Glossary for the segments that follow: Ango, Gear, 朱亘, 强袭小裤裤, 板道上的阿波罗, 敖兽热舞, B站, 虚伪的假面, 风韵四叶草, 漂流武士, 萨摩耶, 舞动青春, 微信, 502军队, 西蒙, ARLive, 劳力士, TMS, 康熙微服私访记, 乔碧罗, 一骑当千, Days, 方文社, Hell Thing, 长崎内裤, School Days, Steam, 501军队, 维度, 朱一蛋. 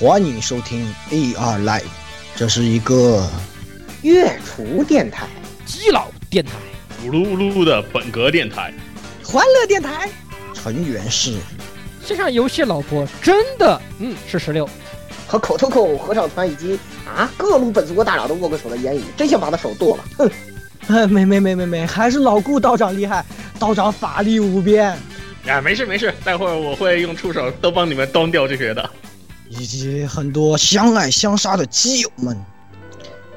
欢迎收听 AR Live， 这是一个月厨电台、基佬电台、咕噜咕噜的本格电台、欢乐电台，成员是线上游戏老婆，真的是16和口头口合唱团以及各路本族国大佬都握过手的言语，真想把他手剁了。没，还是老顾道长厉害，道长法力无边。没事，待会儿我会用触手都帮你们端掉这些的。以及很多相爱相杀的基友们，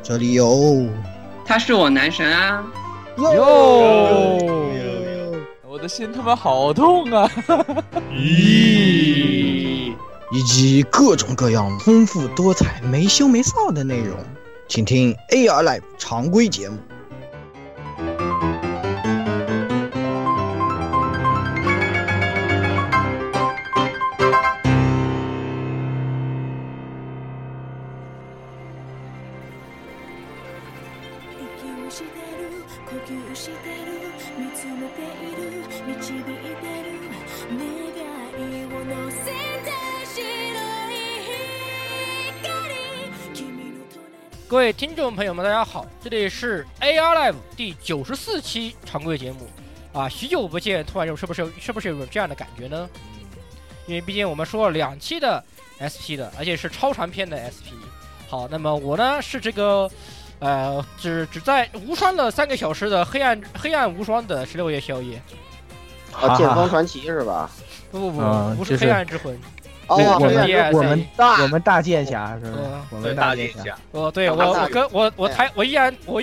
这里有，他是我男神啊！哟，我的心他妈好痛啊！咦。以及各种各样丰富多彩、没羞没臊的内容，请听 AR Live 常规节目。各位听众朋友们，大家好，这里是 ARLive 第94期常规节目啊，许久不见，突然是不是有这样的感觉呢？因为毕竟我们说了两期的 SP 的，而且是超长篇的 SP。好，那么我呢是这个只在无双了3个小时的黑暗无双的16夜宵夜。剑锋传奇是吧？不，不是黑暗之魂。我们大剑侠是吧？我们大剑侠。对，我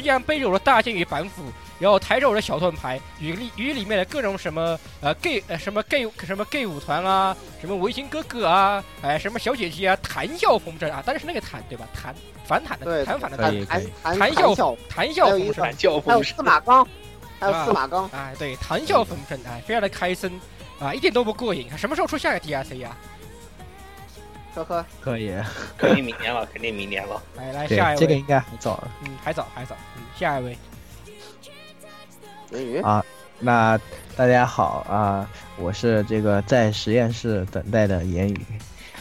依然背着我的大剑与板斧，然后抬着我的小盾牌，与里面的各种什么gay 舞团啊，什么维京哥哥啊，什么小姐姐啊，谈笑风生啊。但是那个谈对吧？谈反坦的谈反的谈笑风生，还有司马光，对，谈笑风生，非常的开心。一点都不过瘾，什么时候出下个 DLC 呀？呵，肯定明年了。来，下一位，这个应该很早了。还早。下一位，鱼啊，那大家好啊，我是这个在实验室等待的言语，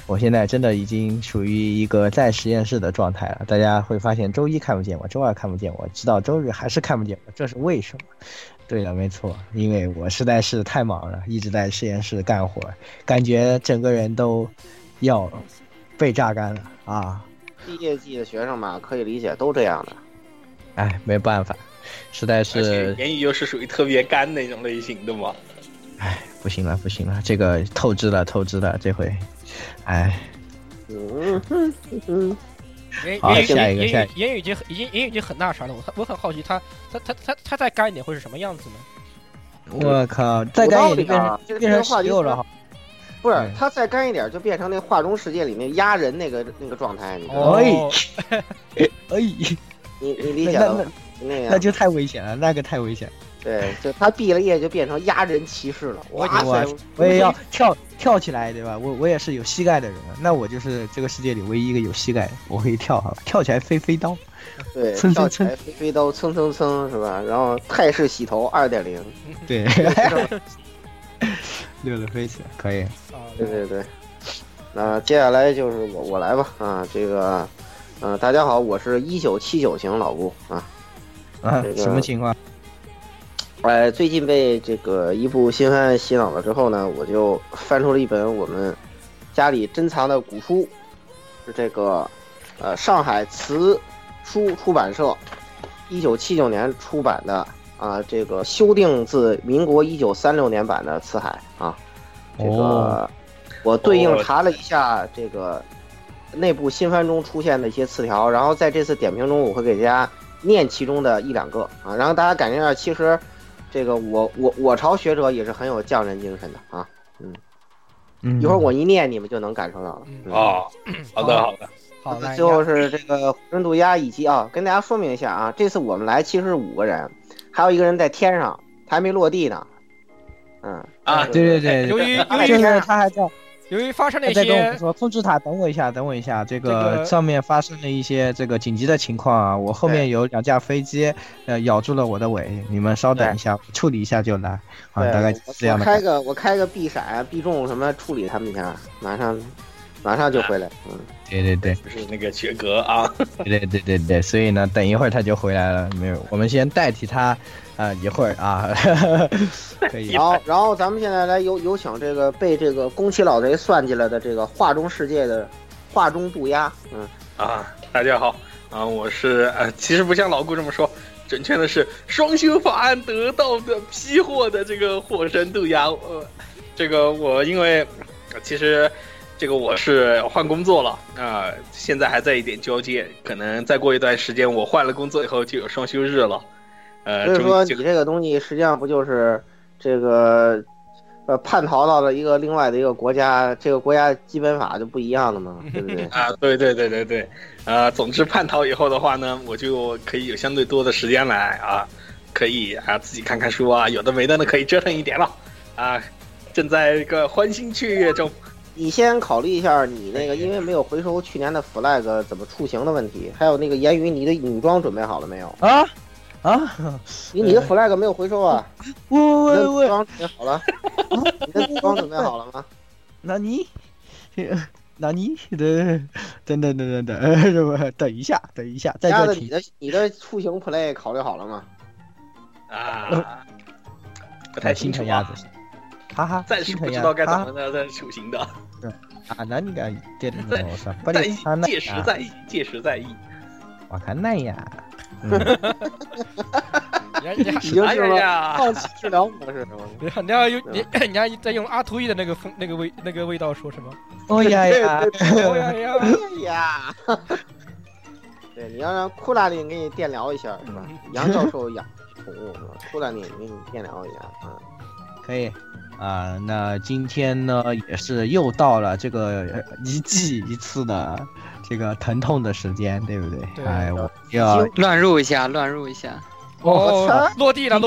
我现在真的已经属于一个在实验室的状态了。大家会发现周一看不见我，周二看不见我，直到周日还是看不见我，这是为什么？对了，没错，因为我实在是太忙了，一直在实验室干活，感觉整个人都要被榨干了啊！毕业季的学生嘛，可以理解，都这样的。没办法，实在是。言语又是属于特别干那种类型的嘛。不行了，这个透支了，这回，下一个言语已经很大啥了，我很好奇他再干一点会是什么样子呢？我靠，再干一点变成16了，不是他再干一点就变成那画中世界里面压人那个状态，你理解了？那就太危险了，那个太危险。对，就他毕了业就变成压人骑士了。我也要跳起来，对吧？我也是有膝盖的人，那我就是这个世界里唯一一个有膝盖的，我可以跳好了，跳起来飞刀。对，跳起来飞刀，蹭是吧？然后泰式洗头2.0。对，溜溜飞起来可以。对，那接下来就是我来吧啊，这个大家好，我是1979型老顾啊。什么情况？最近被这个一部新番洗脑了之后呢，我就翻出了一本我们家里珍藏的古书，是这个上海慈书出版社1979年出版的啊，这个修订自民国1936年版的《辞海》啊。这个我对应查了一下这个内部新番中出现的一些词条，然后在这次点评中我会给大家念其中的一两个啊，然后大家感觉到其实。这个我朝学者也是很有匠人精神的啊，一会儿我一念你们就能感受到了。好的。最后是这个浑身渡鸦以及跟大家说明一下啊，这次我们来其实是5个人，还有一个人在天上，他还没落地呢。对，由于他还在。由于发生了一些，跟我们说控制塔，等我一下，这个上面发生了一些这个紧急的情况啊，我后面有2架飞机，咬住了我的尾，你们稍等一下，处理一下就来啊，大概这样的。我开个避闪避重什么，处理他们一下，马上马上就回来。嗯，对对对，就是那个学格啊。对对对对，所以呢，等一会儿他就回来了。没有，我们先代替他一会儿啊。可以。然后咱们现在来有请这个被这个宫崎老贼算计了的这个画中世界的画中渡鸦。嗯啊，大家好啊，我是其实不像老顾这么说。准确的是，双修法案得到的批获的这个火神渡鸦，这个我因为其实这个我是换工作了啊、现在还在一点交接，可能再过一段时间我换了工作以后就有双休日了，所以说你这个东西实际上不就是这个叛逃到了一个另外的一个国家，这个国家基本法就不一样了嘛，对不对？啊，对对对对对，总之叛逃以后的话呢，我就可以有相对多的时间来啊，可以啊自己看看书啊，有的没的呢可以折腾一点了啊，正在一个欢欣雀跃中。你先考虑一下你那个因为没有回收去年的 flag 怎么出行的问题，还有那个言语你的女装准备好了没有？啊啊！你的 flag 没有回收啊？我装准备好了？你的装准备好了吗？那你，那你的等，等一下，再这提你的出行 play 考虑好了吗？啊，不太清楚啊，哈哈，暂时不知道该怎么的出行的。啊，那你敢这种我操，届时再议，我看那呀。你就是放弃治疗模式，你还在用阿图伊的那个味道说什么？哦呀呀，哦呀呀，哦呀！对，你要让库拉林给你电疗一下是吧？杨教授养宠物，库拉林给你电疗一下啊，可以啊。那今天呢，也是又到了这个一季一次的。这个疼痛的时间，对不对？对，哎，我要乱入一下。哦，落地了。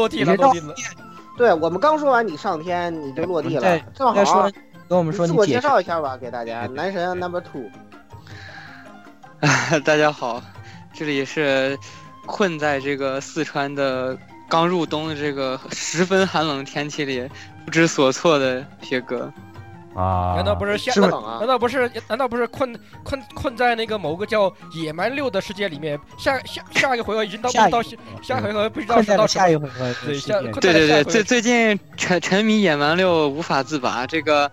对，我们刚说完你上天，你就落地了。正好跟我们说，你自我介绍一下吧，给大家。男神 No.2。大家好，这里是困在这个四川的刚入冬的这个十分寒冷的天气里不知所措的学哥。啊！难道不是困在那个某个叫野蛮六的世界里面？下一个回合已经到不知道下一回合。对，最近沉迷野蛮六无法自拔，这个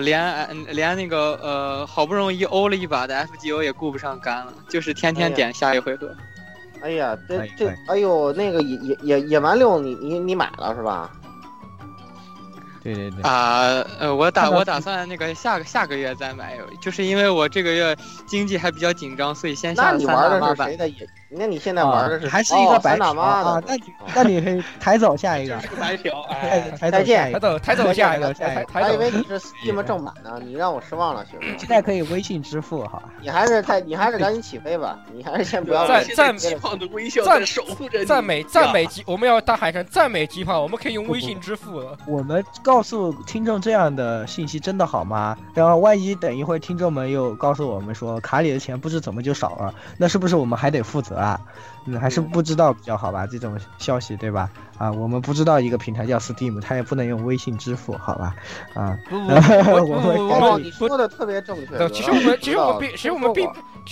连那个好不容易欧了一把的 FGO 也顾不上干了，就是天点下一回合。哎呀，这哎呦，那个野蛮六你买了是吧？对对对啊，我打算那个下个月再买，就是因为我这个月经济还比较紧张，所以先下。那你玩的是谁的？那你现在玩的是还是一个白条啊？那你可以抬走下一个。这是白条，再见。抬走下一个。还以为你是 Steam 正版呢，你让我失望了，兄弟。现在可以微信支付哈。你还是赶紧起飞吧，你还是先不要。赞美机，我们要大喊声赞美机炮，我们可以用微信支付。我们。告诉听众这样的信息真的好吗？然后万一等一会儿听众们又告诉我们说卡里的钱不知怎么就少了，那是不是我们还得负责啊？还是不知道比较好吧？这种消息对吧？啊，我们不知道一个平台叫 Steam， 它也不能用微信支付，好吧？啊，我你说的特别正确。其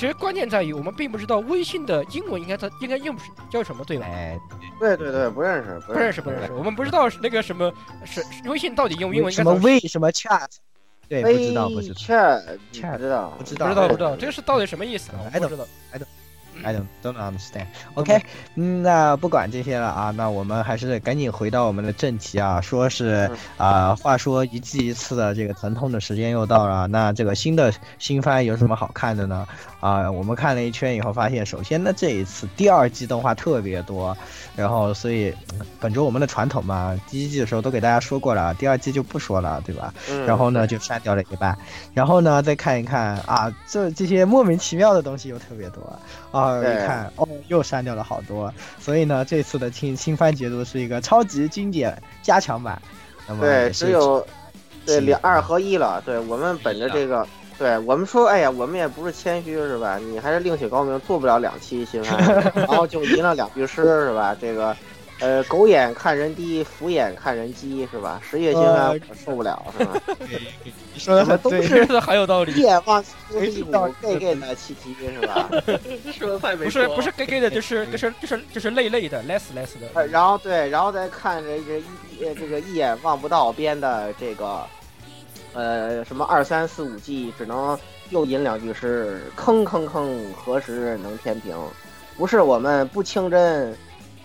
实关键在于我们并不知道微信的英文应该用叫什么对吧？哎，对，不认识，我们不知道那个什么是微信。到底用英文什么 V 什么 chat？ 对，不知道，这个是到底什么意思？I don't understand。OK， 那不管这些了啊，那我们还是赶紧回到我们的正题啊，说是话说一季一次的这个疼痛的时间又到了，那这个新番有什么好看的呢？啊，我们看了一圈以后发现，首先呢这一次第二季动画特别多，然后所以本着我们的传统嘛，第一季的时候都给大家说过了，第二季就不说了，对吧？然后呢就删掉了一半，然后呢再看一看啊，这些莫名其妙的东西又特别多啊。一看哦，又删掉了好多，所以呢，这次的新番解读是一个超级经典加强版。那么对，只有对2合1了。对，我们本着这个，对我们说，哎呀，我们也不是谦虚是吧？你还是另起高明，做不了2期新番，然后就吟了2句诗是吧？这个狗眼看人低，虎眼看人鸡，是吧？十月新番受不了，是吧？你说的很对，是很有道理。夜望都是一股 gay 的气息，是吧？说的太没说。不是 gay 的，就是累的 less 的。然后对，然后再看这个一眼望不到边的这个，什么2345G，只能又吟两句诗，坑，何时能天平？不是我们不清真。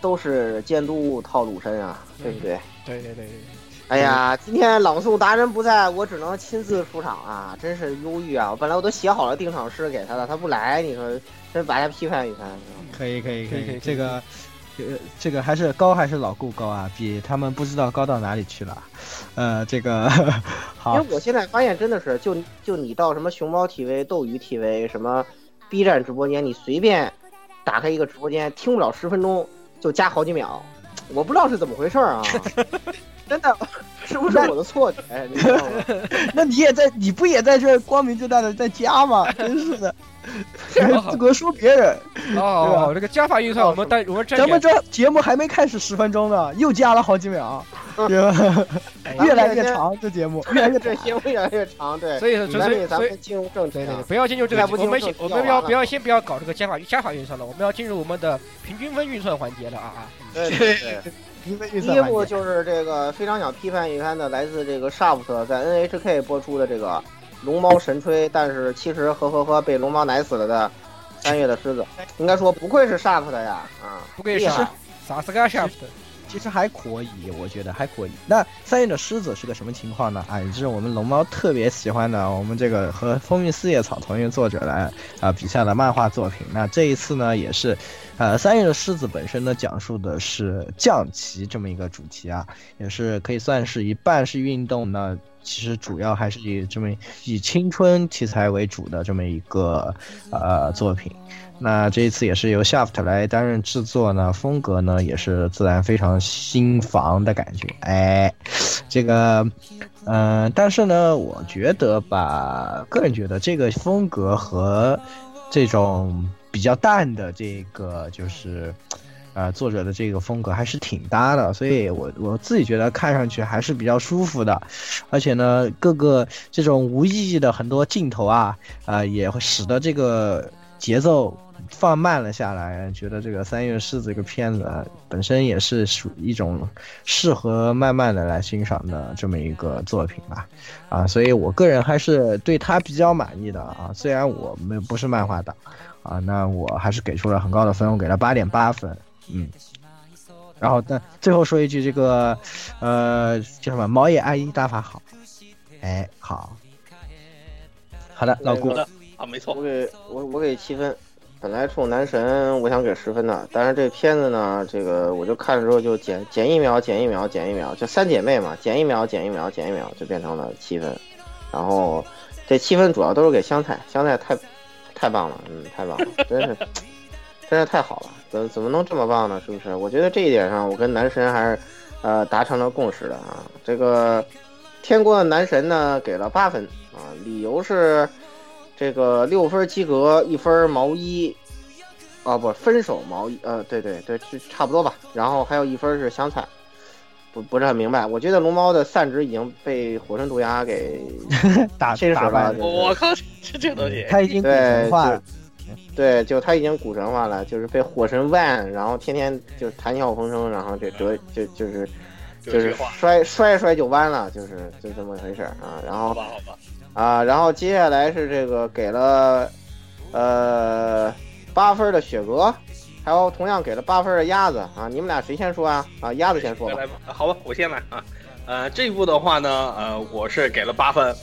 都是监督套鲁深啊，对不对？对。哎呀，今天朗诵达人不在，我只能亲自出场啊，真是忧郁啊！我本来我都写好了定场诗给他了，他不来，你说真把他批判一番。可以，这个还是高还是老顾高啊，比他们不知道高到哪里去了。这个好，因为我现在发现真的是，就你到什么熊猫 TV、斗鱼 TV、什么 B 站直播间，你随便打开一个直播间，听不了10分钟。就加好几秒，我不知道是怎么回事啊！真的，是不是我的错觉？你知道吗？那你不也在这光明正大的在加吗？真是的，自个说别人哦，这个加法预算我们咱们这节目还没开始10分钟呢，又加了好几秒，对吧？越来越长，这节目越来越长，对。所以咱们进入正题，不要进入这个，我们不要先不要搞这个加法运算了，我们要进入我们的平均分运算环节了啊！对。第一部就是这个非常想批判一番的，来自这个 Shaft 在 NHK 播出的这个《龙猫神吹》，但是其实被龙猫奶死了的3月的狮子，应该说不愧是 Shaft 呀啊，不愧是萨斯嘎 Shaft， 其实还可以，我觉得还可以。那3月的狮子是个什么情况呢？啊，也是我们龙猫特别喜欢的，我们这个和《风韵四叶草》同一作者来笔下的漫画作品。那这一次呢，也是。3月的狮子本身呢，讲述的是降旗这么一个主题啊，也是可以算是一半是运动呢，其实主要还是以青春题材为主的这么一个作品。那这一次也是由 Shaft 来担任制作呢，风格呢也是自然非常新房的感觉。哎，这个，但是呢，我觉得吧，个人觉得这个风格和这种。比较淡的这个就是，作者的这个风格还是挺搭的，所以我自己觉得看上去还是比较舒服的，而且呢，各个这种无意义的很多镜头啊，也会使得这个节奏放慢了下来。觉得这个3月狮子这个片子本身也是属于一种适合慢慢的来欣赏的这么一个作品吧，啊，所以我个人还是对它比较满意的啊，虽然我不是漫画党。啊，那我还是给出了很高的分，我给了8.8分，嗯。然后，但最后说一句，这个，叫什么？毛野爱一大法好，哎，好的，老顾啊，没错，我给7分，本来冲男神我想给10分的，但是这片子呢，这个我就看了之后就减一秒，就三姐妹嘛，减一秒，就变成了7分，然后这7分主要都是给香菜太棒了，太棒了，真是太好了，怎么能这么棒呢？是不是？我觉得这一点上，我跟男神还是，达成了共识的啊。这个天国的男神呢，给了8分啊，理由是这个6分及格，1分毛衣，啊不，分手毛衣，对，差不多吧。然后还有1分是香菜，不是很明白。我觉得龙猫的散值已经被火神毒牙给打败了。我靠！这东西，他已经古神化了，对，就他已经古神化了，就是被火神万，然后天天就谈笑风生，然后这折就是摔就弯了，就这么回事啊。然后啊，然后接下来是这个给了8分的雪格，还有同样给了8分的鸭子啊。你们俩谁先说啊？啊，鸭子先说吧。好吧，我先来啊。这一部的话呢，我是给了8分。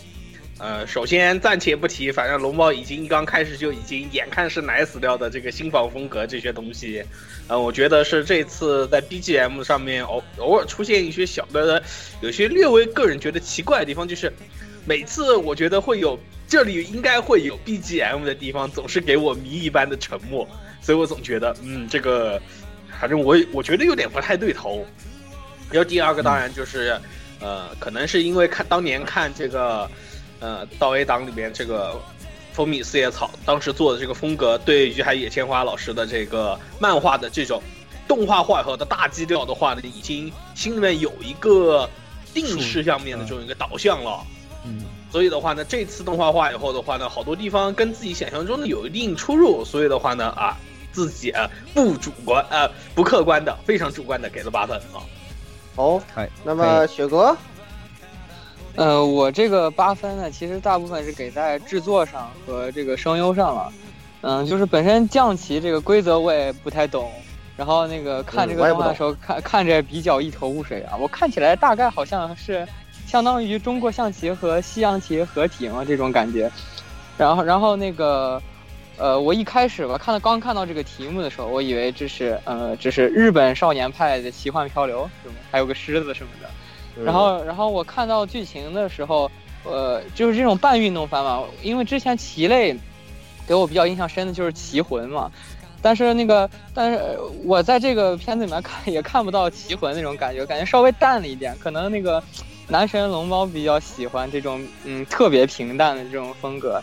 首先暂且不提，反正龙猫已经刚开始就已经眼看是奶死掉的这个新房风格这些东西，我觉得是这次在 BGM 上面偶尔出现一些小的，有些略微个人觉得奇怪的地方，就是每次我觉得会有这里应该会有 BGM 的地方，总是给我谜一般的沉默，所以我总觉得，这个反正我觉得有点不太对头。然后第二个当然就是，可能是因为当年看这个。到 A 档里面这个蜂蜜四叶草当时做的这个风格，对于还野千花老师的这个漫画的这种动画化以后的大基调的话呢，已经心里面有一个定式上面的这种一个导向了。嗯，所以的话呢，这次动画化以后的话呢，好多地方跟自己想象中的有一定出入，所以的话呢，啊，自己不主观，不客观的，非常主观的给了8分啊。哦，那么雪哥，我这个8分呢，其实大部分是给在制作上和这个声优上了。嗯，就是本身降旗这个规则我也不太懂，然后那个看这个动画的时候，看着比较一头雾水啊。我看起来大概好像是相当于中国象棋和西洋棋合体嘛，这种感觉。然后那个，我一开始吧，刚看到这个题目的时候，我以为这是日本少年派的奇幻漂流什么，还有个狮子什么的。然后我看到剧情的时候，就是这种半运动番嘛，因为之前棋类给我比较印象深的就是棋魂嘛，但是我在这个片子里面也看不到棋魂那种感觉稍微淡了一点，可能那个男神龙猫比较喜欢这种特别平淡的这种风格，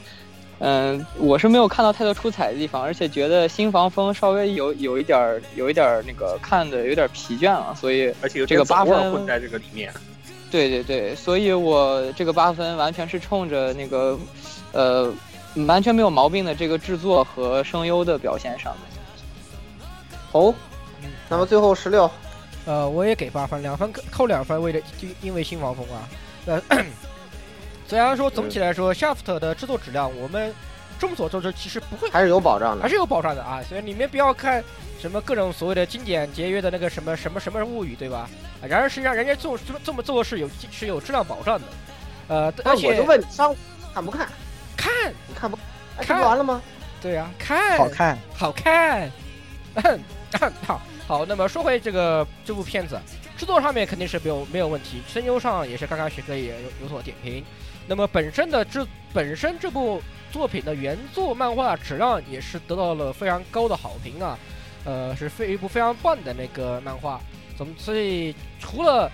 我是没有看到太多出彩的地方，而且觉得新房风稍微有一点那个看的有点疲倦了，所以而且有这个8分混在这个里面，对对对，所以我这个8分完全是冲着那个完全没有毛病的这个制作和声优的表现上面。哦，那么最后16，我也给8分，2分扣2分，为了因为新房风啊。虽然说总体来说 ，Shaft 的制作质量我们众所周知其实不会，还是有保障的啊。所以你们不要看什么各种所谓的经典节约的那个什么物语，对吧？然而实际上人家做这么做是有质量保障的。而且我就问商看不看？看你看不看完了吗？对呀，看好看好，那么说回这部片子，制作上面肯定是没有问题，声优上也是刚刚学哥也有所点评。那么本身这部作品的原作漫画质量也是得到了非常高的好评啊，是一部非常棒的那个漫画。所以除了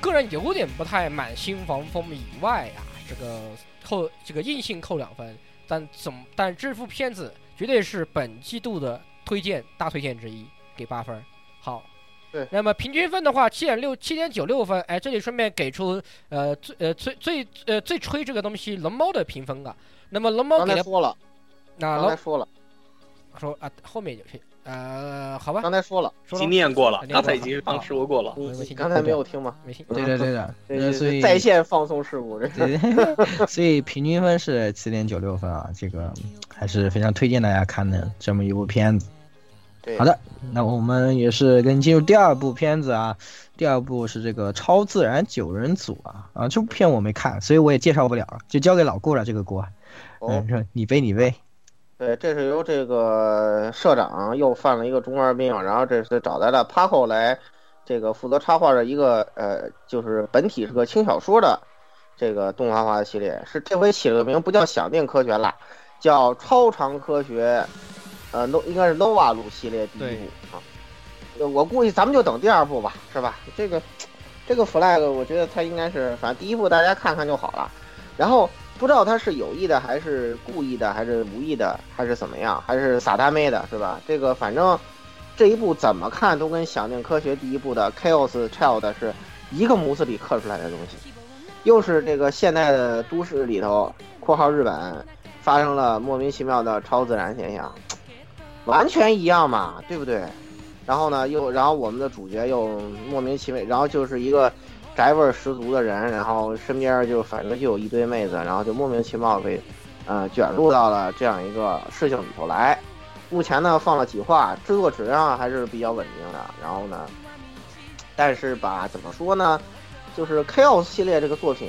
个人有点不太满新房风以外啊，这个硬性扣2分，但这部片子绝对是本季度的大推荐之一，给8分。好，对，那么平均分的话7.96分，哎，这里顺便给出最吹这个东西龙猫的评分啊。那么龙猫给了刚才说了啊，后面就是好吧，刚才说了已经念过了，刚才已经放事故过了，你刚才没有听吗？没听。对的，所以在线放松事故，所以平均分是7.96分啊，这个还是非常推荐大家看的这么一部片子。好的，那我们也是跟进入第二部片子啊，第二部是这个超自然9人组啊，这部片我没看，所以我也介绍不了，就交给老顾了这个锅。你背。对，这是由这个社长又犯了一个中二病，然后这是找来了 Paco 来这个负责插画的一个就是本体是个轻小说的这个动画化的系列，是这回起了个名不叫想念科学啦，叫超常科学，应该是 Nova 路系列第一部啊。我估计咱们就等第二部吧，是吧？这个 flag 我觉得它应该是，反正第一部大家看看就好了，然后。不知道他是有意的还是故意的还是无意的还是怎么样，还是撒大妹的，是吧？这个反正这一部怎么看都跟想念科学第一部的 Chaos Child 是一个模子里刻出来的东西，又是这个现代的都市里头（括号日本）发生了莫名其妙的超自然现象，完全一样嘛，对不对？然后呢，然后我们的主角又莫名其妙，然后就是一个。宅味十足的人，然后身边就反正就有一堆妹子，然后就莫名其妙被，卷入到了这样一个事情里头来。目前呢放了几话，制作质量还是比较稳定的。然后呢，但是吧，怎么说呢，就是 Chaos 系列这个作品，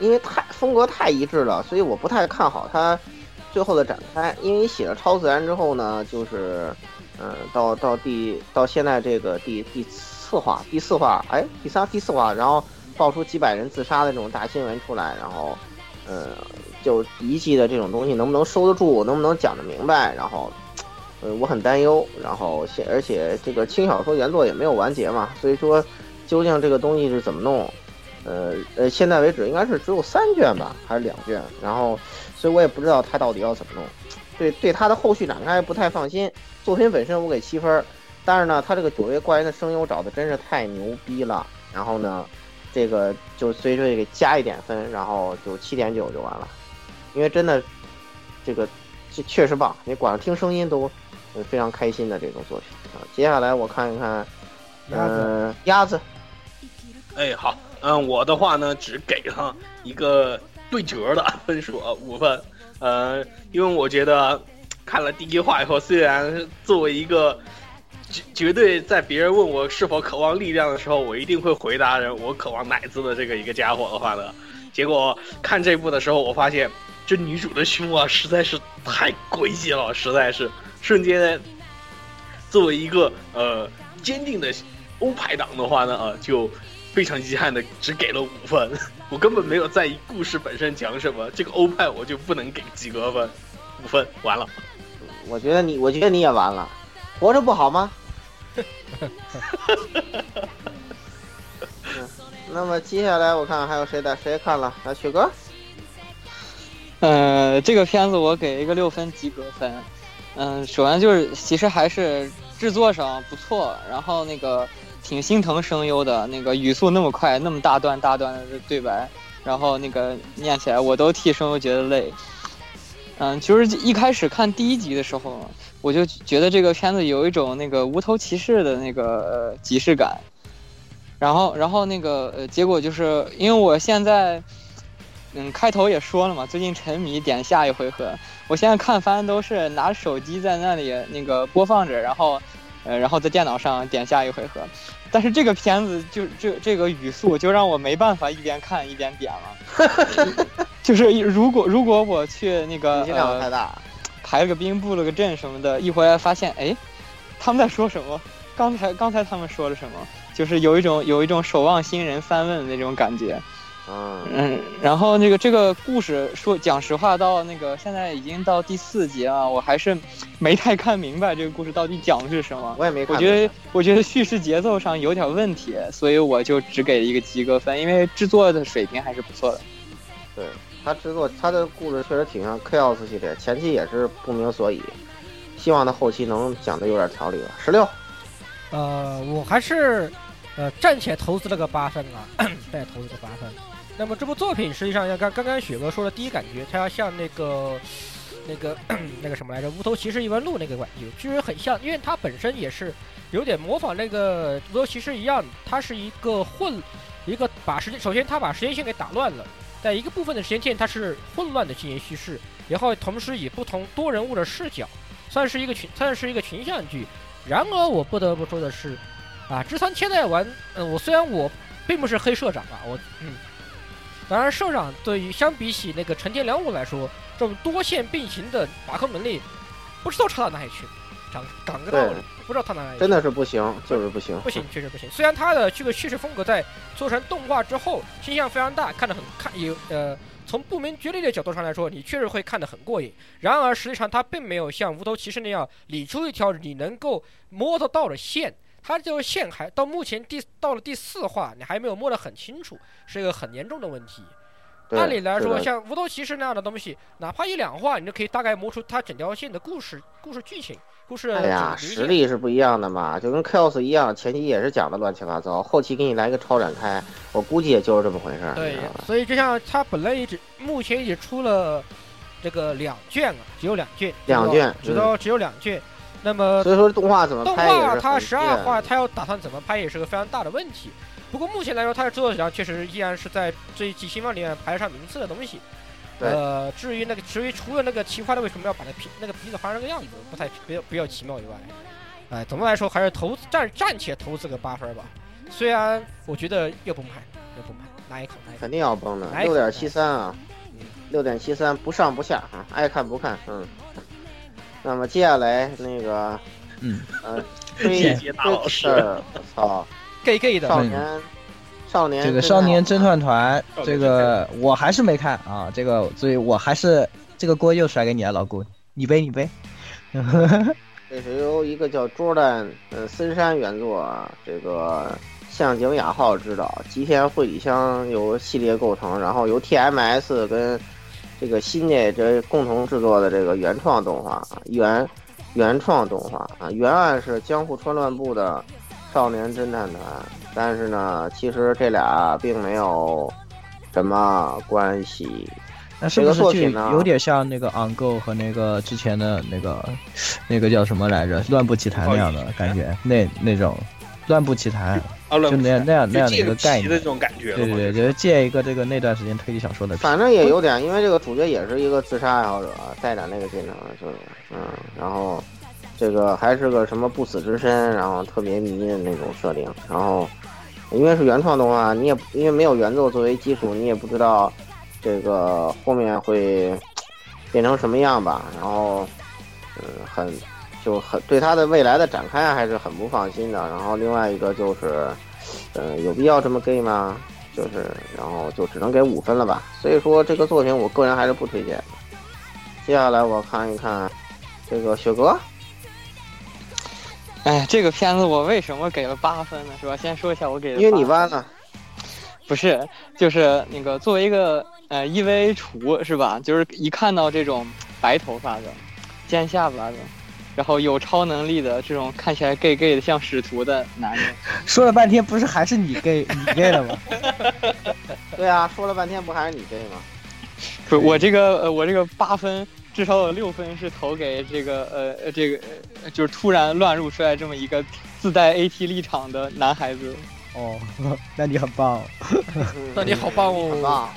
因为风格太一致了，所以我不太看好它最后的展开。因为写了超自然之后呢，就是，到现在这个第四话，然后爆出几百人自杀的这种大新闻出来，然后，就一季的这种东西能不能收得住，能不能讲得明白？然后，我很担忧。然后，而且这个轻小说原作也没有完结嘛，所以说，究竟这个东西是怎么弄？现在为止应该是只有3卷吧，还是2卷？然后，所以我也不知道它到底要怎么弄。对他的后续展开不太放心。作品本身我给7分，但是呢，他这个九位怪人的声优找的真是太牛逼了。然后呢，这个就所以说给加一点分，然后就7.9就完了。因为真的，这个这确实棒，你光听声音都非常开心的这种作品啊。接下来我看一看，鸭子。哎，好，我的话呢，只给了一个对折的分数啊，5分。因为我觉得看了第一话以后，虽然作为一个绝对在别人问我是否渴望力量的时候，我一定会回答人我渴望奶子的这个一个家伙的话呢，结果看这部的时候，我发现这女主的胸啊实在是太诡异了，实在是瞬间作为一个坚定的欧派党的话呢，就非常遗憾的只给了5分，我根本没有在意故事本身讲什么，这个欧派我就不能给及格分，5分完了。我觉得你也完了，活着不好吗？那么接下来我看还有谁看了？啊，雪哥。这个片子我给一个6分及格分。首先就是其实还是制作上不错，然后那个。挺心疼声优的，那个语速那么快，那么大段的对白，然后那个念起来我都替声优觉得累。就是一开始看第1集的时候，我就觉得这个片子有一种那个无头骑士的那个即视感，然后那个结果就是因为我现在开头也说了嘛，最近沉迷点下一回合，我现在看番都是拿手机在那里那个播放着，然后在电脑上点下一回合，但是这个片子就这个语速就让我没办法一边看一边点了。就是如果我去那个排了个兵布了个阵什么的，一回来发现哎，他们在说什么？刚才他们说了什么？就是有一种守望新人翻问的那种感觉。然后那个这个故事说，讲实话到那个现在已经到第4集了，我还是没太看明白这个故事到底讲的是什么。我也没看明白，我觉得叙事节奏上有点问题，所以我就只给了一个及格分，因为制作的水平还是不错的。对，他的故事确实挺像 Chaos 系列，前期也是不明所以，希望他后期能讲的有点条理吧。16，我还是暂且投资了个8分啊，再投资个8分。那么这部作品实际上像刚刚雪哥说的第一感觉，它要像那个什么来着，无头骑士异闻录那个怪，其实很像，因为它本身也是有点模仿那个无头骑士一样，它是一个首先它把时间线给打乱了，在一个部分的时间线它是混乱的进行叙事，然后同时以不同多人物的视角，算是一个群像剧。然而我不得不说的是，啊，之前现在玩，我虽然我并不是黑社长啊，当然，社长对于相比起那个成田良吾来说，这种多线并行的把控能力，不知道差到哪里去，讲个道理，不知道差到哪里去，真的是不行，就是不行，不行，确实不行。虽然他的这个叙事风格在做成动画之后，倾向非常大，从不明觉厉的角度上来说，你确实会看得很过瘾。然而，实际上他并没有像无头骑士那样理出一条你能够摸得到的线。它这个线还到目前到了第4话，你还没有摸得很清楚，是一个很严重的问题。按理来说，像《无头骑士》那样的东西，哪怕1-2话，你就可以大概摸出它整条线的故事剧情、故事。哎呀，实力是不一样的嘛，就跟 Chaos 一样，前期也是讲的乱七八糟，后期给你来个超展开，我估计也就是这么回事。对，所以就像它本来目前也出了这个2卷啊，只有2卷，只有2卷。那么所以说动画怎么拍，动画它12话，它要打算怎么拍也是个非常大的问题。不过目前来说，它的制作质量确实依然是在这一季新番里面排上名次的东西。至于除了那个奇花的为什么要把那个鼻子画成个样子，比较奇妙以外，哎，总的来说还是暂且投资个8分吧。虽然我觉得又崩盘，哪一口肯定要崩的，6.73啊，6.73不上不下啊，爱看不看，那么接下来那个，gay 的少年这个少年侦探团，这个我还是没看啊，这个所以我还是这个锅又甩给你了，老顾，你背。这是由一个叫 Jordan 森山原作，这个向井雅浩指导，吉田惠里香由系列构成，然后由 TMS 跟这个新内这共同制作的这个原创动画，原创动画啊，原案是江户川乱步的少年侦探团，但是呢，其实这俩并没有什么关系。那是不是就有点像那个 Ango 和那个之前的那个叫什么来着，乱步奇谭那样的感觉，那种乱步奇谭。啊，就那样的一个概念的这种感觉，对对对，借一个这个那段时间推理小说的，反正也有点，因为这个主角也是一个自杀爱好者，带点那个进程，就是然后这个还是个什么不死之身，然后特别迷的那种设定，然后因为是原创动画，你也因为没有原作作为基础，你也不知道这个后面会变成什么样吧，然后就很对他的未来的展开还是很不放心的。然后另外一个就是，有必要这么 gay 吗？就是，然后就只能给5分了吧。所以说这个作品我个人还是不推荐。接下来我看一看这个雪哥。哎，这个片子我为什么给了8分呢？是吧？先说一下我给的8分，因为你弯了。不是，就是那个作为一个EVA 厨是吧？就是一看到这种白头发的、尖下巴的，然后有超能力的这种看起来 gay 的像使徒的男人，说了半天不是还是你 gay 了吗？对啊，说了半天不还是你 gay 吗？不，我这个8分至少有6分是投给这个就是突然乱入出来这么一个自带 AT 立场的男孩子。哦，那你很棒，那你好棒哦，很棒。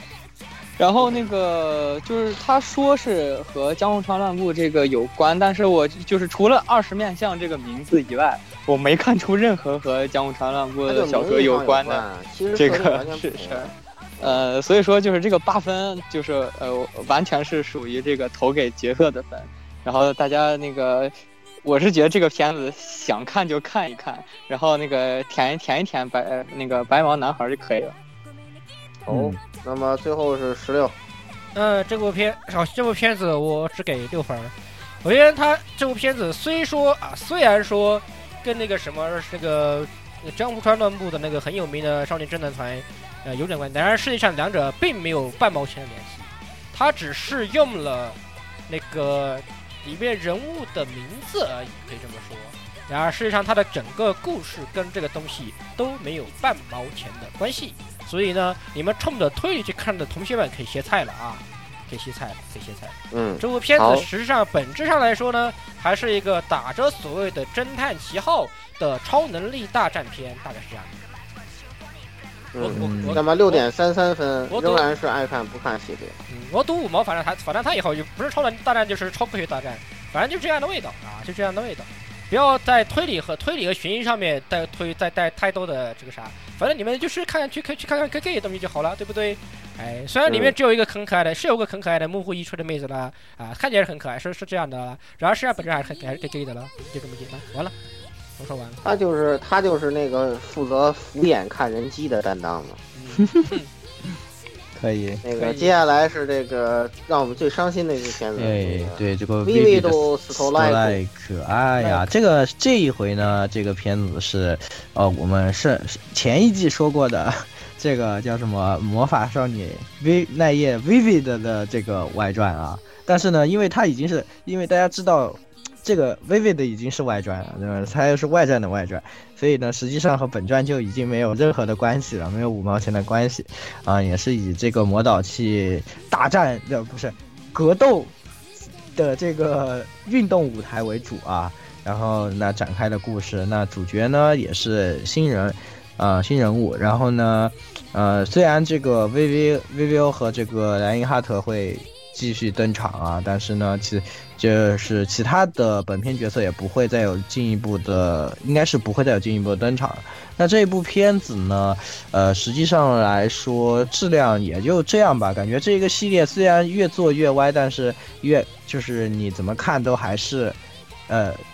然后那个就是他说是和江户川乱步这个有关，但是我就是除了20面相这个名字以外，我没看出任何和江户川乱步的小说有关的这个是，所以说就是这个8分就是完全是属于这个投给角色的分。然后大家那个，我是觉得这个片子想看就看一看，然后那个舔一舔白毛男孩就可以了。哦。那么最后是16，这部片子我只给6分。我觉得他这部片子虽然说跟那个什么那个江户川乱步的那个很有名的少年侦探团有点关系，然而实际上两者并没有半毛钱的联系。他只是用了那个里面人物的名字而已，可以这么说。然而实际上他的整个故事跟这个东西都没有半毛钱的关系。所以呢，你们冲着推理去看的同学们可以歇菜了啊，可以歇菜了。这部片子实际上本质上来说呢，还是一个打着所谓的侦探旗号的超能力大战片，大概是这样的。那么6.33分仍然是爱看不看系列。我赌5毛，反正他以后就不是超能力大战就是超科学大战，反正就这样的味道啊，就这样的味道。不要在推理和悬疑上面再带太多的这个啥，反正你们就是去看看 gay 的东西就好了，对不对？哎，虽然里面只有一个很可爱的，是有个很可爱的木户一吹的妹子啦，啊，看起来很可爱，是这样的啦，然后实际上本身还是 gay 的了，就这么简单。完了，我说完了。他就是那个负责敷衍看人机的担当嘛。可以，那个接下来是这个让我们最伤心的一个片子，对这个 VV 都死头赖可爱呀。这一回呢，这个片子是我们是前一季说过的这个叫什么魔法少女 V 奈叶 VV 的这个外传啊。但是呢，因为大家知道这个 VV 的已经是外传了，对吧？它又是外传的外传，所以呢，实际上和本传就已经没有任何的关系了，没有5毛钱的关系，啊，也是以这个魔导器大战格斗的这个运动舞台为主啊，然后那展开的故事，那主角呢也是新人物，然后呢，虽然这个 VVO 和这个莱因哈特会继续登场啊，但是呢，其他的本片角色也不会再有进一步的，应该是不会再有进一步的登场。那这一部片子呢，实际上来说质量也就这样吧，感觉这个系列虽然越做越歪，但是就是你怎么看都还是，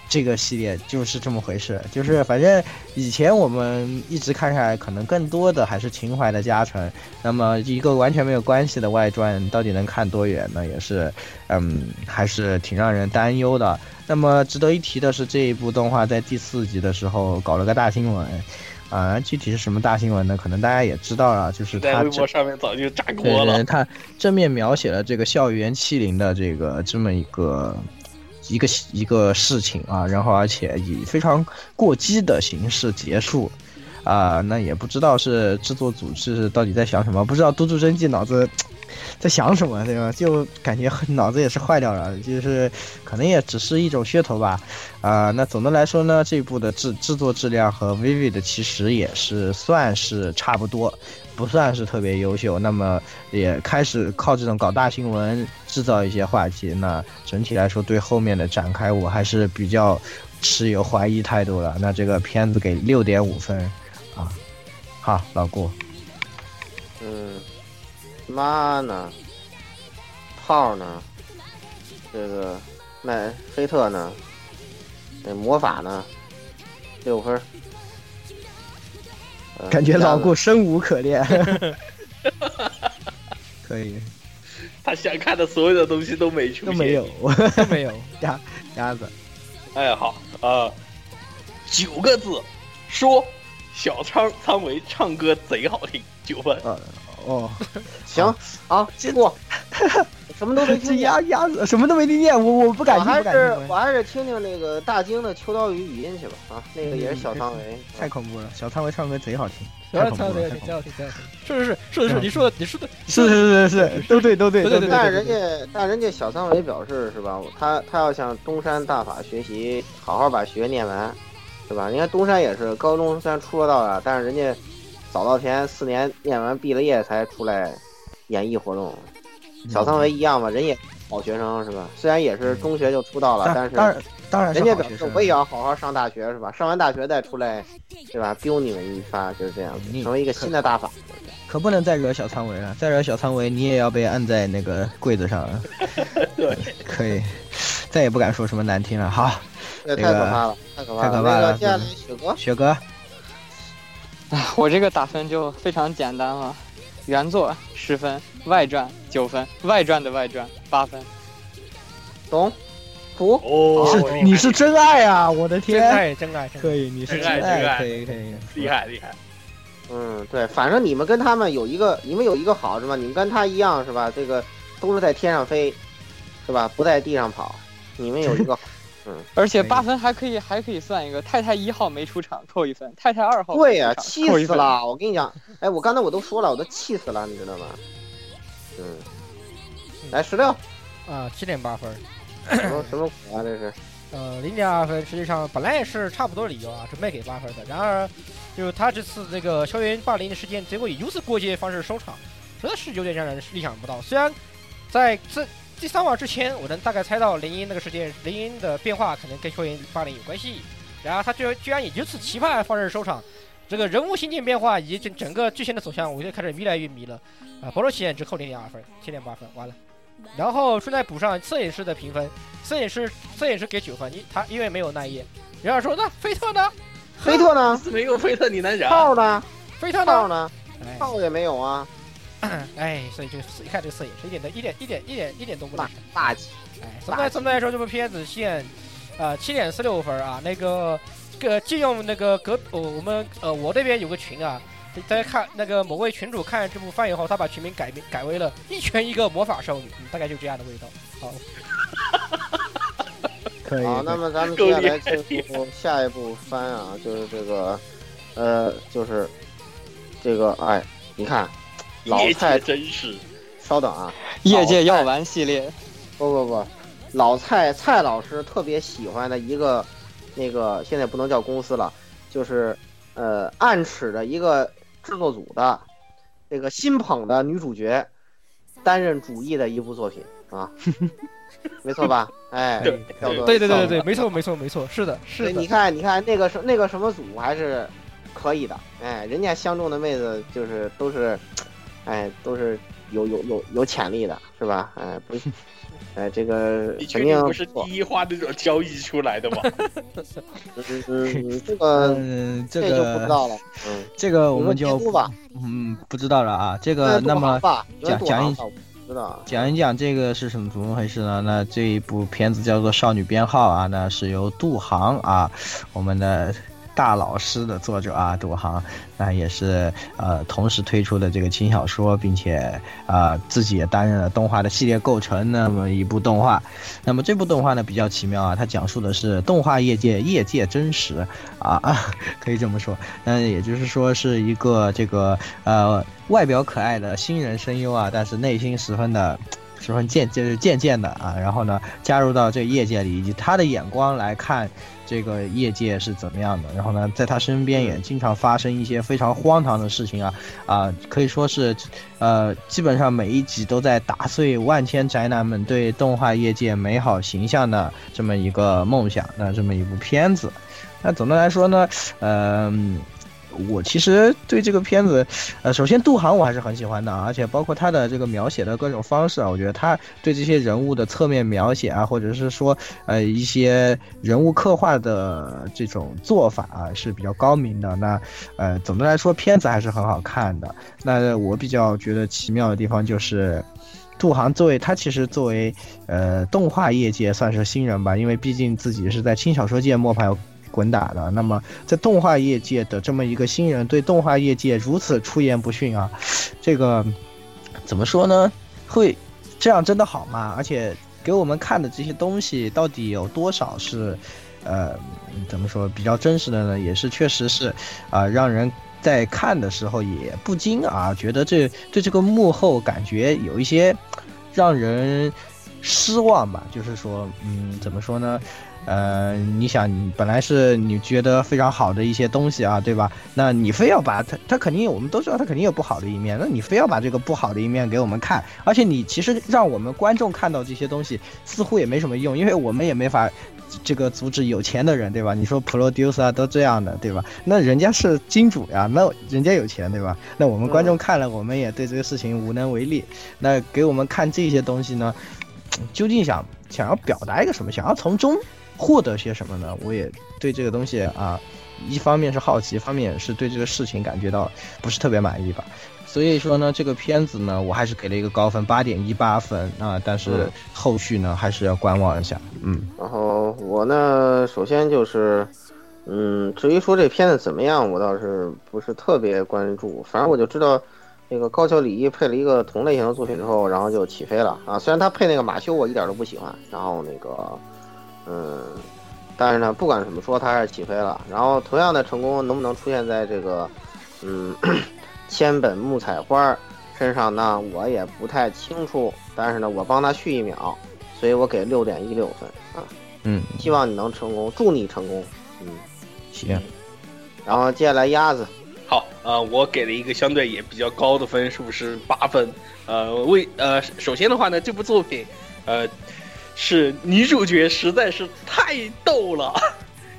这个系列就是这么回事，就是反正以前我们一直看下来，可能更多的还是情怀的加成。那么一个完全没有关系的外传，到底能看多远呢？也是，还是挺让人担忧的。那么值得一提的是，这一部动画在第4集的时候搞了个大新闻，具体是什么大新闻呢？可能大家也知道了，就是他在微博上面早就炸锅了。他正面描写了这个校园欺凌的这个这么一个事情啊，然后而且以非常过激的形式结束。那也不知道是制作组是到底在想什么，不知道都筑真纪脑子在想什么，对吧？就感觉脑子也是坏掉了，就是可能也只是一种噱头吧。那总的来说呢，这部的制作质量和 Vivi 的其实也是算是差不多，不算是特别优秀。那么也开始靠这种搞大新闻制造一些话题，那整体来说对后面的展开我还是比较持有怀疑态度了。那这个片子给 6.5 分啊。好，老顾。妈呢？炮呢？这个麦菲特呢？这魔法呢？6分。感觉老顾生无可恋。可以。他想看的所有的东西都没出现，都没有。鸭子。哎，好啊，9个字，说小仓唯唱歌贼好听，9分。哦，行啊，结果什么都没听见，鸭子什么都没听见，我不敢听，我还是听听那个大京的秋刀鱼语音去吧。啊，那个也是小仓唯，太恐怖了，小仓唯唱歌贼好听，小仓唯贼好听，是，你说的，都对。但人家小仓唯表示是吧，他要向东山大法学习，好好把学念完，是吧？人家东山也是高中虽然出道了，但是人家。早稻田4年念完毕了业才出来演艺活动，小仓唯一样嘛，人也好学生是吧？虽然也是中学就出道了，但是人家表示我也要好好上大学是吧？上完大学再出来，对吧？彪你们一发就是这样子，成为一个新的大法。可不能再惹小仓唯了，再惹小仓唯你也要被按在那个柜子上了。对，可以，再也不敢说什么难听了。好，这太可怕了，太可怕了。接下来雪哥。我这个打分就非常简单了，原作10分，外传9分，外传的外传8分。懂？不？哦，你是真爱啊！我的天，真爱，可以，你是真爱，可以，厉害。嗯，对，反正你们跟他们有一个好是吧？你们跟他一样是吧？这个都是在天上飞，是吧？不在地上跑。你们有一个好。而且8分还可以算一个太太1号没出场扣1分，太太2号对呀、啊，气死了！我跟你讲，哎，我刚才我都说了，我都气死了，你知道吗？来16啊，7.8分，什么鬼啊这是？0.2分，实际上本来也是差不多理由啊，准备给8分的，然而就是他这次这个校园霸凌的事件，结果以如此过激的方式收场，真的是有点让人意想不到。虽然在这。第3话之前，我能大概猜到林音那个事件，林音的变化可能跟校园霸凌有关系。然后他居然以如此奇葩的方式收场，这个人物心境变化以及整个剧情的走向，我就开始越来越迷了。薄弱起眼只扣0.2分，7.8分，完了。然后顺带补上摄影师的评分，摄影师给9分，他因为没有那页。然后说那菲特呢？没有菲特你能忍？套呢？菲特呢？套也没有啊。哎，所以一看这个摄影师一点都不大大气。哎，总的来说这部片子现7.46分啊。那个借用那个我这边有个群啊，大家看那个某位群主看这部番以后，他把群名改为了一拳一个魔法少女，大概就这样的味道。好，可以。好，那么咱们接下来进入下一部番啊，就是这个就是这个哎，你看。老蔡真是，稍等啊！业界药丸系列，不，老蔡老师特别喜欢的一个，那个现在不能叫公司了，就是暗尺的一个制作组的，这个新捧的女主角担任主役的一部作品啊，没错吧？哎，对，没错，是的。你看那个什么组还是可以的，哎，人家相中的妹子就是都是。哎，都是有潜力的，是吧？哎，不是，哎，这个肯定不是第一话那种交易出来的吧？这就不知道了。这个我们就不知道了啊。这个那么讲一讲这个是什么怎么回事呢？那这一部片子叫做《少女编号》啊，那是由杜航啊，我们的。大老师的作者啊，杜航，那也是同时推出的这个轻小说，并且自己也担任了动画的系列构成那么一部动画。那么这部动画呢比较奇妙啊，它讲述的是动画业界真实啊，可以这么说。那也就是说是一个这个外表可爱的新人声优啊，但是内心十分渐渐的啊，然后呢加入到这个业界里，以及他的眼光来看这个业界是怎么样的。然后呢在他身边也经常发生一些非常荒唐的事情啊，可以说是基本上每一集都在打碎万千宅男们对动画业界美好形象的这么一个梦想的这么一部片子。那总的来说呢我其实对这个片子，首先杜航我还是很喜欢的，而且包括他的这个描写的各种方式啊，我觉得他对这些人物的侧面描写啊，或者是说一些人物刻画的这种做法啊是比较高明的。那总的来说片子还是很好看的。那我比较觉得奇妙的地方就是。杜航其实作为动画业界算是新人吧，因为毕竟自己是在轻小说界摸爬滚打的，那么在动画业界的这么一个新人对动画业界如此出言不逊啊，这个怎么说呢，会这样真的好吗？而且给我们看的这些东西到底有多少是怎么说比较真实的呢？也是确实是让人在看的时候也不禁啊觉得这个幕后感觉有一些让人失望吧。就是说怎么说呢，你想本来是你觉得非常好的一些东西啊，对吧？那你非要把它肯定我们都知道它肯定有不好的一面，那你非要把这个不好的一面给我们看，而且你其实让我们观众看到这些东西似乎也没什么用，因为我们也没法这个阻止有钱的人，对吧？你说 producer 都这样的，对吧？那人家是金主呀，那人家有钱，对吧？那我们观众看了，我们也对这个事情无能为力。那给我们看这些东西呢，究竟想要表达一个什么？想要从中获得些什么呢？我也对这个东西啊，一方面是好奇，一方面也是对这个事情感觉到不是特别满意吧。所以说呢，这个片子呢，我还是给了一个高分，8.18分啊。但是后续呢，还是要观望一下。然后我呢，首先就是，至于说这片子怎么样，我倒是不是特别关注。反正我就知道，那个高桥李依配了一个同类型的作品之后，然后就起飞了啊。虽然他配那个马修，我一点都不喜欢。然后那个，但是呢，不管怎么说，他还是起飞了。然后同样的成功能不能出现在这个，千本木彩花身上呢我也不太清楚，但是呢我帮他续一秒，所以我给6.16分啊。希望你能成功，祝你成功。行。然后接下来鸭子。好我给了一个相对也比较高的分，是不是8分？首先的话呢，这部作品是女主角实在是太逗了。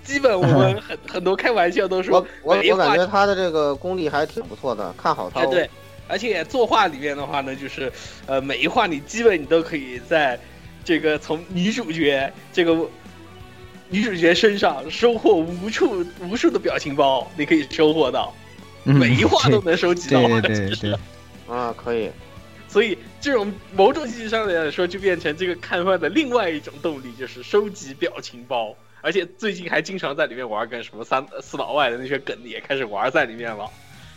基本我们很多开玩笑都说我感觉他的这个功力还挺不错的，看好他。对，而且作画里面的话呢，就是每一画你基本你都可以在这个从女主角身上收获无数的表情包，你可以收获到，每一画都能收集到。对啊，可以。所以这种某种意义上来说，就变成这个看番的另外一种动力，就是收集表情包。而且最近还经常在里面玩，跟什么四老外的那些梗也开始玩在里面了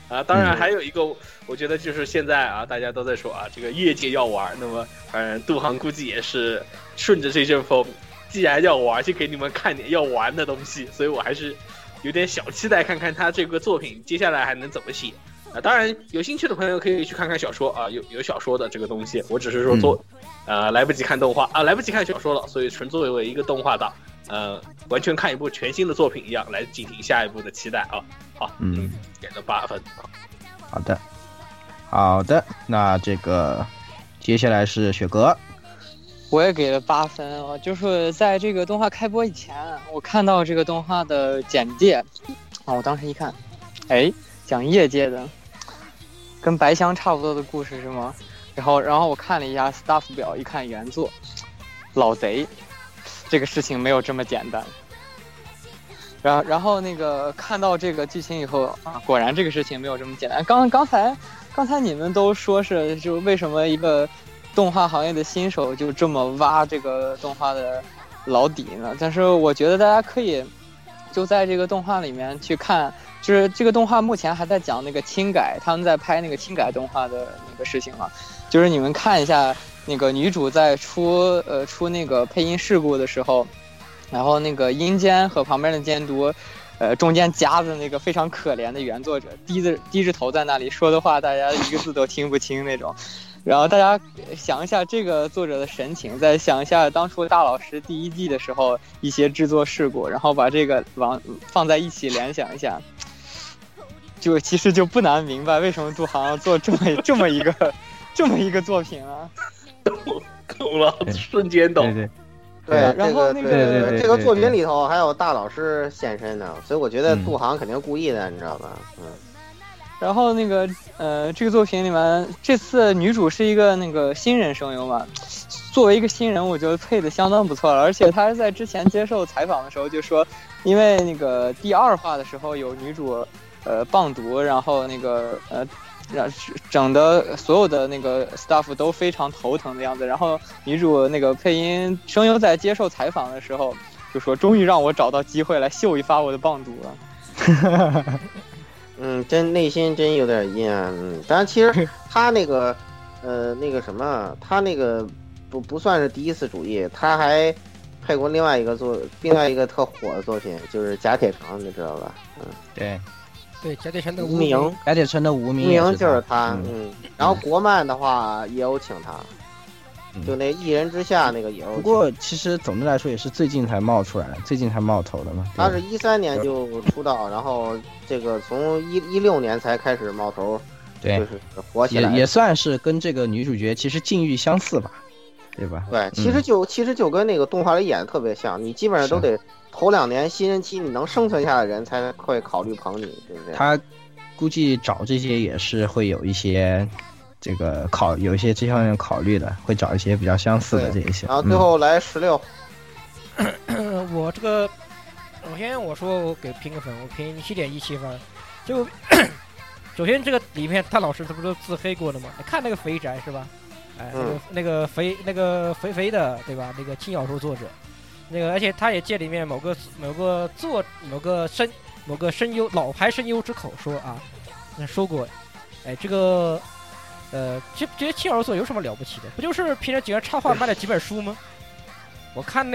啊。当然还有一个我觉得就是现在啊，大家都在说啊，这个业界要玩，那么反正杜航估计也是顺着这阵风，既然要玩就给你们看点要玩的东西，所以我还是有点小期待看看他这个作品接下来还能怎么写啊。当然有兴趣的朋友可以去看看小说啊，有小说的这个东西，我只是说来不及看动画啊，来不及看小说了，所以纯作为一个动画党完全看一部全新的作品一样来进行下一步的期待啊。好，给了8分。好的，那这个接下来是雪哥。我也给了8分啊，就是在这个动画开播以前，我看到这个动画的简介啊，我当时一看，讲业界的，跟白箱差不多的故事是吗？然后我看了一下 staff 表，一看原作，老贼。这个事情没有这么简单。然后那个看到这个剧情以后啊，果然这个事情没有这么简单。刚才你们都说是，就为什么一个动画行业的新手就这么挖这个动画的老底呢？但是我觉得大家可以就在这个动画里面去看，就是这个动画目前还在讲那个轻改，他们在拍那个轻改动画的那个事情嘛，就是你们看一下那个女主在出那个配音事故的时候，然后那个音监和旁边的监督，中间夹着那个非常可怜的原作者，低着头在那里说的话，大家一个字都听不清那种。然后大家想一下这个作者的神情，再想一下当初大老师第一季的时候一些制作事故，然后把这个放在一起联想一下，就其实就不难明白为什么杜航要做这么一个作品啊。懂了，瞬间懂。对对对，然后那个这个作品里头还有大老师现身呢，所以我觉得杜航肯定故意的，你知道吧？嗯。然后那个这个作品里面，这次女主是一个那个新人声优嘛，作为一个新人，我觉得配的相当不错了。而且她在之前接受采访的时候就说，因为那个第二话的时候有女主棒读，然后那个整的所有的那个 staff 都非常头疼的样子。然后女主那个配音声优在接受采访的时候就说，终于让我找到机会来秀一发我的棒读了。嗯，真内心真有点阴暗。嗯，当然其实他那个那个什么，他那个不算是第一次主义，他还配过另外一个特火的作品，就是甲铁城，你知道吧？嗯，对对，甲铁城的无名就是他。嗯，然后国漫的话也有请他，就那一人之下那个也有。不过其实总的来说也是最近才冒出来，最近才冒头的嘛。他是13年就出道，然后这个从16年才开始冒头，对，就是火起来，也算是跟这个女主角其实境遇相似吧，对吧？对，其实就跟那个动画里演的特别像，你基本上都得头2年新人期你能生存下的人才会考虑捧你，对不对？他估计找这些也是会有一些。这个有一些这方面考虑的，会找一些比较相似的这一些。然后最后来16，我给评个分，我评7.17分。就首先这个里面大老师他不都自黑过的吗？你看那个肥宅是吧？哎，那个肥肥的对吧？那个轻小说作者，那个而且他也借里面某个声优老牌声优之口说啊，说过，哎这个。这些轻小说有什么了不起的？不就是凭着几个插画卖了几本书吗？我看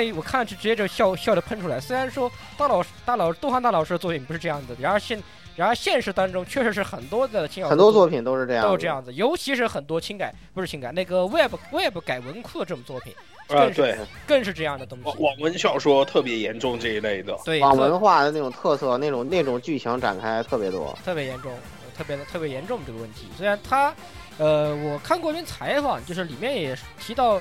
就直接就笑的喷出来。虽然说东汉大老师的作品不是这样的，然而现实当中确实是很多的轻小说很多作品都是这样子，尤其是很多web 改文库的这种作品，对，更是这样的东西。网文小说特别严重这一类的，对网文化的那种特色，那种剧情展开特别多，特别严重，特别严重这个问题。虽然他。我看过一篇采访，就是里面也提到，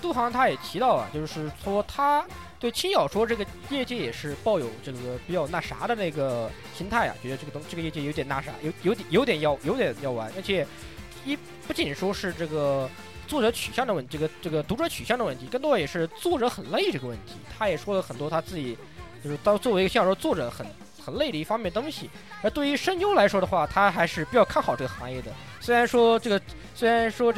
杜航他也提到啊，就是说他对轻小说这个业界也是抱有这个比较那啥的那个心态啊，觉得这个业界有点那啥，有点要玩，而且不仅说是这个作者取向的问题，这个读者取向的问题，更多也是作者很累这个问题。他也说了很多他自己就是作为一个轻小说作者很累的一方面东西。而对于声优来说的话，他还是比较看好这个行业的。虽然说这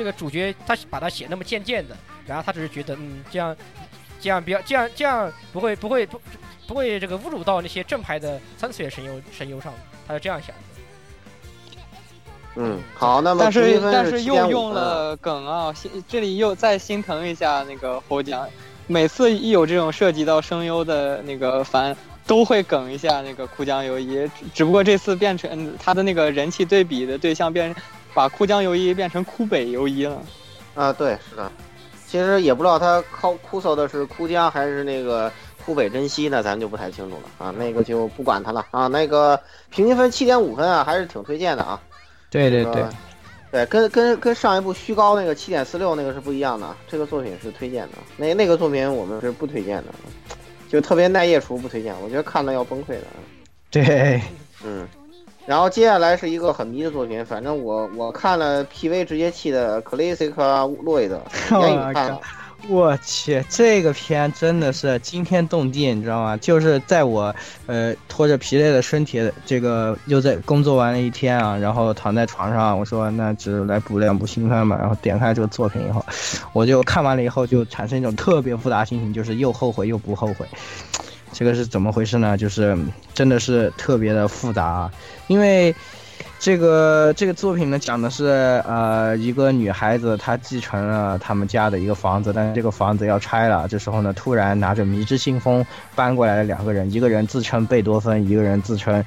个主角他把他写那么贱贱的，然后他只是觉得这样不会这个侮辱到那些正牌的3次元声优上，他是这样想的。嗯，好，那么但是又用了梗啊，这里又再心疼一下那个侯奖，每次一有这种涉及到声优的那个番。都会梗一下那个哭江游一，只不过这次变成他的那个人气对比的对象把哭江游一变成哭北游一了。啊，对，是的。其实也不知道他哭的是哭江还是那个哭北珍惜呢，咱就不太清楚了啊。那个就不管他了啊。那个平均分7.5分啊，还是挺推荐的啊。对对对，对，跟上一部虚高那个7.46那个是不一样的，这个作品是推荐的，那个作品我们是不推荐的。就特别耐夜厨不推荐，我觉得看了要崩溃的。对，嗯，然后接下来是一个很迷的作品，反正我看了 PV 直接气的 Classic Lloyd， 我去，这个片真的是惊天动地，你知道吗？就是在我拖着疲累的身体，这个又在工作完了一天啊，然后躺在床上，我说那只来补两部新番吧。然后点开这个作品以后，我就看完了以后就产生一种特别复杂心情，就是又后悔又不后悔。这个是怎么回事呢？就是真的是特别的复杂啊，因为这个作品呢讲的是一个女孩子，她继承了他们家的一个房子，但是这个房子要拆了。这时候呢，突然拿着迷之信封搬过来了两个人，一个人自称贝多芬，一个人自称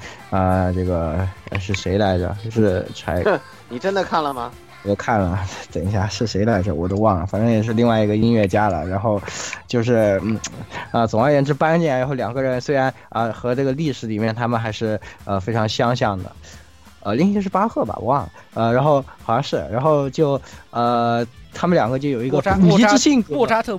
这个是谁来着？是柴。你真的看了吗？我看了，等一下是谁来着，我都忘了，反正也是另外一个音乐家了。然后就是总而言之搬进来以后，两个人虽然和这个历史里面他们还是非常相像的，应该是巴赫吧，我忘了，然后好像是，然后就他们两个就有一个一致性格。莫扎特，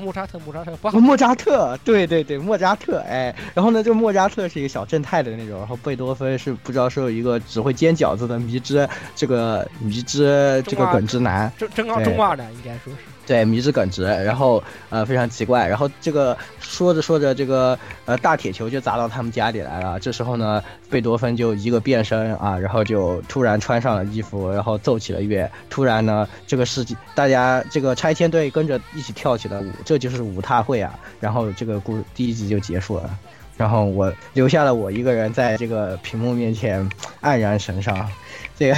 对，莫扎特，哎，然后呢，这莫扎特是一个小正太的那种，然后贝多芬是不知道是有一个只会煎饺子的迷之耿直男，中二的应该说是。对，迷之耿直，然后非常奇怪，然后这个说着这个大铁球就砸到他们家里来了。这时候呢，贝多芬就一个变身啊，然后就突然穿上了衣服，然后奏起了乐。突然呢，这个世界大家这个拆迁队跟着一起跳起了舞，这就是舞踏会啊。然后这个第一集就结束了，然后我留下了我一个人在这个屏幕面前黯然神伤。这个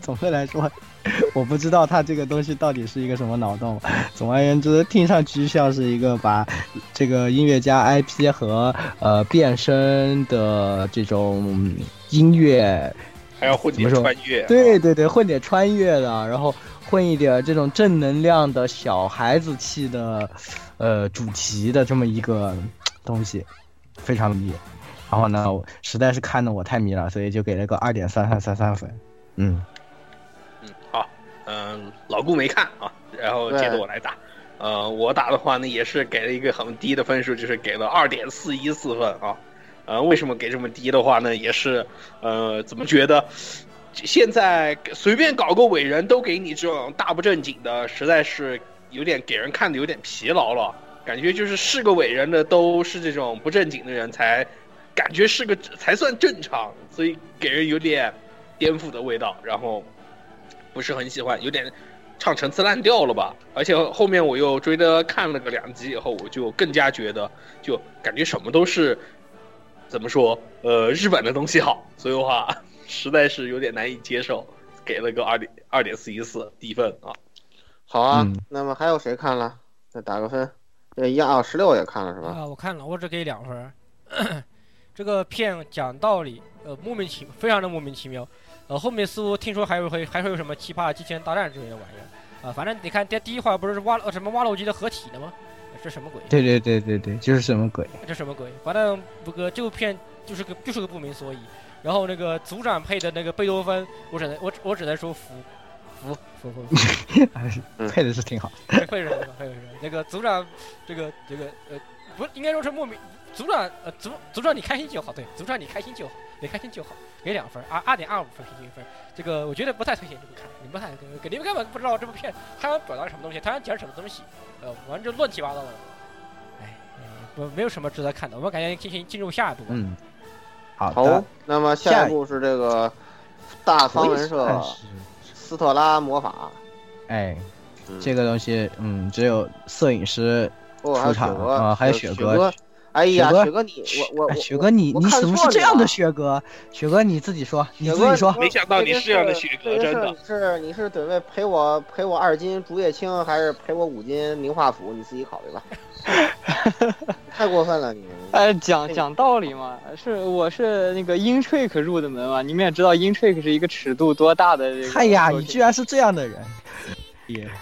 总的来说，我不知道他这个东西到底是一个什么脑洞。总而言之，听上去像是一个把这个音乐家 IP 和变身的这种音乐，还要混点穿越，对，混点穿越的，然后混一点这种正能量的小孩子气的主题的这么一个东西，非常迷。然后呢，实在是看得我太迷了，所以就给了个2.3333分。老顾没看啊，然后接着我来打。我打的话呢，也是给了一个很低的分数，就是给了2.414分啊。为什么给这么低的话呢？也是怎么觉得现在随便搞个伟人都给你这种大不正经的，实在是有点给人看的有点疲劳了。感觉就是是个伟人的都是这种不正经的人才，感觉是个才算正常，所以给人有点颠覆的味道。然后。不是很喜欢，有点唱陈词滥调了吧。而且后面我又追着看了个2集以后，我就更加觉得就感觉什么都是怎么说日本的东西好，所以的话实在是有点难以接受，给了个2.414低分啊。好啊，那么还有谁看了再打个分？对，16也看了是吧？我看了，我只给2分。这个片讲道理莫名其妙，非常的莫名其妙。后面似乎听说还会有什么奇葩机器人大战之类的玩意儿啊。反正你看第一话不是挖什么挖了我记得合体的吗？这什么鬼？对，就是什么鬼？这什么鬼？反正不过这部片就是个不明所以。然后那个组长配的那个贝多芬，我只能说服，配的是挺好，配的是那个组长这个不应该说是莫名。组长你开心就好，对，组长你开心就好，给2分啊，2.25分平均分。这个我觉得不太推荐你们看，你们根本不知道这部片他要表达什么东西，他要讲什么东西，完全乱七八糟的。没有什么值得看的，我们赶紧进入下一步。好的。那么下一步是这个大方文社斯特拉魔法。哎，这个东西只有摄影师出场啊，还有雪哥。哎呀，雪哥你我怎么是这样的雪哥？雪哥你自己说，没想到你是这样的雪哥，真的。你是准备赔我2斤竹叶青，还是赔我5斤宁化府？你自己考虑吧。太过分了你！讲道理嘛，我是那个英 trick 入的门嘛，你们也知道英 trick 是一个尺度多大的这个。哎呀，你居然是这样的人！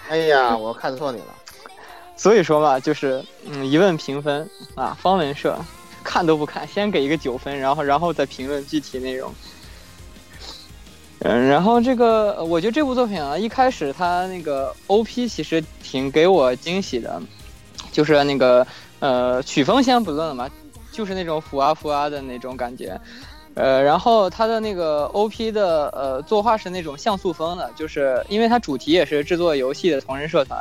哎呀，我看错你了。所以说嘛，就是一问评分啊，方文社看都不看，先给一个9分，然后再评论具体内容。然后这个我觉得这部作品啊，一开始它那个 OP 其实挺给我惊喜的，就是那个曲风先不论了嘛，就是那种浮啊的那种感觉。然后它的那个 OP 的作画是那种像素风的，就是因为它主题也是制作游戏的同人社团。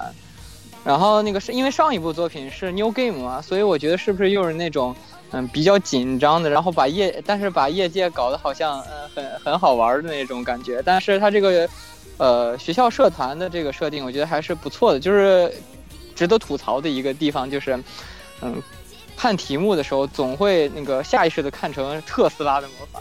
然后那个是因为上一部作品是 New Game 嘛，所以我觉得是不是又是那种比较紧张的，然后把业界搞得好像很好玩的那种感觉。但是它这个学校社团的这个设定，我觉得还是不错的，就是值得吐槽的一个地方就是看题目的时候，总会那个下意识的看成特斯拉的魔法。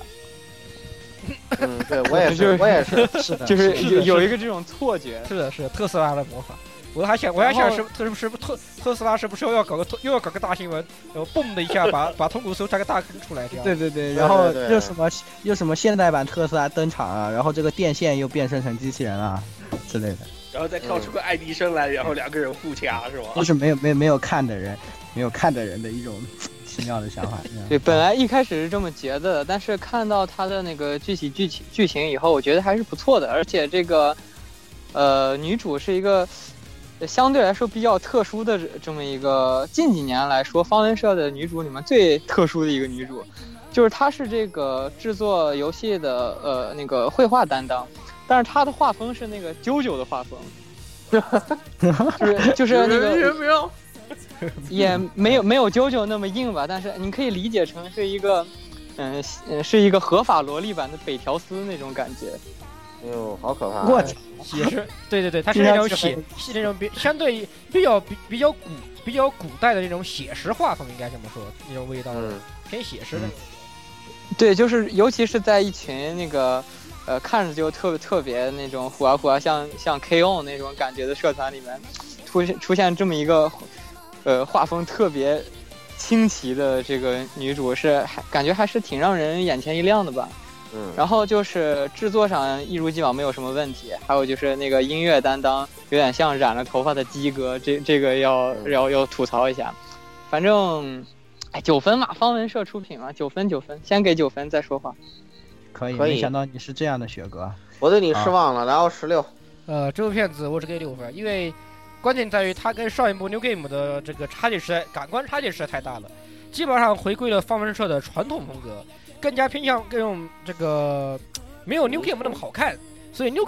嗯，对我也是，我也是，是的，就是有一个这种错觉。是的，是特斯拉的魔法。我还想是不是特斯拉是不是又要搞个大新闻，然后蹦的一下把通古搜查个大坑出来这样。对对对，然后又什么现代版特斯拉登场啊，然后这个电线又变身成机器人啊之类的。然后再跳出个爱迪生来，然后两个人互掐是吧？就是没有看的人的一种奇妙的想法。对，本来一开始是这么觉得的，但是看到他的那个具体剧情以后，我觉得还是不错的，而且这个女主是一个。相对来说比较特殊的这么一个，近几年来说方文社的女主里面最特殊的一个女主，就是她是这个制作游戏的那个绘画担当，但是她的画风是那个JoJo的画风，就是那个也没有JoJo那么硬吧，但是你可以理解成是一个是一个合法萝莉版的北条司那种感觉。哎呦，好可怕！我也是，对对对，它是那种是那种相对比较古代的那种写实画风，应该这么说，那种味道偏写实的。对，就是尤其是在一群那个看着就特别那种虎啊虎啊，像 KO 那种感觉的社团里面，出现这么一个画风特别清奇的这个女主，是感觉还是挺让人眼前一亮的吧。然后就是制作上一如既往没有什么问题，还有就是那个音乐担当有点像染了头发的鸡哥，这个要吐槽一下。反正9分嘛，方文社出品嘛，9分，先给9分再说话。可以，没想到你是这样的雪哥，我对你失望了。然后16，这部片子我只给6分，因为关键在于它跟上一部 New Game 的这个差距实在，感官差距实在太大了，基本上回归了方文社的传统风格。更加偏向各种这个没有 New Game 那么好看，所以 New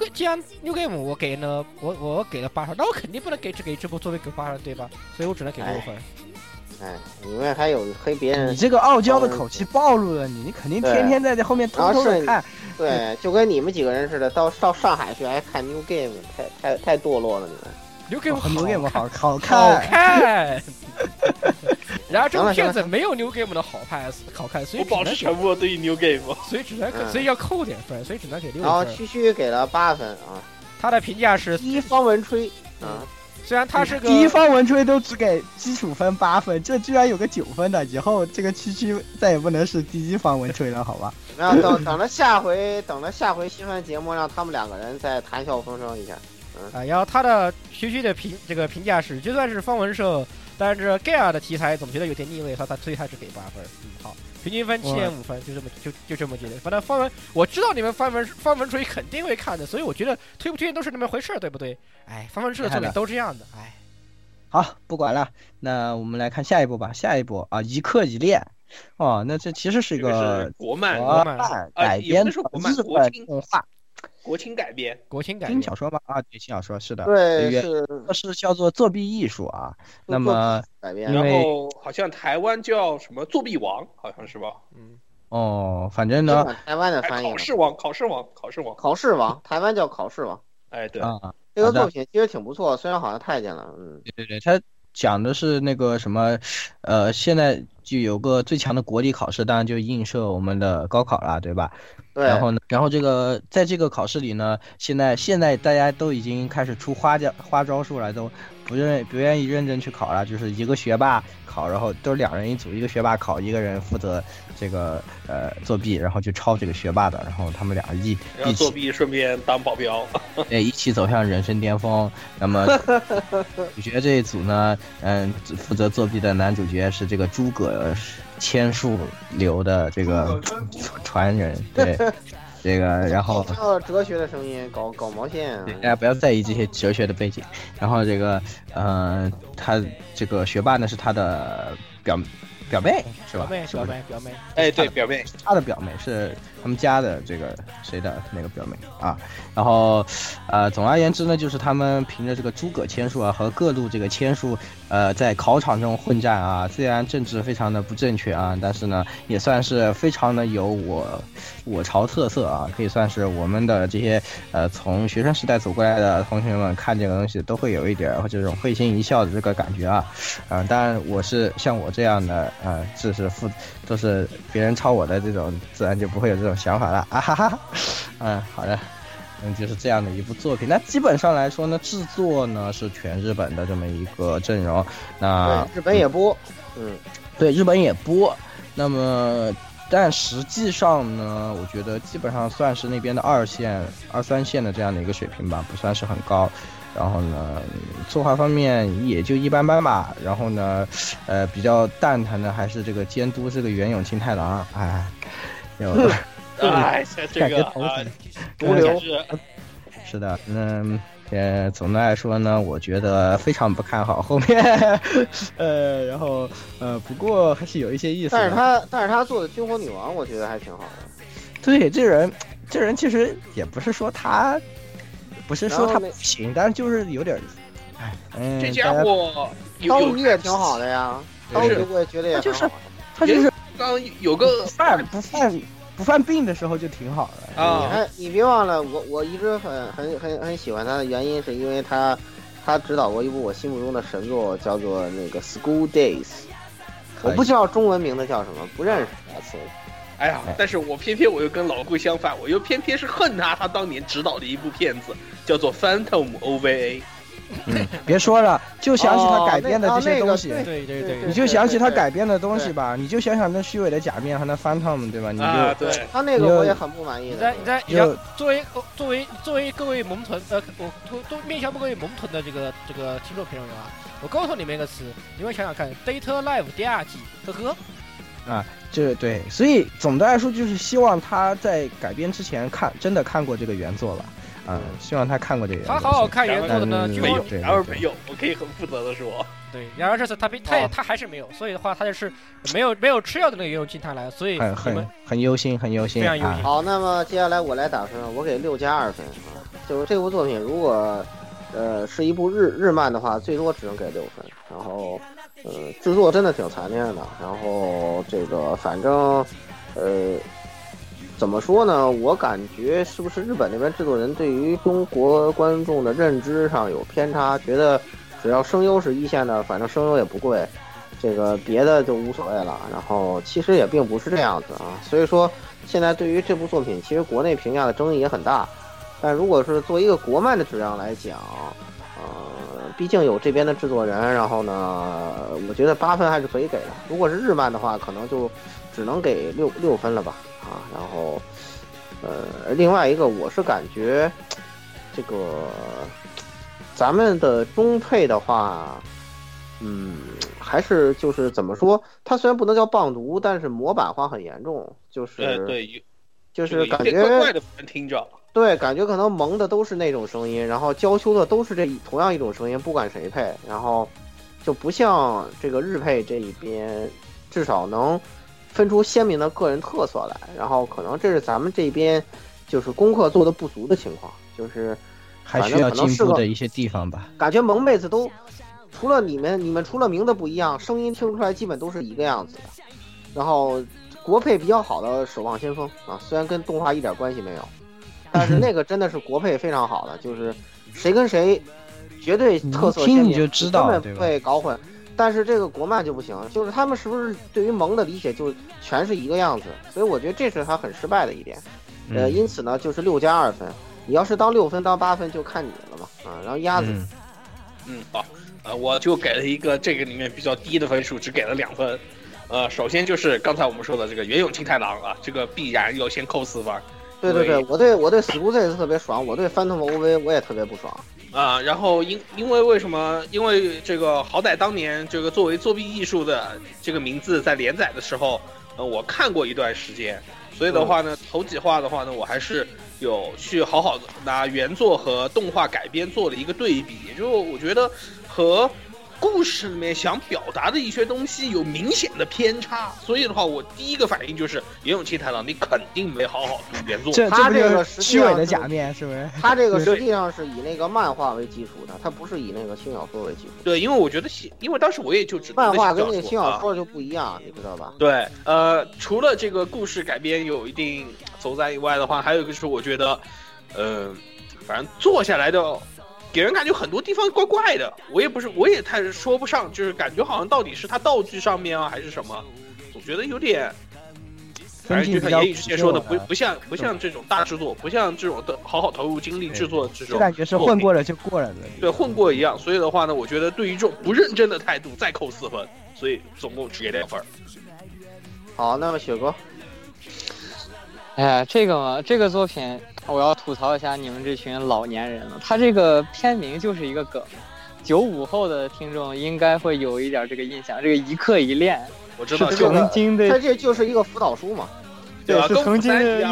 Game 我给呢，我给了8分，那我肯定不能给这部作品给8分对吧？所以我只能给6分。哎，里面还有黑别人，你这个傲娇的口气暴露了你肯定天天在这后面偷偷的看。对，就跟你们几个人似的，到上海去还看 New Game， 太堕落了你们。New Game 好看。然后这部片子没有 New Game 的好看，所以我保持沉默对于 New Game， 所以要扣点分，所以只能给6分。然后区区给了8分啊，他的评价是第一方文吹啊，虽然他是个第一方文吹都只给基础分8分，这居然有个9分的，以后这个区区再也不能是第一方文吹了，好吧？然后等着下回新番节目让他们两个人再谈笑风生一下。然后他的区的评价是，就算是方文社。但是 Gear 的题材总觉得有点腻味，所以他只给8分。好，平均分7.5分，就这么觉得。反正方文，我知道你们方文吹肯定会看的，所以我觉得推不推荐都是那么回事，对不对？哎，方文吹的作品都这样的，哎。好，不管了，那我们来看下一部吧。下一部啊，一刻以恋。哦，那这其实是一个国漫改编的日本动画。国情改编小说吗？啊，对，轻小说是的，对，是叫做作弊艺术啊。那么改编，然后好像台湾叫什么作弊王，好像是吧？嗯，哦，反正呢，台湾的翻译考试王，台湾叫考试王。哎，对啊，这个作品其实挺不错，虽然好像太监了，嗯，对对对，他讲的是那个什么，现在就有个最强的国力考试，当然就映射我们的高考啦，对吧？对。然后这个在这个考试里呢，现在大家都已经开始出花招数了，都不愿意认真去考了，就是一个学霸考，然后都是2人一组，一个学霸考，一个人负责这个作弊，然后去抄这个学霸的，然后他们俩一起作弊，顺便当保镖，对，一起走向人生巅峰。那么主角这一组呢，负责作弊的男主角是这个诸葛千树流的这个传人，对，这个然后哲学的声音搞毛线，大家不要在意这些哲学的背景。然后这个他这个学霸呢是他的表妹是吧？表妹，哎，对，表妹，他的表妹是他们家的这个谁的那个表妹啊。然后总而言之呢，就是他们凭着这个诸葛千树啊和各路这个千树在考场中混战啊，虽然政治非常的不正确啊，但是呢也算是非常的有我朝特色啊，可以算是我们的这些从学生时代走过来的同学们看这个东西都会有一点这种会心一笑的这个感觉啊。当然我是像我这样的字是复，都是别人抄我的这种，自然就不会有这种想法了啊哈哈。好的，就是这样的一部作品。那基本上来说呢，制作呢是全日本的这么一个阵容。那日本也播，对，日本也播。那么，但实际上呢，我觉得基本上算是那边的二线、二三线的这样的一个水平吧，不算是很高。然后呢，策划方面也就一般般吧。然后呢，比较蛋疼的还是这个监督这个袁咏清太郎，这个毒瘤是的，总的来说呢，我觉得非常不看好后面，然后不过还是有一些意思。但是他做的《军火女王》，我觉得还挺好的。对，这人其实也不是说他。不是说他不行，但是就是有点，这家伙刀鱼也挺好的呀，刀鱼我也觉得也挺好的。他就是当有个不犯病的时候就挺好的啊。你别忘了，我一直很喜欢他的原因是因为他指导过一部我心目中的神作，叫做那个《School Days》，我不知道中文名字叫什么，不认识。哎呀！但是我偏偏又跟老顾相反，我又偏偏是恨他当年指导的一部片子，叫做《Phantom OVA》。别说了，就想起他改编的这些东西。对，你就想起他改编的东西吧，你就想想那虚伪的假面和那 Phantom， 对吧？你就对他那个我也很不满意。你在作为各位萌豚我面向各位萌豚的这个听众朋友们啊，我告诉你们一个词，你们想想看，《Data Live》第二季，呵。这对，所以总的来说就是希望他在改编之前真的看过这个原作吧，希望他看过这个原作。他好好看原作的呢，没有，我可以很负责的说。对，然而这次他还是没有，所以的话他就是没有吃药的那个原因他来，所以很忧心，很忧心，非常忧心。好，那么接下来我来打分，我给6+2分啊，就是这部作品如果是一部日漫的话，最多只能给6分，然后。制作真的挺残念的，然后这个反正，怎么说呢？我感觉是不是日本那边制作人对于中国观众的认知上有偏差，觉得只要声优是一线的，反正声优也不贵，这个别的就无所谓了。然后其实也并不是这样子啊，所以说现在对于这部作品，其实国内评价的争议也很大。但如果是做一个国漫的质量来讲，毕竟有这边的制作人，然后呢，我觉得8分还是可以给的。如果是日漫的话，可能就只能给六分了吧，然后，另外一个我是感觉，这个咱们的中配的话，还是就是怎么说，它虽然不能叫棒读，但是模板化很严重，就是对，就是感觉怪怪的，不能听着。对，感觉可能萌的都是那种声音，然后娇羞的都是同样一种声音，不管谁配，然后就不像这个日配这一边，至少能分出鲜明的个人特色来。然后可能这是咱们这边就是功课做的不足的情况，就是还需要进步的一些地方吧。感觉萌妹子都除了你们除了名字不一样，声音听出来基本都是一个样子的。然后国配比较好的《守望先锋》啊，虽然跟动画一点关系没有。但是那个真的是国配非常好的，就是谁跟谁绝对特色鲜明，你就知道根本不会搞混。但是这个国漫就不行，就是他们是不是对于萌的理解就全是一个样子，所以我觉得这是他很失败的一点。因此呢，就是6+2分，你要是当6分当8分就看你了嘛，然后鸭子，好，我就给了一个这个里面比较低的分数，只给了2分。首先就是刚才我们说的这个袁咏清太郎啊，这个必然要先扣4分。对，我对 School Days 特别爽，我对 Phantom OVA 我也特别不爽啊。然后因为为什么？因为这个好歹当年这个作为作弊艺术的这个名字在连载的时候，我看过一段时间，所以的话呢，头几话的话呢，我还是有去好好拿原作和动画改编做了一个对比，也就我觉得和故事里面想表达的一些东西有明显的偏差，所以的话，我第一个反应就是袁咏清太郎，你肯定没好好读原作。他这个虚伪的假面是不是？他这个实际上是以那个漫画为基础的，他不是以那个轻小说为基础。对，因为我觉得，因为当时我也就只漫画跟那轻小说就不一样，你知道吧？对，除了这个故事改编有一定走散以外的话，还有一个就是我觉得，反正做下来的给人感觉很多地方怪怪的，我也太说不上，就是感觉好像到底是他道具上面啊还是什么，总觉得有点，反正就像言语之前说的，不像这种大制作，不像这种的好投入精力制作这种，就感觉是混过了就过了的，对，混过一样。所以的话呢，我觉得对于这种不认真的态度再扣4分，所以总共只给2分。好，那么雪哥，哎呀，这个作品我要吐槽一下你们这群老年人了，他这个片名就是一个梗，95后的听众应该会有一点这个印象，这个一刻一练。我知道，曾经的它这就是一个辅导书嘛，对，是曾经的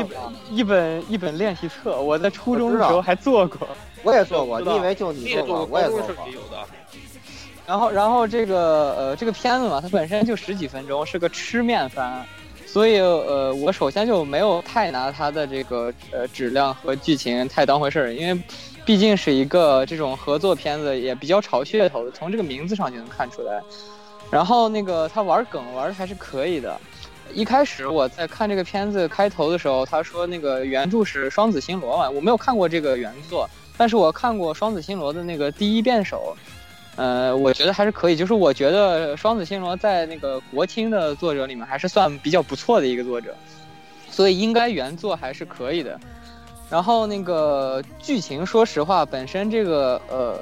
一本练习册。我在初中的时候还做过，我也做过。你以为就你做过？我也做过。然后这个片子嘛，它本身就10几分钟，是个吃面番，所以我首先就没有太拿它的这个质量和剧情太当回事儿，因为毕竟是一个这种合作片子，也比较炒噱头的，从这个名字上就能看出来。然后那个他玩梗玩的还是可以的。一开始我在看这个片子开头的时候，他说那个原著是双子星罗嘛，我没有看过这个原作，但是我看过双子星罗的那个第一辩手，我觉得还是可以，就是我觉得双子星罗在那个国青的作者里面还是算比较不错的一个作者，所以应该原作还是可以的。然后那个剧情说实话本身这个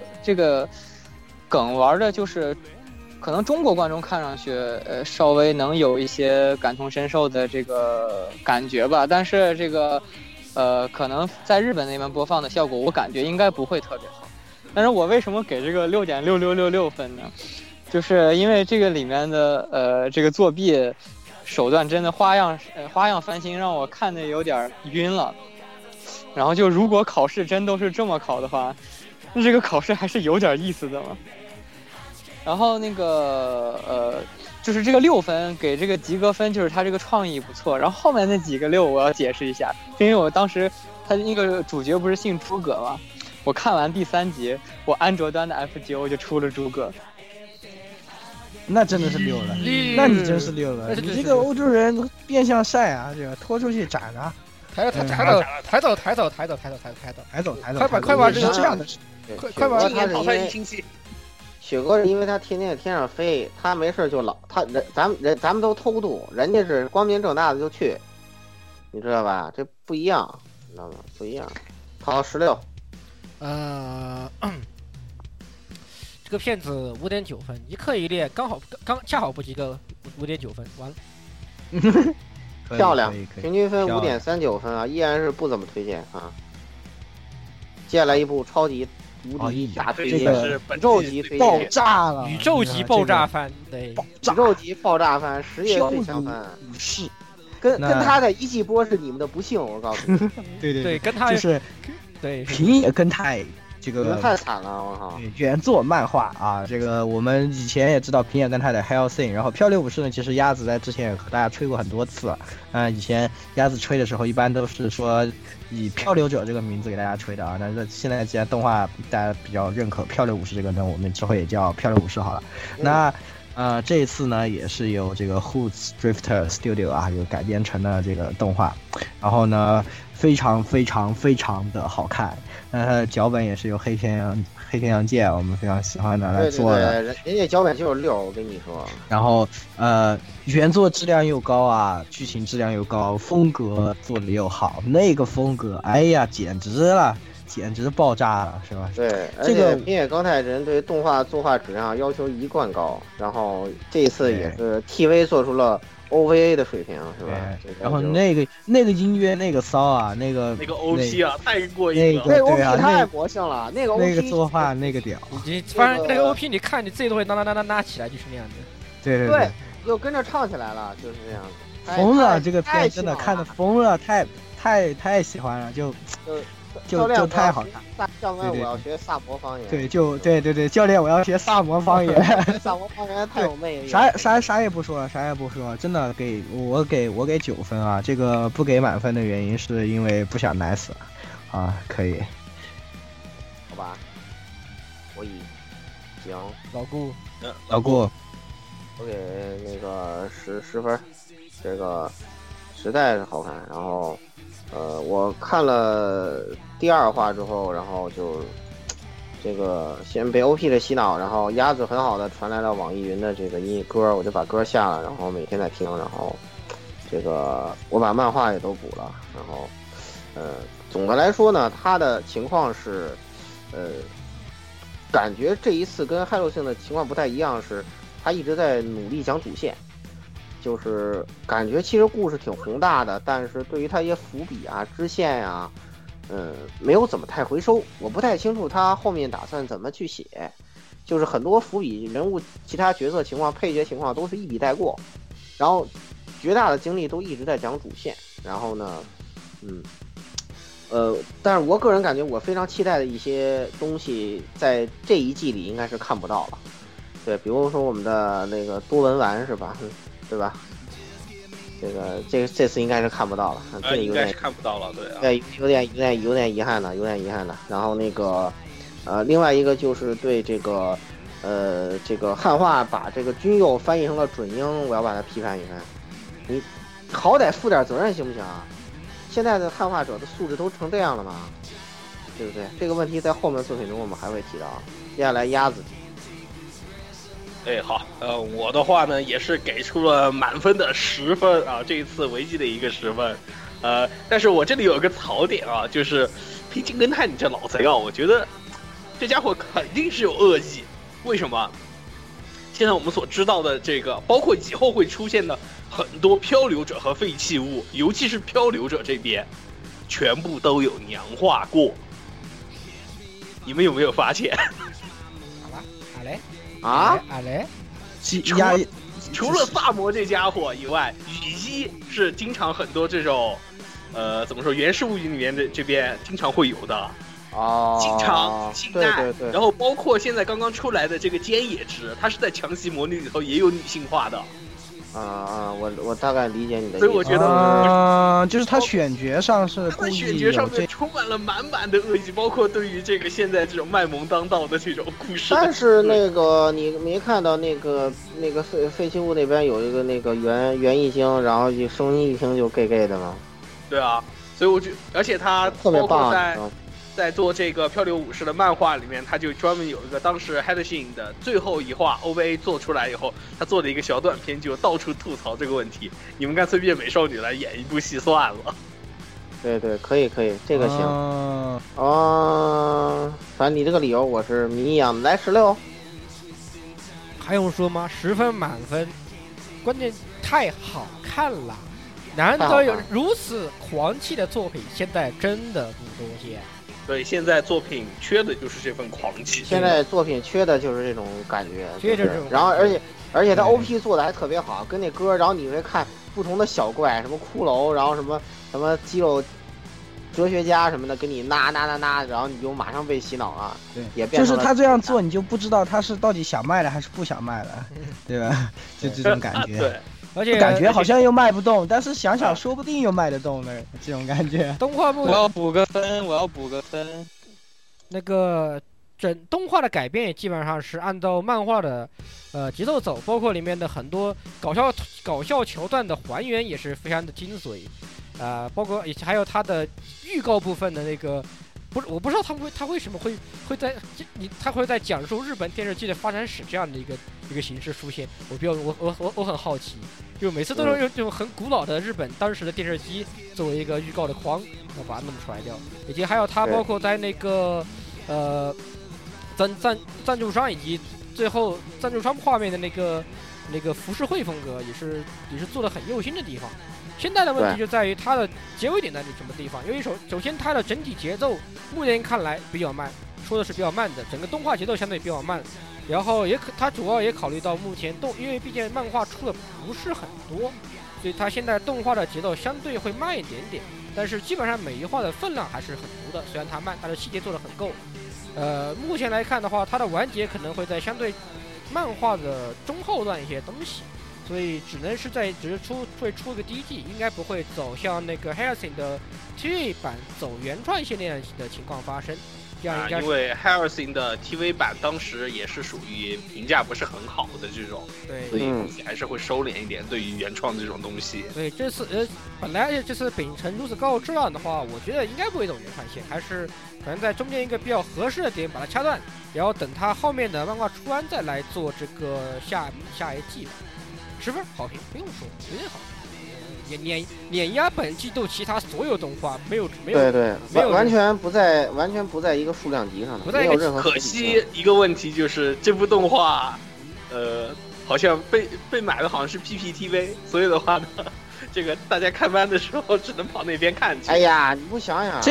梗玩的就是可能中国观众看上去稍微能有一些感同身受的这个感觉吧，但是这个可能在日本那边播放的效果我感觉应该不会特别好。但是我为什么给这个6.6666分呢，就是因为这个里面的这个作弊手段真的花样翻新，让我看得有点晕了。然后就如果考试真都是这么考的话，那这个考试还是有点意思的嘛。然后那个就是这个6分给这个及格分，就是他这个创意不错。然后后面那几个6我要解释一下，因为我当时他那个主角不是姓诸葛吗？我看完第3集，我安卓端的 FGO 就出了诸葛，那真的是溜了，那你真是溜了，你这个欧洲人变相晒啊，这个拖出去斩啊，抬走，快把这个这样的，快把今年淘汰1星期。雪哥是因为他天天在天上飞，他没事就老他人，咱们都偷渡，人家是光明正大的就去，你知道吧？这不一样，你知道吗？不一样。好，16，这个片子5.9分，一刻一练，刚恰好不及格，5.9分，完了，漂亮，平均分5.39分啊，依然是不怎么推荐啊。接下来一部超级。无敌大推荐，宇宙级推荐，爆炸了！宇宙级爆炸番，对，宇宙级爆炸番，10月最强番，是，跟他的一季播是你们的不幸，我告诉你。对，跟他就是，对，平野跟太这个太惨了，我靠！原作漫画啊，这个我们以前也知道平野跟太的 Hell Thing， 然后漂流武士呢，其实鸭子在之前也和大家吹过很多次了，以前鸭子吹的时候一般都是说。以漂流者这个名字给大家吹的啊，但是现在既然动画大家比较认可漂流武士这个呢，我们之后也叫漂流武士好了。那这一次呢也是由这个 Hoods Drifter Studio 啊有改编成了这个动画，然后呢非常非常非常的好看。那它的脚本也是由黑天羊界我们非常喜欢的来做的，人家脚本就是6，我跟你说。然后原作质量又高啊，剧情质量又高，风格做的又好，那个风格哎呀简直爆炸了，是吧？对，这个平野刚太人对动画作画质量要求一贯高，然后这一次也是 TV 做出了 OVA 的水平，是吧？然后那个音乐那个骚啊，那个 OP 啊，太过瘾了，那个 OP 太魔性了，那个作画那个屌，你反正那个 OP 你看你自己都会拉起来，就是那样的，对，又跟着唱起来了，就是这样子，疯了！这个片真的看得疯了，太喜欢了，就太好看。教练，我要学萨摩方言。对，对，教练，我要学萨摩方言。萨摩方言太有魅力。啥也不说，真的给我给9分啊！这个不给满分的原因是因为不想奶死啊，可以。好吧，我以行。老顾，我给那个十分，这个实在是好看，然后。我看了第2话之后，然后就这个先被 OP 的洗脑，然后压制很好的传来了网易云的这个音乐歌，我就把歌下了，然后每天在听，然后这个我把漫画也都补了，然后总的来说呢，他的情况是感觉这一次跟害兽性的情况不太一样，是他一直在努力讲主线，就是感觉其实故事挺宏大的，但是对于他一些伏笔啊、支线呀、啊，没有怎么太回收。我不太清楚他后面打算怎么去写，就是很多伏笔、人物、其他角色情况、配角情况都是一笔带过，然后绝大的精力都一直在讲主线。然后呢，但是我个人感觉我非常期待的一些东西，在这一季里应该是看不到了。对，比如说我们的那个多文丸是吧？对吧？这次应该是看不到了，应该是看不到了，对啊，对，有点遗憾了，然后那个，另外一个就是对这个，汉化把这个军佑翻译成了准英，我要把它批判一番，你好歹负点责任行不行啊？现在的汉化者的素质都成这样了吗？对不对？这个问题在后面作品中我们还会提到。接下来鸭子。哎，好，我的话呢也是给出了满分的10分啊，这一次维基的一个10分，但是我这里有一个槽点啊，就是平井根太你这老贼啊，我觉得这家伙肯定是有恶意。为什么？现在我们所知道的这个，包括以后会出现的很多漂流者和废弃物，尤其是漂流者这边，全部都有娘化过。你们有没有发现？好嘞。啊嘞，除了萨摩这家伙以外，雨衣是经常很多这种，怎么说，原始物语里面的这边经常会有的哦，经常性爱，对，然后包括现在刚刚出来的这个菅野直，他是在强袭魔女里头也有女性化的。我大概理解你的意思，所以我觉得就是他选角上是故意，他选角上面充满了满满的恶意，包括对于这个现在这种卖萌当道的这种故事。但是那个你没看到那个废弃物那边有一个那个袁一京，然后就声音一听就 gay 的吗？对啊，所以我觉得，而且他特别棒，在做这个漂流武士的漫画里面，他就专门有一个，当时 Headshine 的最后一话 OVA 做出来以后，他做了一个小短片，就到处吐槽这个问题，你们干脆变美少女来演一部戏算了。对，可以，这个行反正你这个理由我是迷一样。来16，还用说吗？10分满分，关键太好看了，难得有如此狂气的作品，现在真的不多见。对，现在作品缺的就是这份狂气。现在作品缺的就是这种感觉，缺这种。然后，而且他 OP 做的还特别好，跟那歌，然后你会看不同的小怪，什么骷髅，然后什么肌肉哲学家什么的，给你呐，然后你就马上被洗脑了。对，也变成了就是他这样做，你就不知道他是到底想卖了还是不想卖了，对吧？就这种感觉。对。而且感觉好像又卖不动，但是想说不定又卖得动呢，这种感觉。动画部我要补个分。那个整动画的改编也基本上是按照漫画的节奏走，包括里面的很多搞笑桥段的还原也是非常的精髓，包括以及还有它的预告部分的那个，我不知道他为什么会在讲述日本电视剧的发展史这样的一个形式出现，我很好奇，就每次都是用这种很古老的日本当时的电视机作为一个预告的框，我把它弄出来掉，以及还有他包括在那个赞助商以及最后赞助商画面的那个浮世绘风格也是做的很用心的地方。现在的问题就在于它的结尾点在什么地方，因为首先它的整体节奏目前看来比较慢，说的是比较慢的，整个动画节奏相对比较慢，然后它主要也考虑到目前因为毕竟漫画出的不是很多，所以它现在动画的节奏相对会慢一点，但是基本上每一话的分量还是很足的，虽然它慢，它的细节做得很够。目前来看的话，它的完结可能会在相对漫画的中后段一些东西，所以只能是在只会出个第一季，应该不会走向那个 Harrison 的 TV 版走原创系列的情况发生。啊，因为 Harrison 的 TV 版当时也是属于评价不是很好的这种，对，所以你还是会收敛一点对于原创这种东西。对，这次本来这次秉承如此高质量的话，我觉得应该不会走原创线，还是可能在中间一个比较合适的点把它掐断，然后等它后面的漫画出完再来做这个下一季吧。10分好评，不用说，绝对好评。碾压本季度其他所有动画，没有对对，完全不在一个数量级上的，不在一个没有任何。可惜一个问题就是这部动画，好像被买的好像是 PPTV， 所以的话呢，这个大家看班的时候只能跑那边看去。哎呀，你不想想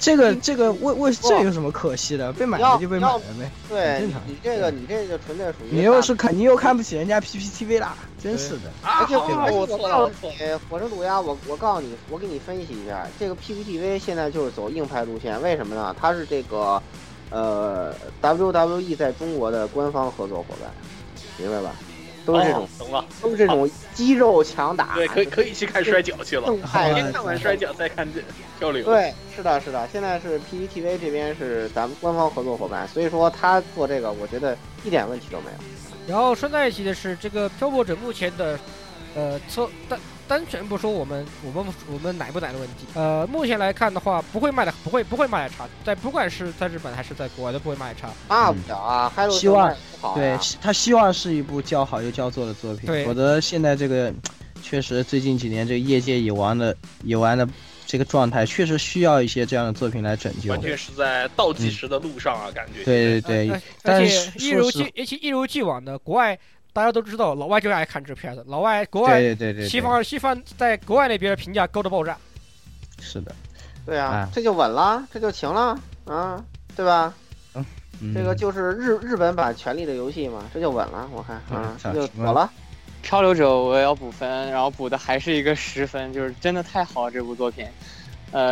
这个为这有什么可惜的？被买了就被买了呗，对，正常。你这个纯粹属于你又看不起人家 PPTV 啦。真是的，而且我告诉你，火神毒鸦，我告诉你，我给你分析一下，这个 PPTV 现在就是走硬派路线，为什么呢？它是这个，WWE 在中国的官方合作伙伴，明白吧？都是这种，懂了，都是这种肌肉强打，对，可以去看摔跤去了，先看完摔跤再看这交流。对，是的，现在是 PPTV 这边是咱们官方合作伙伴，所以说他做这个，我觉得一点问题都没有。然后顺带一提的是，这个漂泊者目前的，单纯不说我们奶不奶的问题，目前来看的话，不会卖的差，在不管是在日本还是在国外都不会卖的差。那不了啊，还有希望好、啊，对他希望是一部较好又较做的作品，否则现在这个确实最近几年这个业界已完的。这个状态确实需要一些这样的作品来拯救，完全是在倒计时的路上啊，感觉。对，但是一如既往的，国外大家都知道，老外就爱看这片子，老外国外对西方在国外那边评价高的爆炸。是的，对啊，这就稳了，这就行了啊，对吧？这个就是日本版《权力的游戏》嘛，这就稳了，我看啊，这就妥了。漂流者我也要补分，然后补的还是一个10分，就是真的太好了这部作品。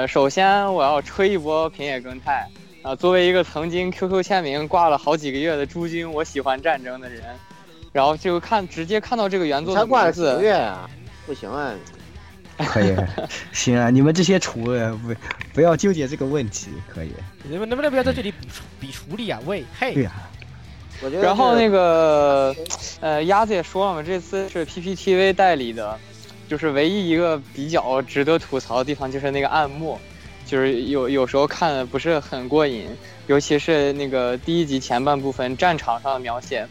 首先我要吹一波平野耕太啊，作为一个曾经 QQ 签名挂了好几个月的诸君，我喜欢战争的人，然后就直接看到这个原作的名字，才挂了几个月啊，不行啊，可以，行啊，你们这些厨不要纠结这个问题，可以。你们能不能不要在这里比厨力啊？喂，嘿。对啊。然后那个，鸭子也说了嘛，这次是 PPTV 代理的，就是唯一一个比较值得吐槽的地方就是那个暗幕，就是有时候看的不是很过瘾，尤其是那个第一集前半部分战场上的描写，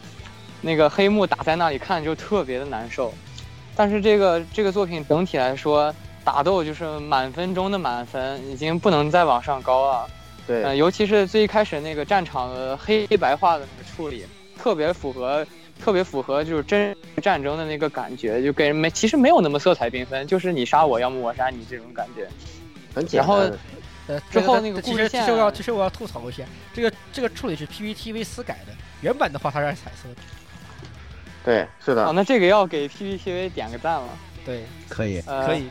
那个黑幕打在那里看就特别的难受。但是这个作品整体来说，打斗就是满分中的满分，已经不能再往上高了。对，尤其是最一开始那个战场的黑白化的那个处理，特别符合就是真战争的那个感觉，就给人其实没有那么色彩缤纷，就是你杀我，要么我杀你这种感觉。很简单。然后，之后那个故事线，其实我要吐槽一下，这个处理是 PPTV 私改的，原版的话它是彩色的。对，是的。哦，那这个要给 PPTV 点个赞了。对，可以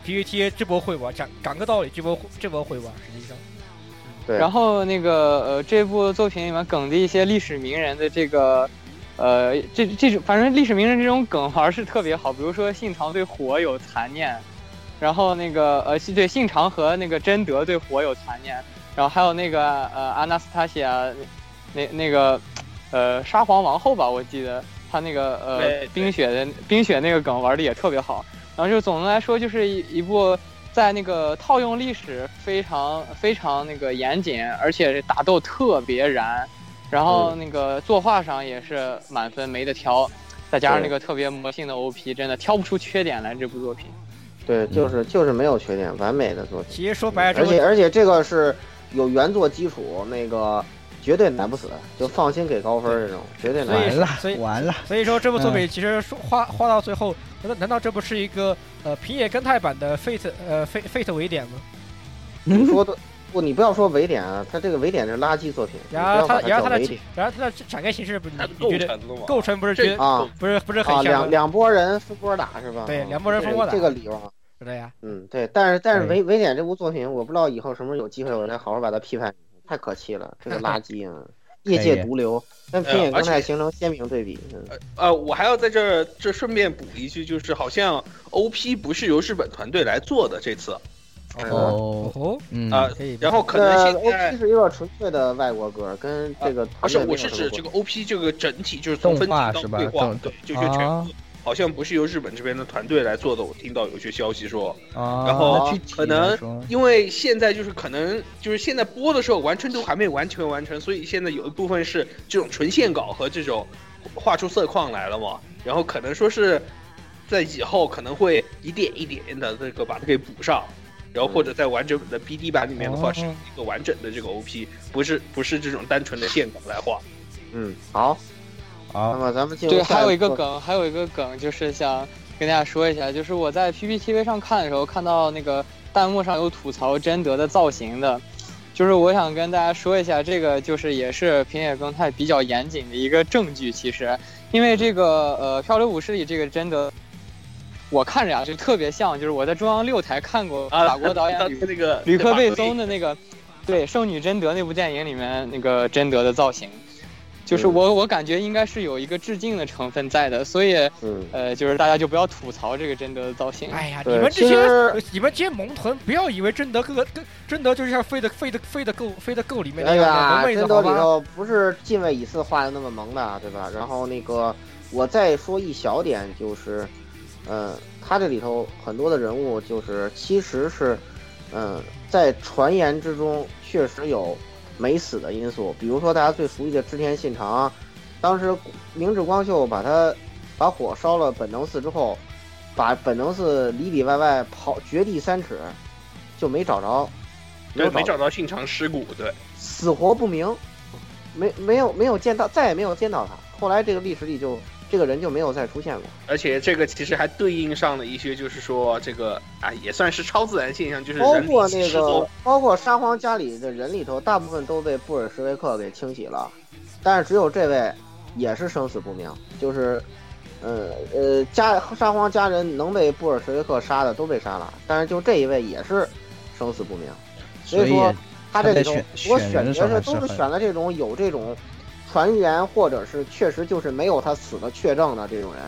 ，PPTV 这波会玩，讲个道理，这波会玩，实际上。对，然后那个这部作品里面梗的一些历史名人的这个，这种反正历史名人这种梗还是特别好，比如说信长对火有残念，然后那个对信长和那个贞德对火有残念，然后还有那个阿纳斯塔西亚那个沙皇王后吧，我记得他那个冰雪那个梗玩的也特别好，然后就总的来说就是一部。在那个套用历史非常非常那个严谨，而且打斗特别燃，然后那个作画上也是满分没得挑，再加上那个特别魔性的 OP， 真的挑不出缺点来这部作品。对，就是没有缺点，完美的作品。其实说白了，而且这个是有原作基础，那个绝对难不死，就放心给高分这种，绝对难。完了。所以说这部作品其实花到最后。难道这不是一个平野耕太版的 Fate 伪典吗？你说的不，你不要说伪典啊，他这个伪典是垃圾作品。然后他的展开形式不是你觉得构成不是很像两拨人分拨打是吧？对，两拨人分拨打这个理由啊，是这样。嗯，对，但是伪典这部作品，我不知道以后什么时候有机会我再好好把它批判，太可惜了，这个垃圾啊。业界毒瘤跟平野耕太形成鲜明对比。我还要在这顺便补一句，就是好像 OP 不是由日本团队来做的这次，哦，嗯啊，然后可能现在 OP 是一个纯粹的外国歌，跟这个不是，我是指这个 OP 这个整体就是从分体到绘画，对，就是全部好像不是由日本这边的团队来做的，我听到有些消息说，然后可能因为现在就是可能就是现在播的时候完成度还没完全完成，所以现在有一部分是这种纯线稿和这种画出色框来了嘛，然后可能说是在以后可能会一点一点的这个把它给补上，然后或者在完整的 PD 版里面的话是一个完整的这个 OP， 不是这种单纯的线稿来画。嗯，好。那么咱们对，还有一个梗就是想跟大家说一下，就是我在 PPTV 上看的时候，看到那个弹幕上有吐槽贞德的造型的，就是我想跟大家说一下，这个就是也是平野耕太比较严谨的一个证据。其实因为这个漂流武士里这个贞德，我看着呀就特别像，就是我在中央六台看过法国导演吕克贝松的那个对圣女贞德那部电影里面那个贞德的造型，就是我感觉应该是有一个致敬的成分在的，所以就是大家就不要吐槽这个贞德的造型。哎呀，你们这些萌臀，不要以为贞德贞德就是像飞的够里面那个萌妹子，好吧？贞德里头不是近卫乙四画的那么萌的，对吧？然后那个我再说一小点，就是他这里头很多的人物就是其实是在传言之中确实有没死的因素，比如说大家最熟悉的织田信长，当时明智光秀把火烧了本能寺之后，把本能寺里外外刨掘地3尺，就没找着信长尸骨，对，死活不明，没有见到，再也没有见到他。后来这个历史里就这个人就没有再出现过，而且这个其实还对应上了一些，就是说这个也算是超自然现象，就是包括沙皇家里的人里头，大部分都被布尔什维克给清洗了，但是只有这位也是生死不明，就是沙皇家人能被布尔什维克杀的都被杀了，但是就这一位也是生死不明，所以说他这里头我选择是都是选了这种有这种传言或者是确实就是没有他死的确证的这种人，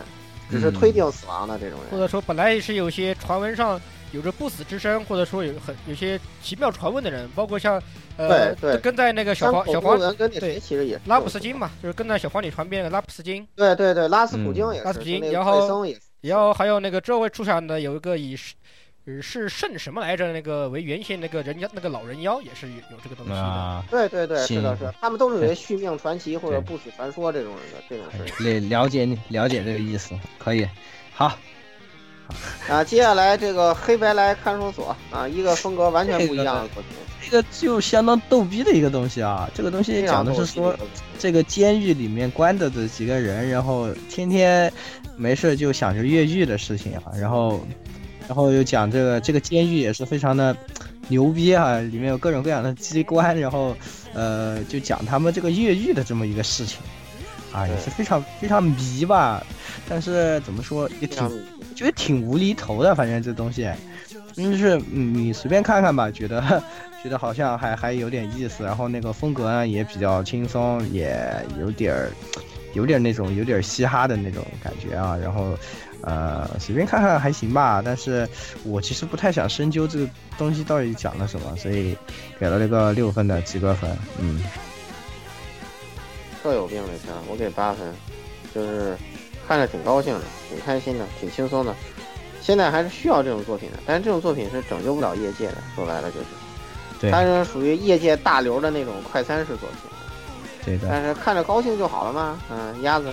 只是推定死亡的这种人，或者说本来是有些传闻上有着不死之身，或者说有些奇妙传闻的人，包括像对跟在那个小黄跟对其实也拉普斯金嘛，就是跟在小黄里传遍的拉普斯金，对拉斯普京也是，拉斯普京，然后还有那个这位出场的有一个以是圣什么来着？那个为原型那个人家那个老人妖也是有这个东西的。对，是的，是。他们都是有续命传奇或者不死传说这种人的这种事情。了解这个意思，可以。好。啊，接下来这个黑白来看守所啊，一个风格完全不一样的作品。这个就相当逗逼的一个东西啊，这个东西讲的是说这个监狱里面关的这几个人，然后天天没事就想着越狱的事情啊，然后又讲这个监狱也是非常的牛逼啊，里面有各种各样的机关，然后就讲他们这个越狱的这么一个事情啊，也是非常非常迷吧，但是怎么说也觉得挺无厘头的，反正这东西就是你随便看看吧，觉得好像还有点意思，然后那个风格呢也比较轻松，也有点那种有点嘻哈的那种感觉啊，然后随便看看还行吧，但是我其实不太想深究这个东西到底讲了什么，所以给了这个6分的及格分。嗯，特有病这片我给8分，就是看着挺高兴的，挺开心的，挺轻松的，现在还是需要这种作品的，但是这种作品是拯救不了业界的，说白了就是对，它是属于业界大流的那种快餐式作品，对的，但是看着高兴就好了嘛。鸭子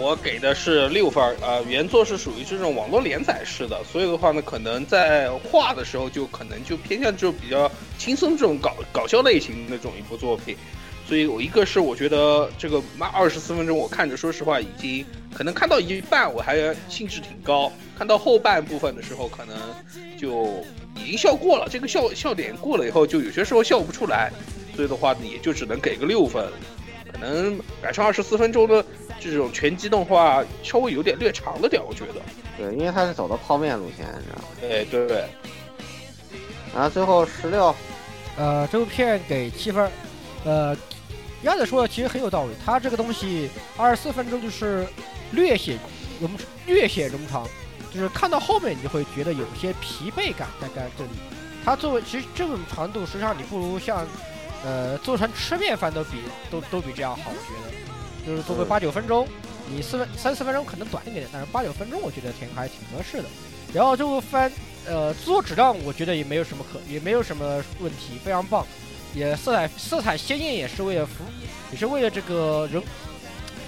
我给的是6分，原作是属于这种网络连载式的，所以的话呢，可能在画的时候就可能就偏向就比较轻松这种搞笑类型那种一部作品，所以我一个是我觉得这个24分钟我看着说实话已经可能看到一半我还兴致挺高，看到后半部分的时候可能就已经笑过了，这个笑点过了以后就有些时候笑不出来，所以的话呢也就只能给个6分，可能赶上24分钟的这种拳击动画稍微有点略长了点，我觉得。对，因为他是走到泡面路线，你知道吗？对。然后最后16，这部片给7分。鸭子说的其实很有道理，他这个东西24分钟就是略显冗长，就是看到后面你就会觉得有些疲惫感在这里。它作为其实这种长度，实际上你不如像做成吃面饭都比这样好，我觉得就是做个8、9分钟，你3、4分钟可能短一点，但是8、9分钟我觉得挺还挺合适的。然后这部番制作质量我觉得也没有什么问题，非常棒，也色彩鲜艳，也是为了这个人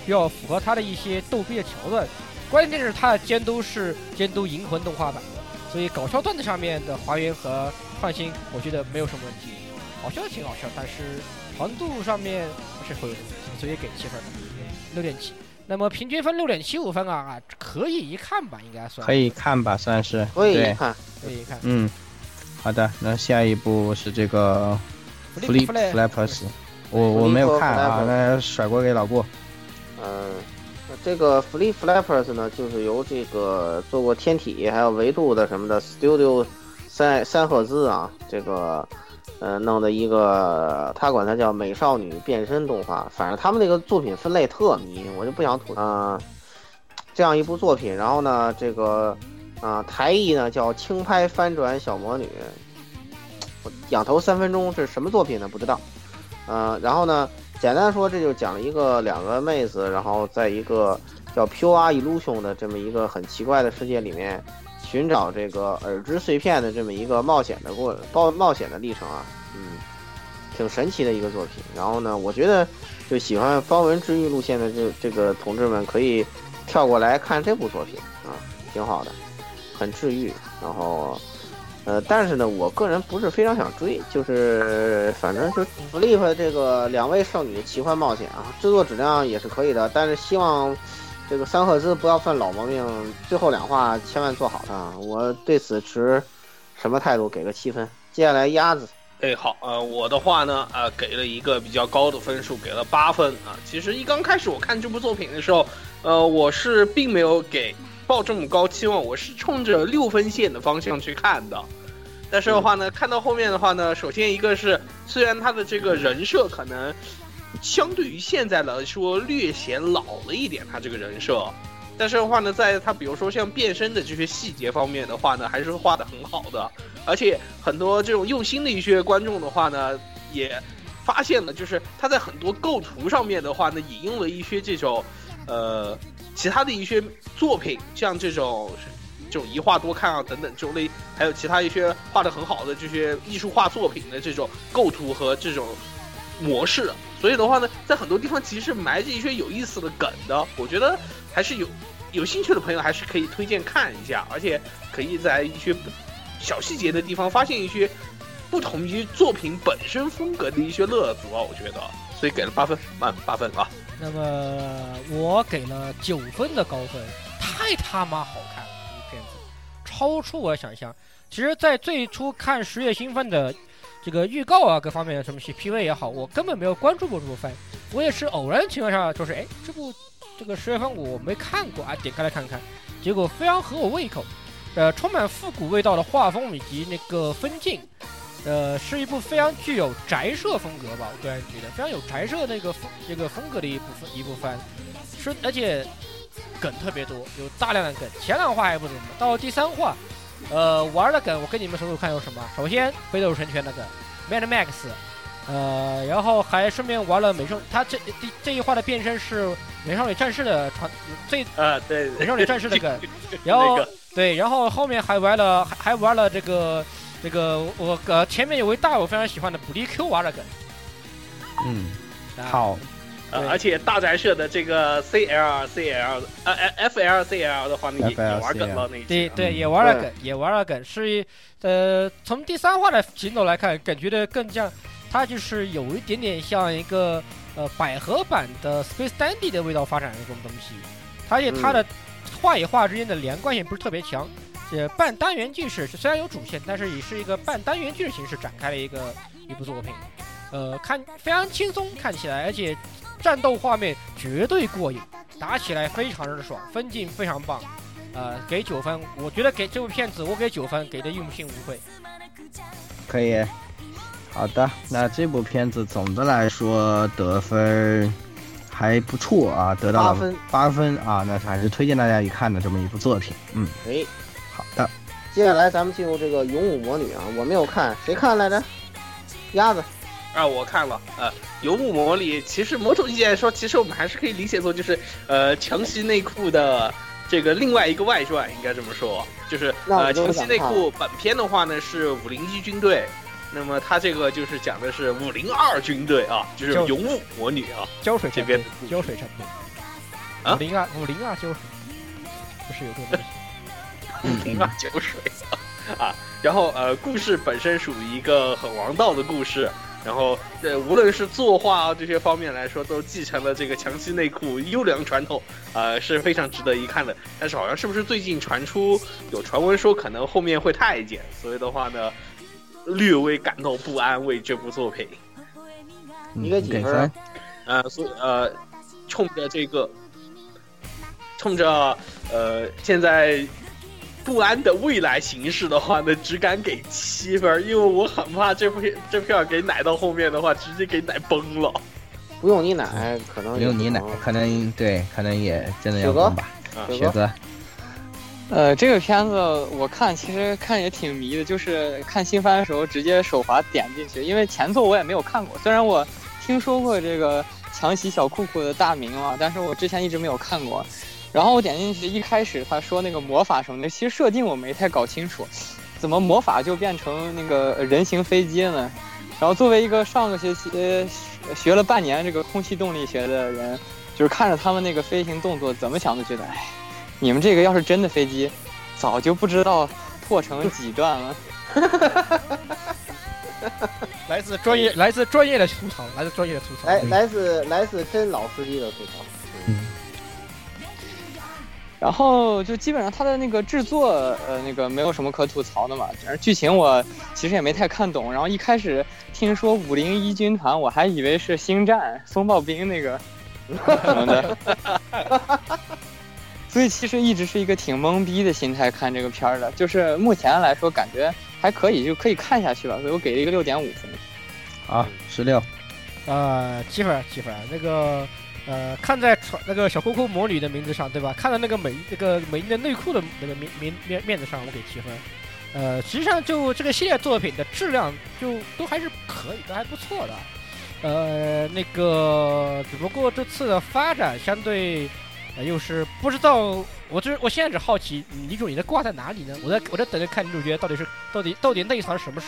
要符合他的一些逗逼的桥段。关键是他的监督银魂动画版，所以搞笑段子上面的还原和创新我觉得没有什么问题，好笑挺好笑，但是长度上面不是会有什么问题，所以给7分，6.7。那么平均分6.75分啊，可以一看吧，应该算可以看吧，算是可以看。嗯，好的，那下一步是这个 Flip Flappers， 我没有看啊，那甩锅给老布。这个 Flip Flappers 呢，就是由这个做过天体还有维度的什么的 Studio 3赫兹啊，这个弄的一个，他管它叫美少女变身动画，反正他们那个作品分类特迷，我就不想吐槽。这样一部作品，然后呢，这个台译呢叫轻拍翻转小魔女，仰头3分钟是什么作品呢？不知道。然后呢？简单说，这就讲了两个妹子，然后在一个叫 Pure Illusion 的这么一个很奇怪的世界里面，寻找这个耳之碎片的这么一个冒险的历程啊，挺神奇的一个作品。然后呢，我觉得就喜欢方文治愈路线的这个同志们可以跳过来看这部作品啊，挺好的，很治愈。然后。但是呢，我个人不是非常想追，就是反正就是Flip这个两位少女的奇幻冒险啊，制作质量也是可以的，但是希望这个3赫兹不要犯老毛病，最后2话千万做好它。我对此持什么态度？给个7分。接下来鸭子，好，我的话呢，给了一个比较高的分数，给了8分啊。其实一刚开始我看这部作品的时候，我是并没有抱这么高期望，我是冲着6分线的方向去看的，但是的话呢，看到后面的话呢，首先一个是虽然他的这个人设可能相对于现在来说略显老了一点，他这个人设，但是的话呢，在他比如说像变身的这些细节方面的话呢，还是画得很好的，而且很多这种用心的一些观众的话呢，也发现了就是他在很多构图上面的话呢，也因为一些这种其他的一些作品，像这种一画多看啊等等这种类，还有其他一些画得很好的这些艺术画作品的这种构图和这种模式，所以的话呢，在很多地方其实埋着一些有意思的梗的，我觉得还是有兴趣的朋友还是可以推荐看一下，而且可以在一些小细节的地方发现一些不同于作品本身风格的一些乐子啊，我觉得，所以给了8分，8分啊。那么我给了9分的高分，太他妈好看了，这片子超出我想象。其实，在最初看10月新番的这个预告啊，各方面的什么 PV 也好，我根本没有关注过这部番，我也是偶然情况下就是这个10月番我没看过啊，点开来看看，结果非常合我胃口，充满复古味道的画风以及那个分镜。是一部非常具有宅社风格吧，我个人觉得非常有宅社那个风格的一部番，是而且梗特别多，有大量的梗，前2话还不怎么，到第3话，玩的梗我跟你们说说看有什么。首先北斗神拳的梗 ，Mad Max， 然后还顺便玩了美少，他这一话的变身是美少女战士的对美少女战士的梗，然后、那个、对，然后后面还玩了这个我前面有位大我非常喜欢的补力 Q 娃的梗，好，而且大宅社的这个 FLCL 的话也玩梗了，那对也玩了梗，是从第3话的行动来看，感觉的更像它就是有一点点像一个百合版的 Space Dandy 的味道发展的这种东西，它的画与画之间的连贯性不是特别强。半单元剧式虽然有主线，但是也是一个半单元剧的形式展开了一部作品，看非常轻松，看起来而且战斗画面绝对过瘾，打起来非常的爽，分镜非常棒，给9分，我觉得给这部片子我给9分，给的用心无愧。可以，好的，那这部片子总的来说得分还不错啊，得到了8分啊，那还是推荐大家一看的这么一部作品。嗯，哎，好的，接下来咱们进入这个勇武魔女啊，我没有看，谁看来着？鸭子啊，我看了。勇武魔女其实某种意义来说，其实我们还是可以理解作就是长崎内裤的这个另外一个外传，应该这么说，就是长崎内裤本片的话呢是501军队。那么他这个就是讲的是502军队啊，就是勇武魔女啊，胶水这边胶水产品啊，502胶水不是有这个502胶水啊。然后故事本身属于一个很王道的故事，然后无论是作画啊这些方面来说，都继承了这个长崎内裤优良传统，是非常值得一看的。但是好像是不是最近传出有传闻说可能后面会太监，所以的话呢，略微感到不安为这部作品。你给几分？所以冲着现在不安的未来形势的话呢，只敢给7分，因为我很怕这片给奶到后面的话，直接给奶崩了。不用你奶，可能不用你奶，可能对，可能也真的要崩吧。雪哥。这个片子我看其实看也挺迷的，就是看新番的时候直接手滑点进去，因为前作我也没有看过，虽然我听说过这个强袭小裤裤的大名啊，但是我之前一直没有看过。然后我点进去，一开始他说那个魔法什么的，其实设定我没太搞清楚，怎么魔法就变成那个人形飞机呢？然后作为一个上个学期学了半年这个空气动力学的人，就是看着他们那个飞行动作，怎么想都觉得哎，你们这个要是真的飞机，早就不知道破成几段了。来自专业的吐槽，来自专业的吐槽，来自真老司机的吐槽。嗯。然后就基本上他的那个制作，那个没有什么可吐槽的嘛。但是剧情我其实也没太看懂。然后一开始听说501军团，我还以为是星战风暴兵那个什么的。所以其实一直是一个挺懵逼的心态看这个片儿的，就是目前来说感觉还可以，就可以看下去了，所以我给了一个6.5分。啊，16。7分。那个看在那个小裤裤魔女的名字上，对吧？看在那个美英的内裤的那个面子上，我给7分。实际上就这个系列作品的质量就都还是可以，都还不错的。那个只不过这次的发展相对。又是不知道，我现在只好奇女主你的挂在哪里呢？我在等着看女主角到底内藏什么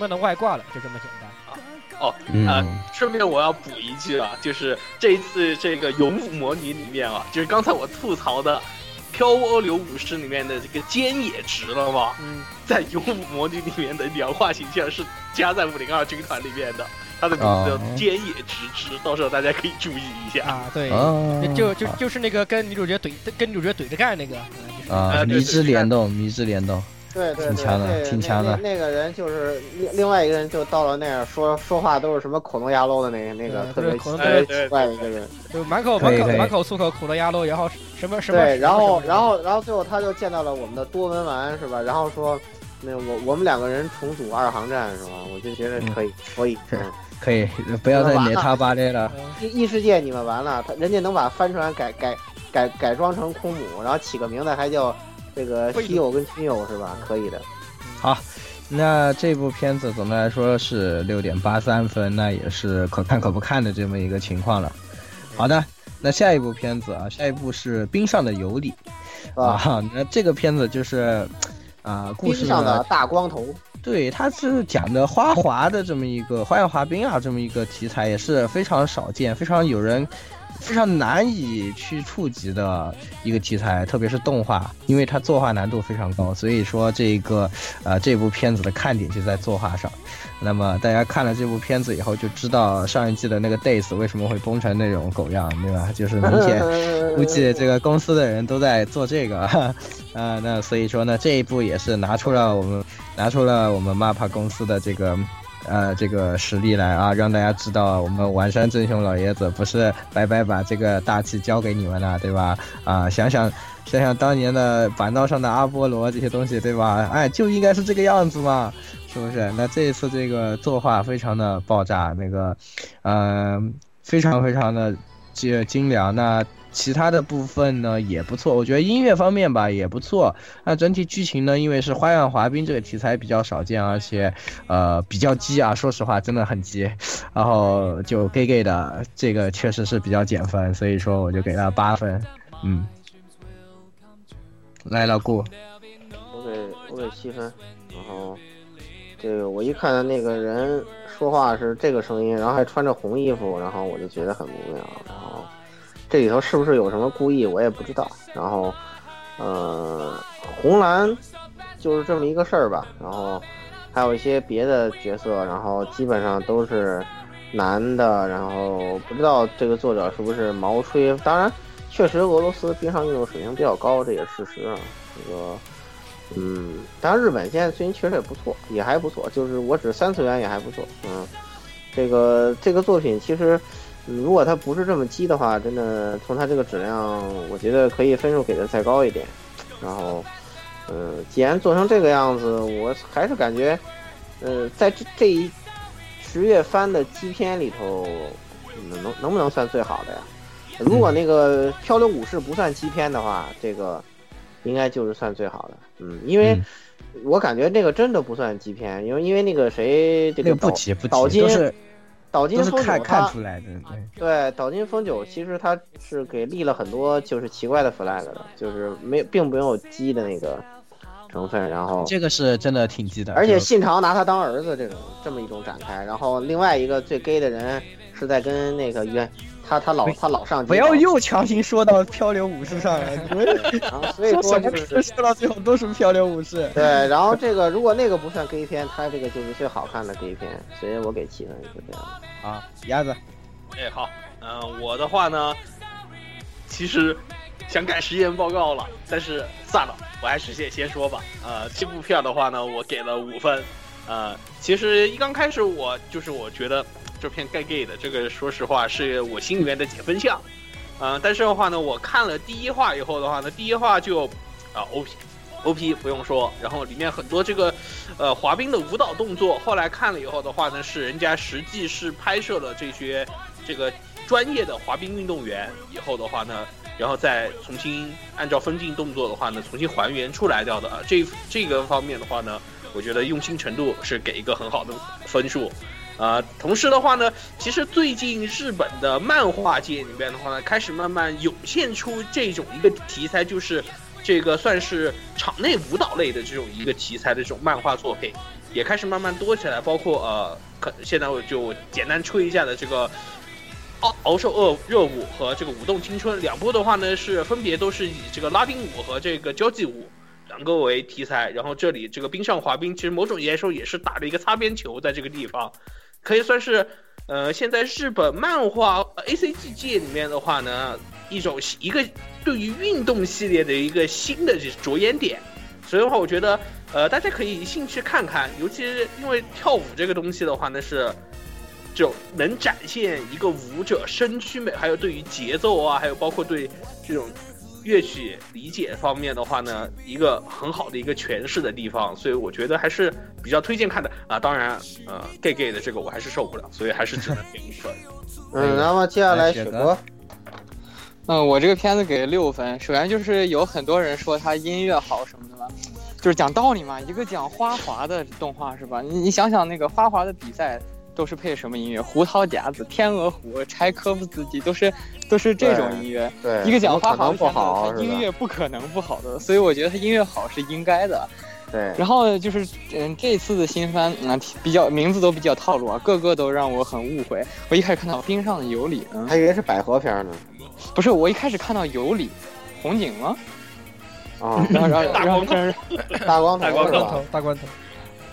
样的外挂了，就这么简单啊！顺便我要补一句啊，就是这一次这个《勇武魔女》里面啊，就是刚才我吐槽的《飘涡流武士》里面的这个菅野直了嘛，在《勇武魔女》里面的娘化形象是加在502军团里面的。他的名字叫菅野直之，到时候大家可以注意一下啊。对，就是那个跟女主角怼着干那个啊，迷之联动，对，挺强的。那个人就是另外一个人，就到了那样说话都是什么口弄牙漏的那个特别奇怪的一个人，就满口粗口口弄牙漏，然后什么对，然后最后他就见到了我们的多文丸是吧？然后说。那我们两个人重组二航站是吧？我就觉得可以，不要再捏他巴勒了。异世界你们完了，人家能把帆船改装成空母，然后起个名字还叫这个稀有跟群友是吧？可以的。好，那这部片子总的来说是6.83分，那也是可看可不看的这么一个情况了。好的，那下一部片子啊，下一部是《冰上的尤里》啊，那这个片子就是。故事上的大光头，对，它是讲的花滑的这么一个花样滑冰啊，这么一个题材也是非常少见，非常难以去触及的一个题材，特别是动画，因为它作画难度非常高，所以说这部片子的看点就在作画上。那么大家看了这部片子以后，就知道上一季的那个 Days 为什么会崩成那种狗样，对吧？就是明显估计这个公司的人都在做这个那所以说呢，这一部也是拿出了我们 MAPA 公司的这个实力来啊，让大家知道我们丸山正雄老爷子不是白白把这个大气交给你们了，对吧？想想当年的板道上的阿波罗这些东西，对吧？哎，就应该是这个样子嘛，是不是？那这一次这个作画非常的爆炸，非常非常的精良。那其他的部分呢也不错，我觉得音乐方面吧也不错。那整体剧情呢，因为是花样滑冰这个题材比较少见，而且比较激啊，说实话真的很激，然后就 gay 的这个确实是比较减分，所以说我就给他8分。嗯，来老顾，我给7分。然后这个我一看到那个人说话是这个声音，然后还穿着红衣服，然后我就觉得很无聊，然后这里头是不是有什么故意我也不知道。然后红蓝就是这么一个事儿吧，然后还有一些别的角色，然后基本上都是男的，然后不知道这个作者是不是毛吹。当然确实俄罗斯冰上运动水平比较高，这也是事实啊。这个当然日本现在最近确实也不错，也还不错，就是我指三次元也还不错。这个作品其实如果它不是这么激的话，真的从它这个质量我觉得可以分数给的再高一点。然后既然做成这个样子，我还是感觉在这一10月番的基片里头能不能算最好的呀？如果那个漂流武士不算基片的话，这个应该就是算最好的。因为我感觉这个真的不算基片，因为那个谁，这个岛津风酒看出来的，对，岛津风酒其实他是给立了很多就是奇怪的 flag 的，就是并没有基的那个成分。然后这个是真的挺基的，而且信长拿他当儿子这么一种展开。然后另外一个最 gay 的人是在跟那个他老上级，不要又强行说到漂流武士上来。所以说说到最后都是漂流武士。对，然后这个如果那个不算 gay 片，他这个就是最好看的 gay 片，所以我给7分就这样。啊，鸭子，好，我的话呢，其实想改实验报告了，但是算了，我还是先说吧。这部片的话呢，我给了5分。其实一刚开始我觉得。这片盖 gay 的这个说实话是我心里面的减分项。但是的话呢，我看了第一话以后的话呢，第一话就OP 不用说，然后里面很多这个滑冰的舞蹈动作，后来看了以后的话呢，是人家实际是拍摄了这些这个专业的滑冰运动员以后的话呢，然后再重新按照分镜动作的话呢重新还原出来掉的。这个方面的话呢，我觉得用心程度是给一个很好的分数。同时的话呢，其实最近日本的漫画界里面的话呢，开始慢慢涌现出这种一个题材，就是这个算是场内舞蹈类的这种一个题材的这种漫画作品，也开始慢慢多起来。包括现在我简单吹一下的这个《敖兽热舞》和这个《舞动青春》两部的话呢，是分别都是以这个拉丁舞和这个交际舞两个为题材。然后这里这个冰上滑冰，其实某种意义来说也是打了一个擦边球在这个地方。可以算是现在日本漫画 ACG 界里面的话呢，一个对于运动系列的一个新的着眼点。所以的话我觉得大家可以兴趣看看，尤其是因为跳舞这个东西的话呢，是就能展现一个舞者身躯美，还有对于节奏啊，还有包括对这种乐曲理解方面的话呢，一个很好的一个诠释的地方。所以我觉得还是比较推荐看的啊。当然gay 的这个我还是受不了，所以还是只能给5分。然后接下来雪哥。我这个片子给6分。首先就是有很多人说他音乐好什么的嘛，就是讲道理嘛，一个讲花滑的动画是吧，你想想那个花滑的比赛都是配什么音乐？胡桃夹子、天鹅湖、柴科夫斯基都是这种音乐。对，一个讲花滑不好，音乐不可能不好的，所以我觉得他音乐好是应该的。对，然后就是这次的新番比较名字都比较套路啊，个个都让我很误会。我一开始看到冰上的尤里，还以为是百合片呢。不是，我一开始看到尤里，红警吗？啊，然后大光头。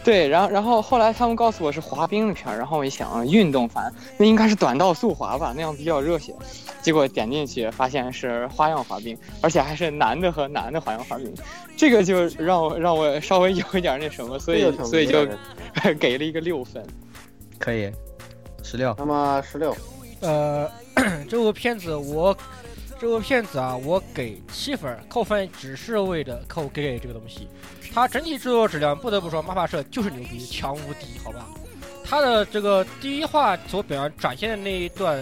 对，然后后来他们告诉我是滑冰的片，然后我一想运动番那应该是短道速滑吧，那样比较热血。结果点进去发现是花样滑冰，而且还是男的和男的花样滑冰，这个就让我稍微有一点那什么，所以就给了一个6分，可以16。那么16，这部片子啊，我给7分，扣分只是为了扣 gay 这个东西。它整体制作质量不得不说MAPA社就是牛逼，强无敌，好吧。它的这个第一话所表现展现的那一段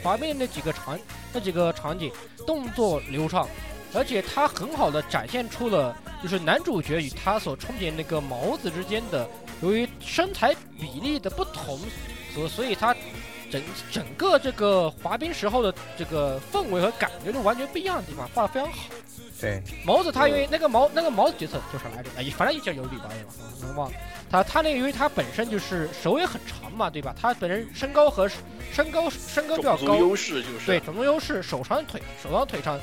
滑面那几个场景动作流畅，而且它很好的展现出了就是男主角与他所憧憬那个毛子之间的由于身材比例的不同，所以他整个这个滑冰时候的这个氛围和感觉就完全不一样的地方画得非常好。对，毛子他因为那个毛子角色叫啥来着？哎，反正也叫尤里吧，对吧？能忘了他那个，因为他本身就是手也很长嘛，对吧？他本身身高比较高，种族优势就是对种族优势，手长腿长，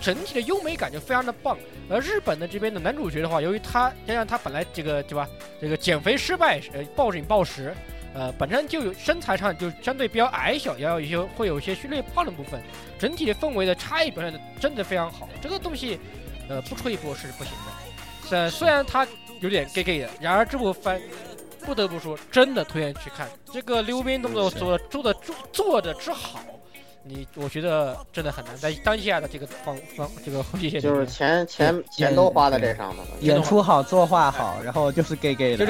整体的优美感就非常的棒。而日本的这边的男主角的话，由于他加上他本来这个对吧，这个减肥失败，暴饮暴食。本身就有身材上就相对比较矮小，也会有一些略胖的部分，整体的氛围的差异表现的真的非常好。这个东西，不吹波是不行的。虽然它有点 gay 的，然而这部番不得不说真的推荐去看。这个溜冰动作做的之好，我觉得真的很难在当下的这个后期线就是钱都花在这上面了。演出好，作画好，然后就是给的。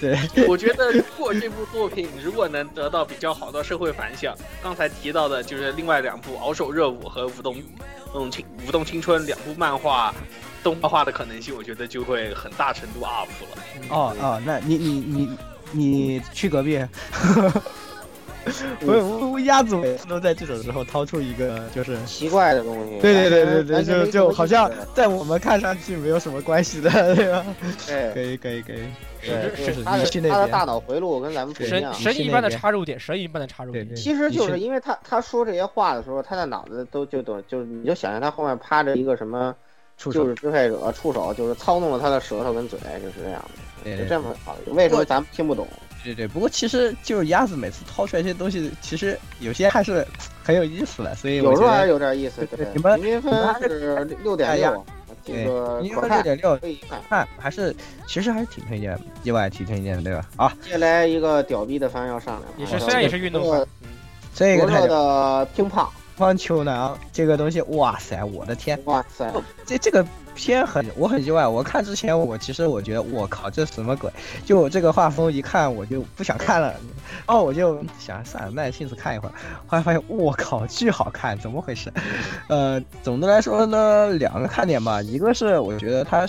对，我觉得过这部作品如果能得到比较好的社会反响，刚才提到的就是另外两部《鏖手热舞》和舞动青春两部漫画动画化的可能性，我觉得就会很大程度 up 了。哦，那你去隔壁。我鸭子每次都在这种时候掏出一个就是奇怪的东西，对，就好像在我们看上去没有什么关系的，对吧？对，可以，是他的大脑回路跟咱们不一样，神一般的插入点。其实就是因为他说这些话的时候，他的脑子都就懂，就是你就想象他后面趴着一个什么，就是支配者触手，就是操弄了他的舌头跟嘴，就是这样的，就这么好。为什么咱们听不懂？对，不过其实就是鸭子每次掏出来这些东西，其实有些还是很有意思的，所以我觉得有时候还有点意思。对，你们评分是6.6，这个评分6.6，看还是其实还是挺推荐的，意外挺推荐的，对吧？啊，接来一个屌逼的番要上来，虽然也是运动番，这个太的乒乓球呢，这个东西，哇塞，我的天，哇塞，这个。我很意外，我看之前我觉得我靠这什么鬼，就这个画风一看我就不想看了，然后我就想算了耐性子看一会儿，后来发现我靠巨好看，怎么回事？总的来说呢，两个看点吧，一个是我觉得它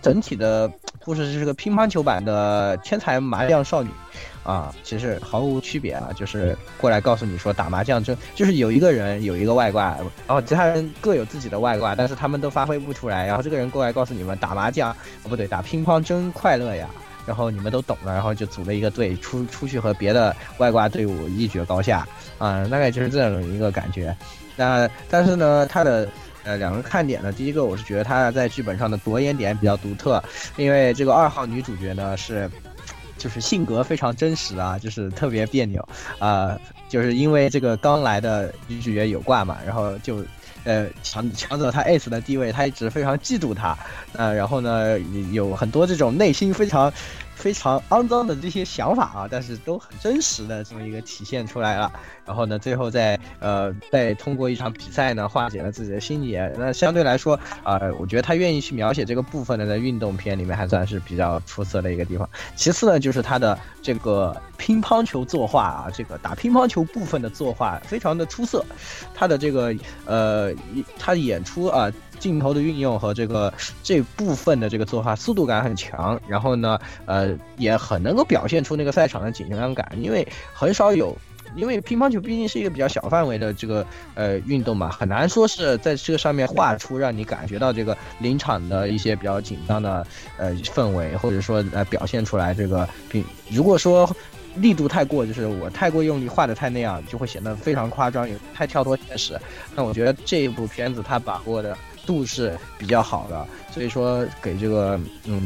整体的故事是个乒乓球版的天才麻将少女啊，其实毫无区别啊，就是过来告诉你说打麻将就是有一个人有一个外挂，然后其他人各有自己的外挂，但是他们都发挥不出来，然后这个人过来告诉你们打麻将不对，打乒乓真快乐呀，然后你们都懂了，然后就组了一个队出去和别的外挂队伍一决高下啊，大概就是这种一个感觉。那但是呢，他的两个看点呢，第一个我是觉得他在剧本上的着眼点比较独特，因为这个2号女主角呢就是性格非常真实啊，就是特别别扭啊，就是因为这个刚来的女主角有挂嘛，然后就抢走他 ace 的地位，他一直非常嫉妒他，然后呢有很多这种内心非常肮脏的这些想法啊，但是都很真实的这么一个体现出来了。然后呢，最后再通过一场比赛呢，化解了自己的心结。那相对来说，我觉得他愿意去描写这个部分呢，在运动片里面还算是比较出色的一个地方。其次呢，就是他的这个乒乓球作画啊，这个打乒乓球部分的作画非常的出色。他的这个他演出啊。镜头的运用和这部分的这个作画速度感很强，然后呢，也很能够表现出那个赛场的紧张感，因为很少有，因为乒乓球毕竟是一个比较小范围的这个运动嘛，很难说是在这个上面画出让你感觉到这个临场的一些比较紧张的氛围，或者说表现出来这个，如果说。力度太过，就是我太过用力画的太那样，就会显得非常夸张，也太跳脱现实。那我觉得这一部片子它把握的度是比较好的，所以说给这个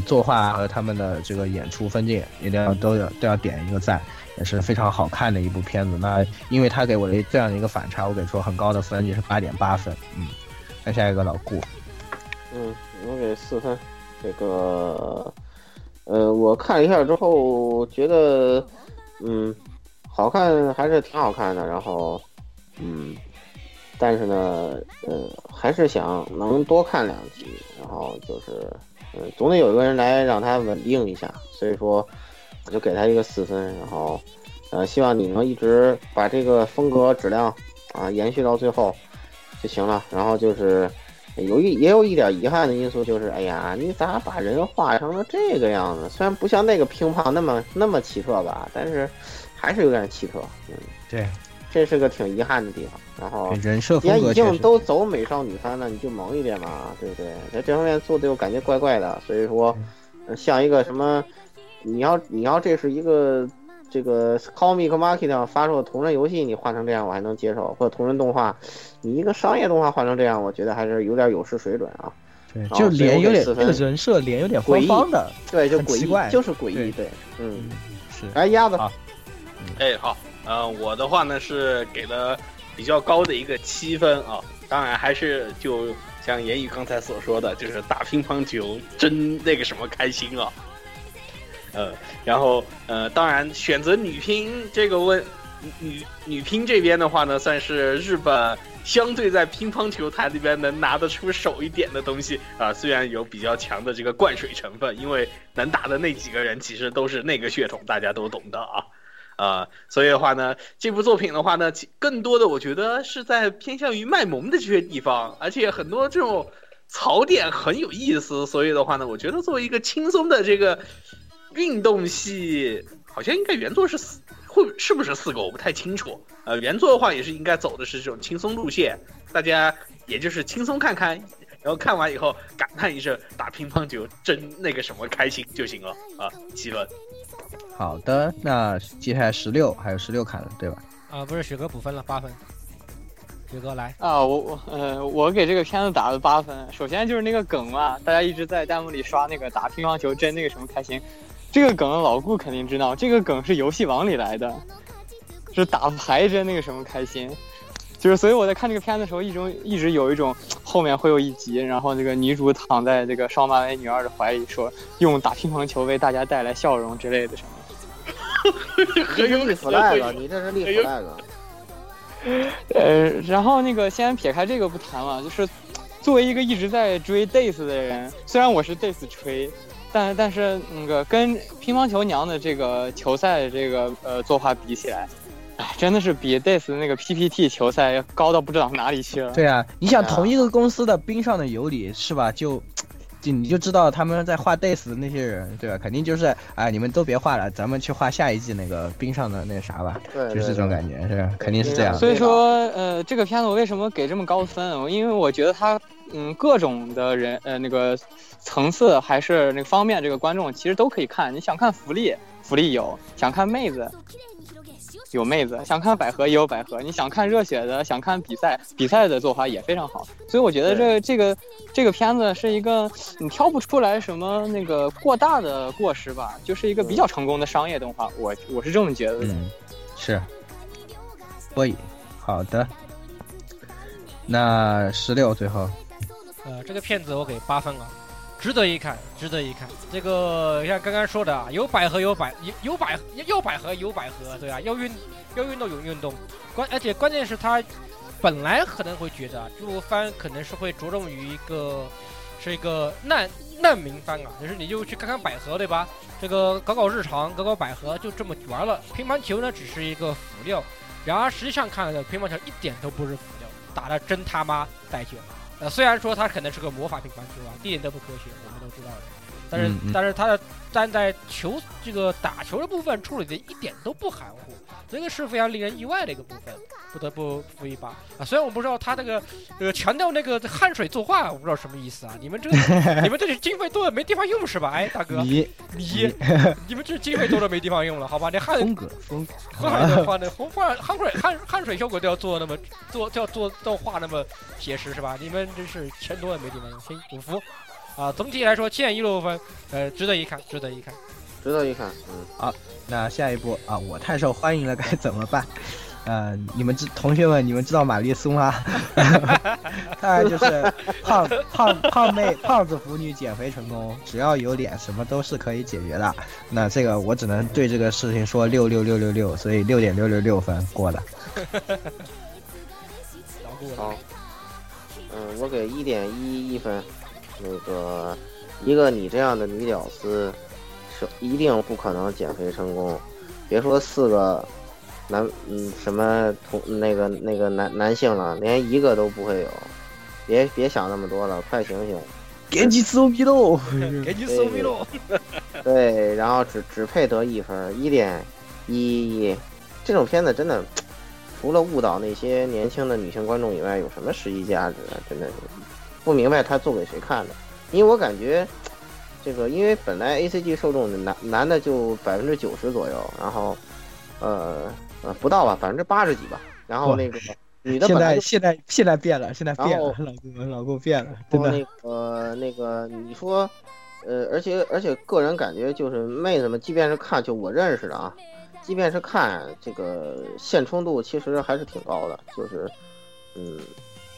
作画和他们的这个演出分镜一定要都要点一个赞，也是非常好看的一部片子。那因为它给我的这样一个反差，我给出很高的分，也是8.8分。那下一个老顾，我给4分。这个我看了一下之后觉得。好看还是挺好看的，然后但是呢还是想能多看2集，然后就是总得有一个人来让他稳定一下，所以说我就给他一个4分，然后希望你能一直把这个风格质量啊延续到最后就行了。然后就是也有一点遗憾的因素，就是哎呀，你咋把人画成了这个样子？虽然不像那个乒乓那么奇特吧，但是还是有点奇特。嗯，对，这是个挺遗憾的地方。然后人设风格已经都走美少女番了，你就萌一点嘛，对不对？在这方面做的又感觉怪怪的，所以说像一个什么，你要这是一个这个 Comic Market 上发售的同人游戏，你画成这样我还能接受，或者同人动画，你一个商业动画画成这样，我觉得还是有点有失水准啊。对，就脸有点这个人设脸有点方方的，对，就诡异，就是诡异，对，嗯，是。哎，鸭子，哎，好，我的话呢是给了比较高的一个7分啊，当然还是就像言语刚才所说的，就是打乒乓球真那个什么开心啊。然后当然选择女乒这个女乒这边的话呢，算是日本相对在乒乓球台里边能拿得出手一点的东西啊，虽然有比较强的这个灌水成分，因为能打的那几个人其实都是那个血统，大家都懂的啊。所以的话呢，这部作品的话呢，更多的我觉得是在偏向于卖萌的这些地方，而且很多这种槽点很有意思，所以的话呢，我觉得作为一个轻松的这个运动系，好像应该原作是是不是4个我不太清楚。原作的话也是应该走的是这种轻松路线，大家也就是轻松看看，然后看完以后感叹一声打乒乓球真那个什么开心就行了啊。7分。好的，那接下来16还有16砍了对吧？啊，不是，雪哥补分了8分。雪哥来啊，我给这个片子打了8分。首先就是那个梗嘛，大家一直在弹幕里刷那个打乒乓球真那个什么开心。这个梗老顾肯定知道，这个梗是游戏王里来的，是打牌真那个什么开心，就是所以我在看这个片子的时候，一直有一种后面会有一集，然后这个女主躺在这个少漫威女二的怀里说，用打乒乓球为大家带来笑容之类的什么，很有立 flag， 你这是立 flag。然后那个先撇开这个不谈了，就是作为一个一直在追 Days 的人，虽然我是 Days 吹。但是那个跟乒乓球娘的这个球赛这个作画比起来，哎，真的是比 Days 的那个 PPT 球赛高到不知道哪里去了。对啊，你想同一个公司的冰上的尤里是吧？就你就知道他们在画 Days 的那些人，对吧？肯定就是哎，你们都别画了，咱们去画下一季那个冰上的那啥吧。对，就是这种感觉，是肯定是这样。所以说这个片子我为什么给这么高分？因为我觉得它各种的人那个。层次还是那个方面，这个观众其实都可以看。你想看福利有；想看妹子，有妹子；想看百合也有百合；你想看热血的，想看比赛的作画也非常好。所以我觉得这个片子是一个你挑不出来什么那个过大的过失吧，就是一个比较成功的商业动画。我是这么觉得的。是。所以，好的。那16最后。这个片子我给8分了。值得一看。这个像刚刚说的啊，有百合，对啊，要运动有运动，而且关键是他本来可能会觉得这部番可能是会着重于一个难民番啊，就是你就去看看百合对吧？这个搞日常，搞百合就这么玩了。乒乓球呢只是一个辅料，然而实际上看的乒乓球一点都不是辅料，打得真他妈带劲。虽然说他可能是个魔法乒乓球啊，一点都不科学，我们都知道了。但是他的站在球这个打球的部分处理的一点都不含糊，这个是非常令人意外的一个部分，不得不服一把啊。虽然我不知道他那个强调那个汗水作画，我不知道什么意思啊。你们这里经费多了没地方用是吧？哎，大哥，你们这经费多了没地方用了，好吧？那汗水效果都要做那么都要画那么写实是吧？你们真是钱多了没地方用，嘿，我服。啊，总体来说7.16分，值得一看。嗯，好，那下一步啊，我太受欢迎了该怎么办？你们知道玛丽苏吗？当然就是胖子腐女减肥成功，只要有脸什么都是可以解决的。那这个我只能对这个事情说66666，所以6.666分过了。好，我给1.11分。那个，一个你这样的女屌丝，是一定不可能减肥成功。别说四个男什么同那个男性了，连一个都不会有，别想那么多了，快醒醒！给你搜米喽，给你搜米喽。对，然后只配得一分，1.11。这种片子真的，除了误导那些年轻的女性观众以外，有什么实际价值啊？真的是不明白他做给谁看的。因为我感觉，这个因为本来 ACG 受众的男的就90%左右，然后，不到吧，80几吧，然后那个。女的现在变了，老公变了，真的。那个，你说，而且个人感觉就是妹子们，即便是看，就我认识的啊，即便是看这个现充度，其实还是挺高的，就是，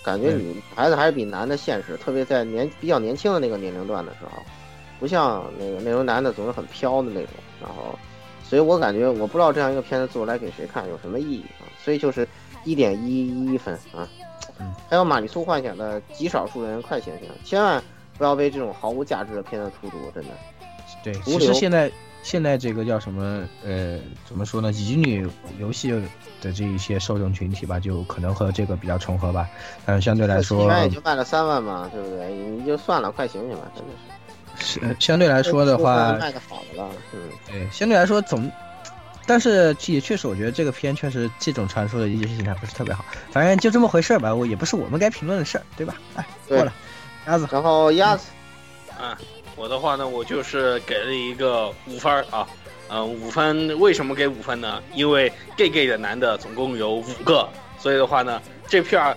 感觉女孩子还是比男的现实，特别在比较年轻的那个年龄段的时候，不像那种男的总是很飘的那种，然后，所以我感觉我不知道这样一个片子做来给谁看有什么意义啊，所以就是。1.11分啊，还有玛丽苏幻想的极少数人快醒醒，千万不要被这种毫无价值的片子荼毒，真的。对，其实现在这个叫什么怎么说呢？乙女游戏的这一些受众群体吧，就可能和这个比较重合吧。但是相对来说，一般也就卖了3万嘛，对不对？你就算了，快醒醒吧，真的是。相对来说的话，卖的好了，对，相对来说总。但是也确实，我觉得这个片确实这种传说的意识形态不是特别好，反正就这么回事吧，我也不是我们该评论的事儿，对吧？哎，过了，鸭子，然后鸭子，我的话呢，我就是给了一个5分啊，5分，为什么给5分呢？因为 gay 的男的总共有5个，所以的话呢，这片儿，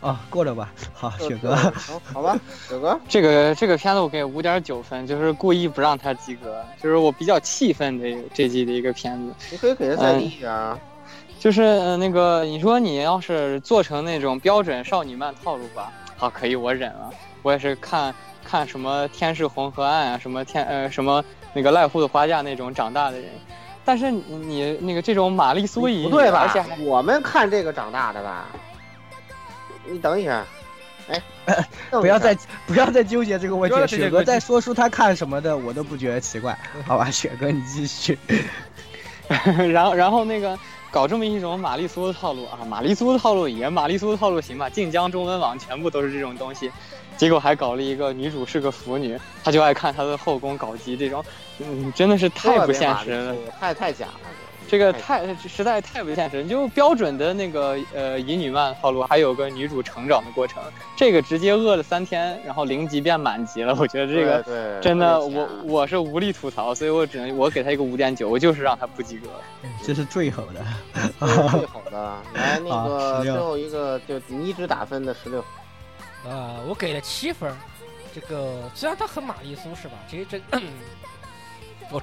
啊，过了吧，好，雪哥，好吧，雪哥，这个片子我给5.9分，就是故意不让他及格，就是我比较气愤的这季的一个片子。你可以给他再低一点啊，就是那个你说你要是做成那种标准少女漫套路吧，好，可以我忍了，我也是看什么天是红河岸啊，什么什么那个濑户的花嫁那种长大的人。但是你那个这种玛丽苏不对吧？而且我们看这个长大的吧。你等一下，哎，不要再纠结这个问题。雪哥在说出他看什么的，我都不觉得奇怪。好吧，雪哥你继续。然后那个搞这么一种玛丽苏的套路啊，玛丽苏的套路也玛丽苏的套路行吧？晋江中文网全部都是这种东西，结果还搞了一个女主是个腐女，她就爱看她的后宫搞基，这种真的是太不现实了，太假了。这个实在太不现实，就标准的那个乙女漫套路，还有个女主成长的过程，这个直接饿了3天，然后0级变满级了，我觉得这个真的我是无力吐槽，所以我只能给他一个5.9，我就是让他不及格，这是最好的，最好的。来，那个最后一个就你一直打分的16，我给了7分，这个虽然他很玛丽苏是吧？其实这。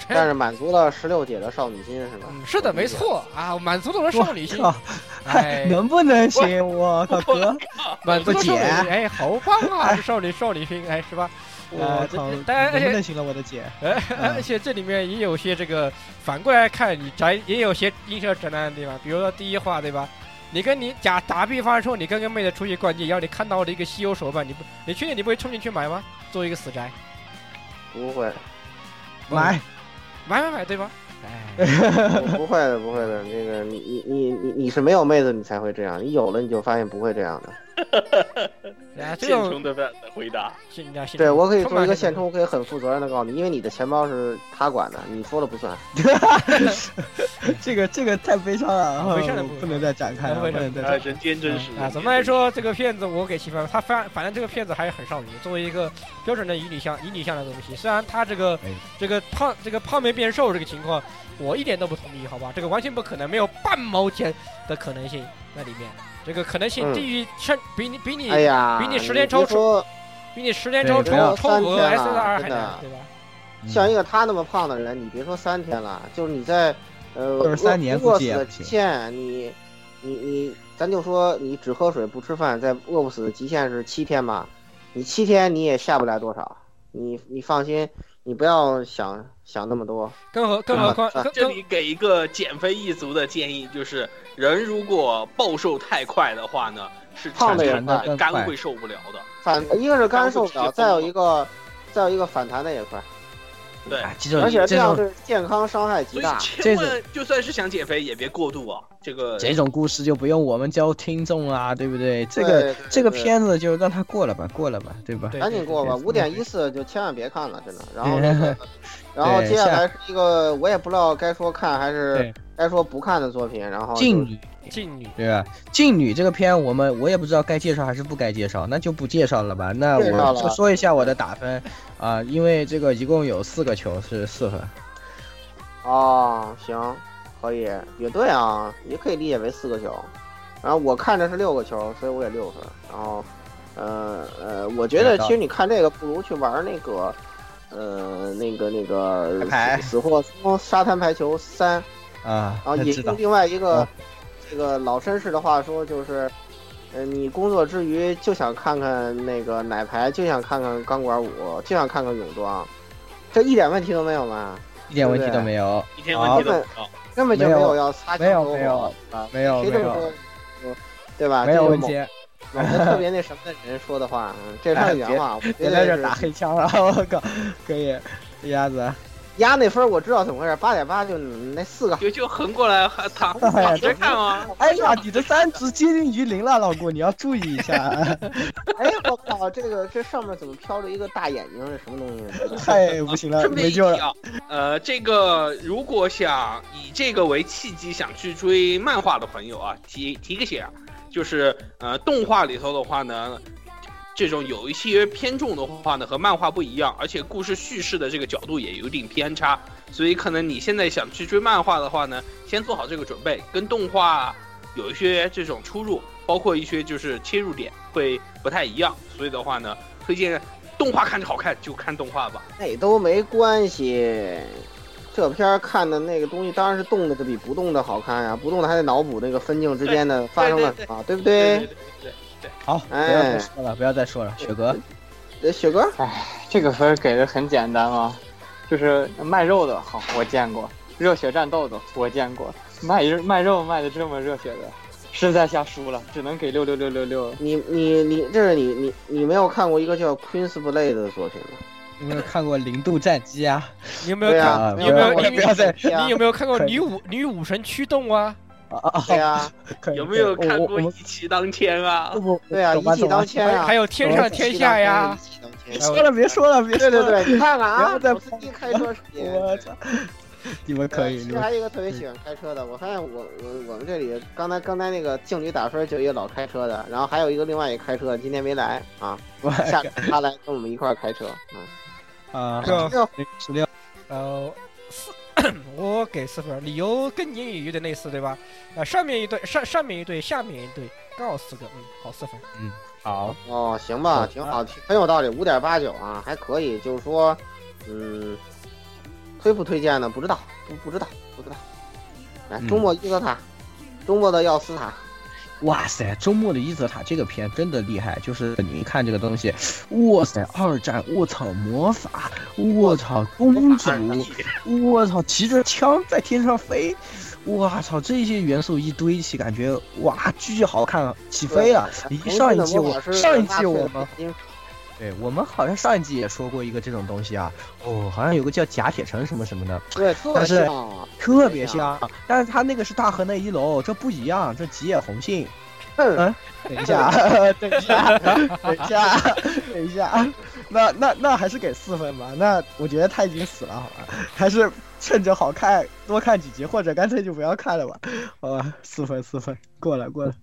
但是满足了16姐的少女心是吧？是的，没错啊，满足了我的少女心。哎，能不能行？我哥，满足姐，哎，好棒啊！少女心，哎，是吧？当然，而且能行了，我的姐。而且这里面也有些这个反过来看你宅，也有些映射宅男的地方，比如说第一话对吧？你跟你打比方说，你跟妹子出去逛街，然后你看到了一个稀有手办，你确定你不会冲进去买吗？作为一个死宅，不会。买对吧？哎，不会的，那个你是没有妹子你才会这样，你有了你就发现不会这样的。现充的回答，对，我可以做一个现充，我可以很负责任的告诉你，因为你的钱包是他管的，你说了不算。这个太悲伤了，不能再展开了，人间真实啊！怎么来说这个片子我给7分，他反正这个片子还是很少女，作为一个标准的乙女向的东西，虽然他这个胖妹变瘦这个情况，我一点都不同意，好吧？这个完全不可能，没有半毛钱的可能性在里面。这个可能性低于比你哎呀，比你10连超出，比你10连超出超额 SR 还难，对吧？像一个他那么胖的人，你别说3天了，就是你在23年过死的期限，你咱就说你只喝水不吃饭，在饿不死的极限是7天嘛，你7天你也下不来多少，你放心，你不要想那么多。更何况、这里给一个减肥一族的建议，就是人如果暴瘦太快的话呢，是胖的人的肝会受不了的。一个是肝受不了，再有一个反弹的也快。对，而且这样是健康伤害极大。千万就算是想减肥也别过度啊！这种故事就不用我们教听众啊，对不对？这个片子就让它过了吧，对吧？赶紧过吧，5.14就千万别看了，真的。然后然后接下来是一个我也不知道该说看还是该说不看的作品，然后静女，对吧？静女这个片我也不知道该介绍还是不该介绍，那就不介绍了吧。那我就说一下我的打分啊，因为这个一共有4个球是4分。哦，行，可以，也对啊，也可以理解为4个球。然后我看着是6个球，所以我也6分。然后，我觉得其实你看这个不如去玩那个，那个死货沙滩排球3。啊，然后也用另外一个这个老绅士的话说，就是你工作之余就想看看那个奶牌，就想看看钢管舞，就想看看泳装，这一点问题都没有吗？一点问题都没有，一点问题都没有，根本就没有要擦枪走火，没有，谁这么说，对吧？没有问题。我们特别那什么的人说的话，这是原话，别在这打黑枪了，我靠，可以，鸭子。压那分我知道怎么回事，8.8就那4个就横过来，还躺着看吗？哎呀，你的3值接近于0了，老顾，你要注意一下。哎，我靠，这上面怎么飘着一个大眼睛？这什么东西？太不行了，没救了。这个如果想以这个为契机想去追漫画的朋友啊，提个醒，就是动画里头的话呢。这种有一些偏重的话呢，和漫画不一样，而且故事叙事的这个角度也有点偏差，所以可能你现在想去追漫画的话呢，先做好这个准备，跟动画有一些这种出入，包括一些就是切入点会不太一样，所以的话呢，推荐动画看着好看就看动画吧，那也都没关系。这片看的那个东西当然是动的比不动的好看呀，不动的还得脑补那个分镜之间的发生了什么，对不对？对。好，不要再说了，雪哥，雪哥，哎，这个分给的很简单啊，就是卖肉的，好，我见过，热血战斗的，我见过，卖肉卖的这么热血的，实在下输了，只能给66666。你，这是你没有看过一个叫《Queen's Blade》的作品吗？你有没有看过《零度战机》啊？你有没有看？你有没有看过女武神驱动啊？啊，对啊，有没有看过一骑当千啊？对啊，一骑当千啊，还有天上天下呀。别说了，对，你看看啊，我自己开车时间，我操，你们可以。其实还有一个特别喜欢开车的，我发现我们这里刚才那个静女打分就一个老开车的，然后还有一个另外一个开车今天没来啊，下次他来跟我们一块开车啊。16，我给4分，理由跟你也有点类似，对吧？上面一对，下面一对，刚好4个，好4分，好哦，行吧，挺好，很有道理，5.89啊，还可以，就是说，推不推荐呢？不知道。来，周末伊泽塔，周末的耀斯塔。哇塞，周末的伊泽塔这个片真的厉害，就是你一看这个东西，哇塞，二战，我操，魔法，我操，公主，我操，骑着枪在天上飞，哇操，这些元素一堆起，感觉哇巨好看，起飞啊！上一季我们。对，我们好像上一季也说过一个这种东西啊，哦，好像有个叫假铁城什么什么的，对，特别像，但是他那个是大河那一楼，这不一样，这吉野弘信。等一下，那还是给4分吧，那我觉得他已经死了，好吧，还是趁着好看多看几集，或者干脆就不要看了吧，好吧，4分过了，4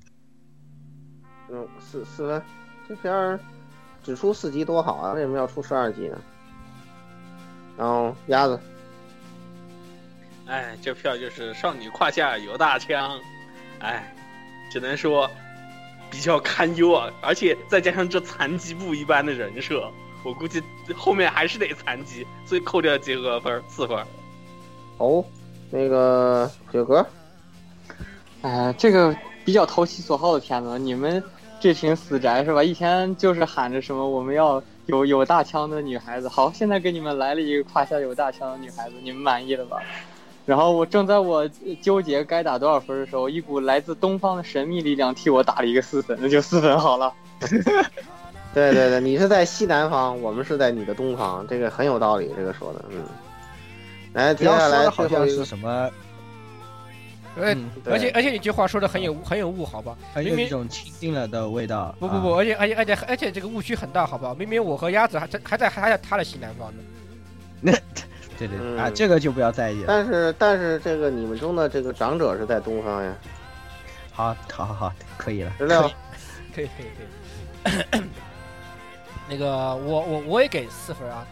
分，这片儿。只出4集多好啊！为什么要出12集呢？然后鸭子，哎，这票就是少女胯下有大枪，哎，只能说比较堪忧啊！而且再加上这残疾不一般的人设，我估计后面还是得残疾，所以扣掉及格分4分。哦，那个雪哥，这个比较投其所好的片子。你们这群死宅是吧，以前就是喊着什么我们要有大枪的女孩子，好，现在给你们来了一个胯下有大枪的女孩子，你们满意了吧？然后我正在纠结该打多少分的时候，一股来自东方的神秘力量替我打了一个4分，那就4分好了。对对对，你是在西南方，我们是在你的东方，这个很有道理，这个说的，嗯。来，接下来好像是什么？而且你这话说的很有雾，好吧？有一种清静了的味道。不，而且这个误区很大，好不好？明明我和鸭子还在他的西南方呢。那对对、啊，这个就不要在意了。但是这个你们中的这个长者是在东方呀。好，可以了。16，可以。那个我也给4分啊。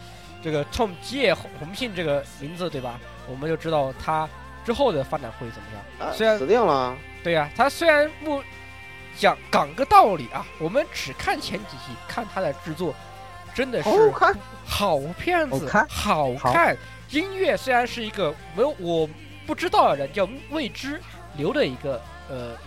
这个冲吉野红杏这个名字对吧？我们就知道他之后的发展会怎么样。虽然死定了。对呀、啊，他虽然不讲个道理啊，我们只看前几集，看他的制作，真的是好片子，好看。音乐虽然是一个没有我不知道的人叫未知流的一个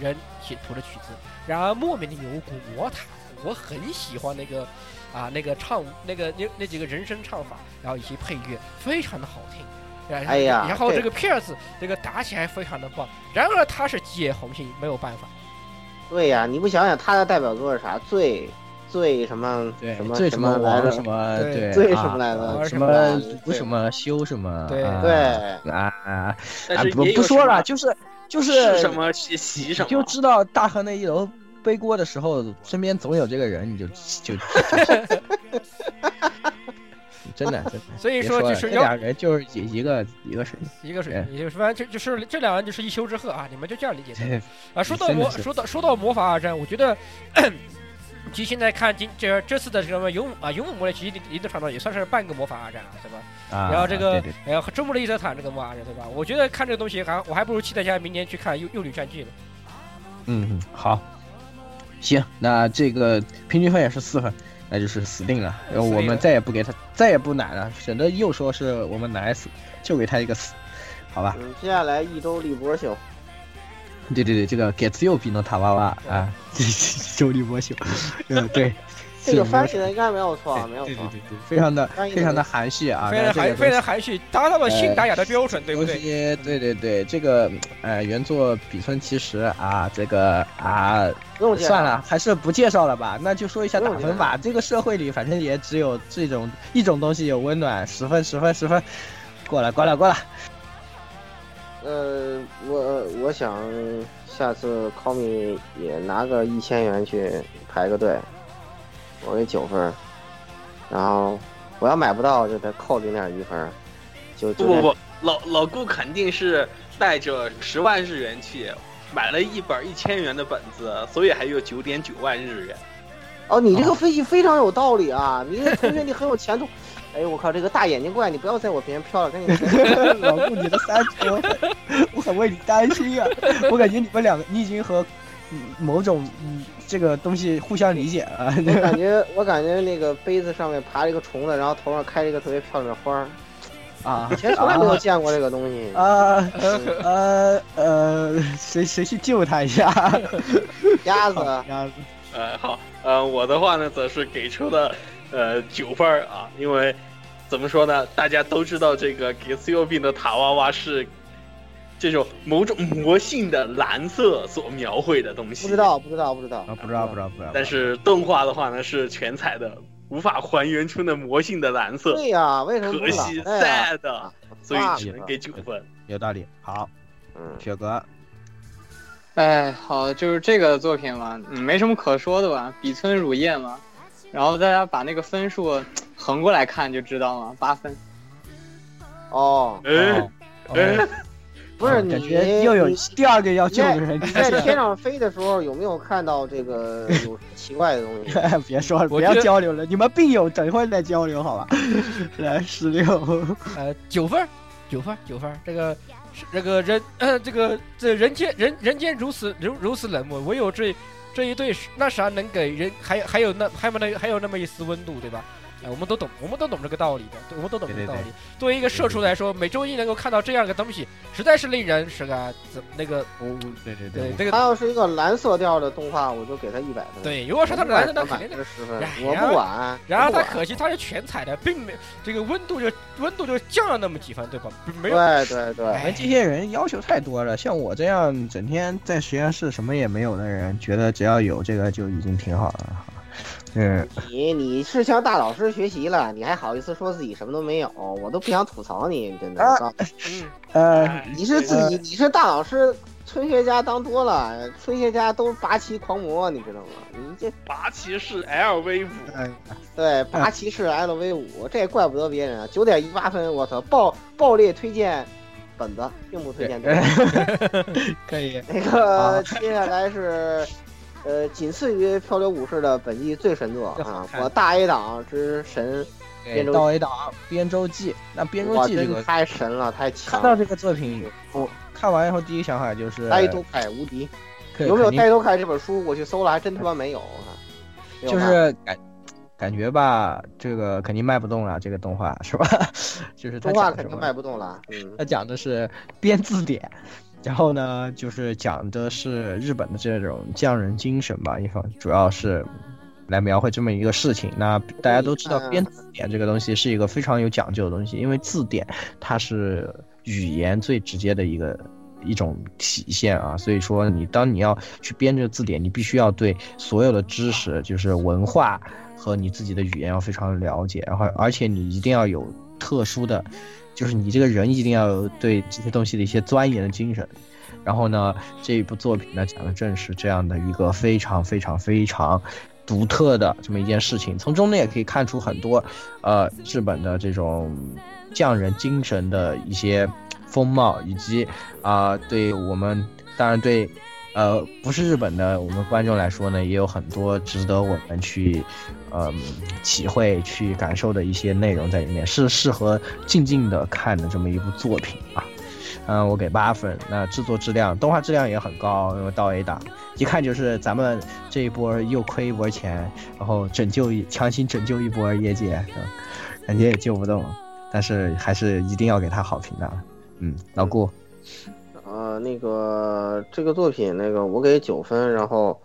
人写谱的曲子，然而莫名的有股魔塔，我很喜欢那个。啊，那个唱那几个人声唱法，然后以及配乐非常的好听，哎呀，然后这个片子这个打起来非常的棒。然而他是吉野红杏，没有办法。对呀、啊，你不想想他的代表作是啥？最什么？对什么来着？什么对最什么来着？什么不什么修什么？对对啊！不说了，就是什么习什么，就知道大河那一楼。背锅的时候，身边总有这个人，你就真的。所以说，就是这两人就是一个水平，一个水平，也就是反正就是这两人就是一丘之貉啊！你们就这样理解的啊。说到魔法二战，我觉得其实现在看这次的什么勇武魔力，其实一定程度也算是半个魔法二战啊，对吧？啊、然后这个中部的伊泽坦这个魔法二战，对吧？我觉得看这个东西，我还不如期待一下明年去看幼女战记呢。嗯，好。行，那这个平均分也是4分，那就是死定了。然后我们再也不给他，再也不奶了，省得又说是我们奶死，就给他一个死，好吧？接下来一周立波秀。对，这个给自由比诺塔娃娃啊，周立波秀，对。这个翻译的应该没有错，没有错，对，非常的含蓄啊，非常含蓄，达到了信达雅的标准，对不对？对，这个原作比村其实啊，这个啊，算了，还是不介绍了吧。那就说一下打分吧。这个社会里反正也只有这种一种东西有温暖，10分，过了。我想下次 Comi 也拿个1000元去排个队。我给9分，然后我要买不到就再扣0.1分，就不，老顾肯定是带着10万日元去买了一本1000元的本子，所以还有9.9万日元。哦，你这个分析非常有道理啊！你这同学你很有前途。哎，我靠，这个大眼睛怪，你不要在我边飘了，赶紧。老顾，你的3球，我很为你担心啊！我感觉你们两个，你已经和某种这个东西互相理解啊。我感觉那个杯子上面爬了一个虫子，然后头上开了一个特别漂亮的花啊，以前从来没有见过这个东西啊。谁去救他一下？鸭子。好，我的话呢，则是给出的9分啊，因为怎么说呢，大家都知道这个给自由病的塔娃娃是。这种某种魔性的蓝色所描绘的东西，不知道。但是动画的话呢，是全彩的，无法还原出那魔性的蓝色。对呀，为什么？可惜 sad， 所以只能给9分。有道理。好，雪哥。哎，好，就是这个作品嘛，没什么可说的吧，比村乳业嘛，然后大家把那个分数横过来看就知道嘛，8分。哦，不是你，感觉又有第二个要救的人。你在天上飞的时候有没有看到这个有奇怪的东西？别说了，不要交流了，你们必有等会再交流，好吧？来，16，9分，这个人，这人间如此冷漠，唯有这一对那啥能给人还有那么一丝温度，对吧？哎，我们都懂这个道理的，我们都懂这个道理。作为一个社畜来说，每周一能够看到这样一个东西，实在是令人是个那个，对，这个。他要是一个蓝色调的动画，我就给他100分。对，如果说他蓝色，那肯定10分。我不管。然后他可惜他是全彩的，并没这个温度就降了那么几分，对吧？没有。对。哎，这些人要求太多了，像我这样整天在实验室什么也没有的人，觉得只要有这个就已经挺好了。你是向大老师学习了，你还好意思说自己什么都没有？我都不想吐槽你，真的。你是你是大老师，春学家当多了，春学家都八旗狂魔，你知道吗？你这八旗是 LV 五，对，八旗是 LV 五，这也怪不得别人啊。9.18分，我操，爆裂推荐本子，并不推荐这个。可以。那个接下来是。仅次于《漂流武士》的本季最神作啊！我大 A 档之神，到 A 档编舟记，那编舟记这个太神了，太强了！看到这个作品，看完以后第一想法就是呆头凯无敌。有没有呆头凯这本书？我去搜了，还真他妈没有。就是感觉吧，这个肯定卖不动了，这个动画是吧？就是动画肯定卖不动了。他讲的是编字典。然后呢，就是讲的是日本的这种匠人精神吧，一方主要是来描绘这么一个事情。那大家都知道，编字典这个东西是一个非常有讲究的东西，因为字典它是语言最直接的一种体现啊，所以说当你要去编这个字典，你必须要对所有的知识，就是文化和你自己的语言要非常了解，然后而且你一定要有特殊的。就是你这个人一定要对这些东西的一些钻研的精神，然后呢，这一部作品呢讲的正是这样的一个非常非常非常独特的这么一件事情。从中呢也可以看出很多，日本的这种匠人精神的一些风貌，以及对我们当然对，不是日本的我们观众来说呢，也有很多值得我们去。体会去感受的一些内容在里面，是适合静静的看的这么一部作品啊。我给8分。那制作质量、动画质量也很高，因为到 A 档一看就是咱们这一波又亏一波钱，然后强行拯救一波业界，感觉也救不动，但是还是一定要给他好评的。老顾，那个这个作品那个我给9分，然后。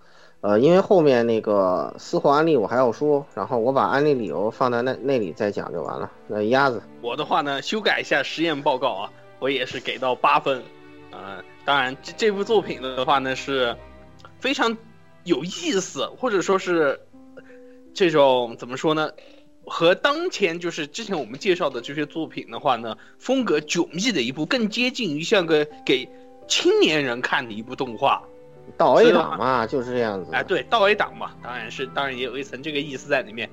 因为后面那个私货安利我还要说，然后我把安利理由放在那里再讲就完了。那鸭子，我的话呢，修改一下实验报告啊，我也是给到8分。当然这部作品的话呢是非常有意思，或者说是这种怎么说呢，和当前就是之前我们介绍的这些作品的话呢，风格迥异的一部，更接近于像个给青年人看的一部动画。到 A 档嘛，就是这样子。哎，对，到 A 档嘛，当然也有一层这个意思在里面。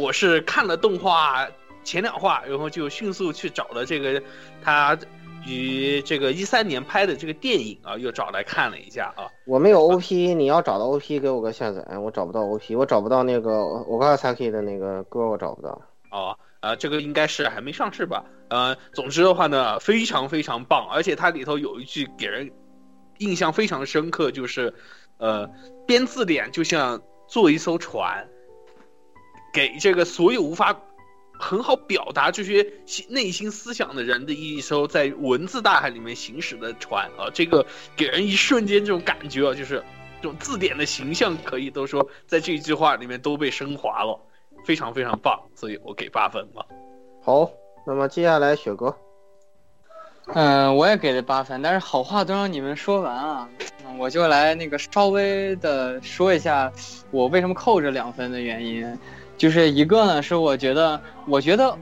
我是看了动画前2话，然后就迅速去找了这个他于这个13年拍的这个电影啊，又找来看了一下啊。我没有 OP， 你要找到 OP 给我个下载，我找不到 OP， 我找不到那个我刚才 Saki 的那个歌，我找不到。哦。这个应该是还没上市吧？总之的话呢，非常非常棒，而且它里头有一句给人。印象非常深刻，就是，编字典就像做一艘船，给这个所有无法很好表达这些内心思想的人的一艘在文字大海里面行驶的船啊，这个给人一瞬间这种感觉啊，就是这种字典的形象可以都说在这一句话里面都被升华了，非常非常棒，所以我给8分了。好，那么接下来雪哥。我也给了8分，但是好话都让你们说完啊，我就来那个稍微的说一下我为什么扣这2分的原因，就是一个呢是我觉得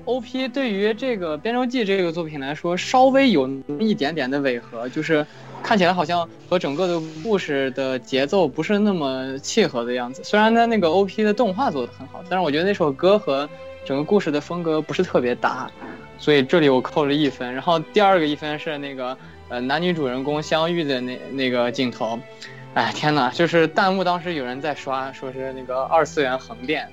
OP 对于这个《编舟记》这个作品来说稍微有一点点的违和，就是看起来好像和整个的故事的节奏不是那么契合的样子。虽然它那个 OP 的动画做得很好，但是我觉得那首歌和整个故事的风格不是特别搭。所以这里我扣了1分，然后第二个1分是那个男女主人公相遇的那个镜头，哎天哪！就是弹幕当时有人在刷，说是那个2次元横店，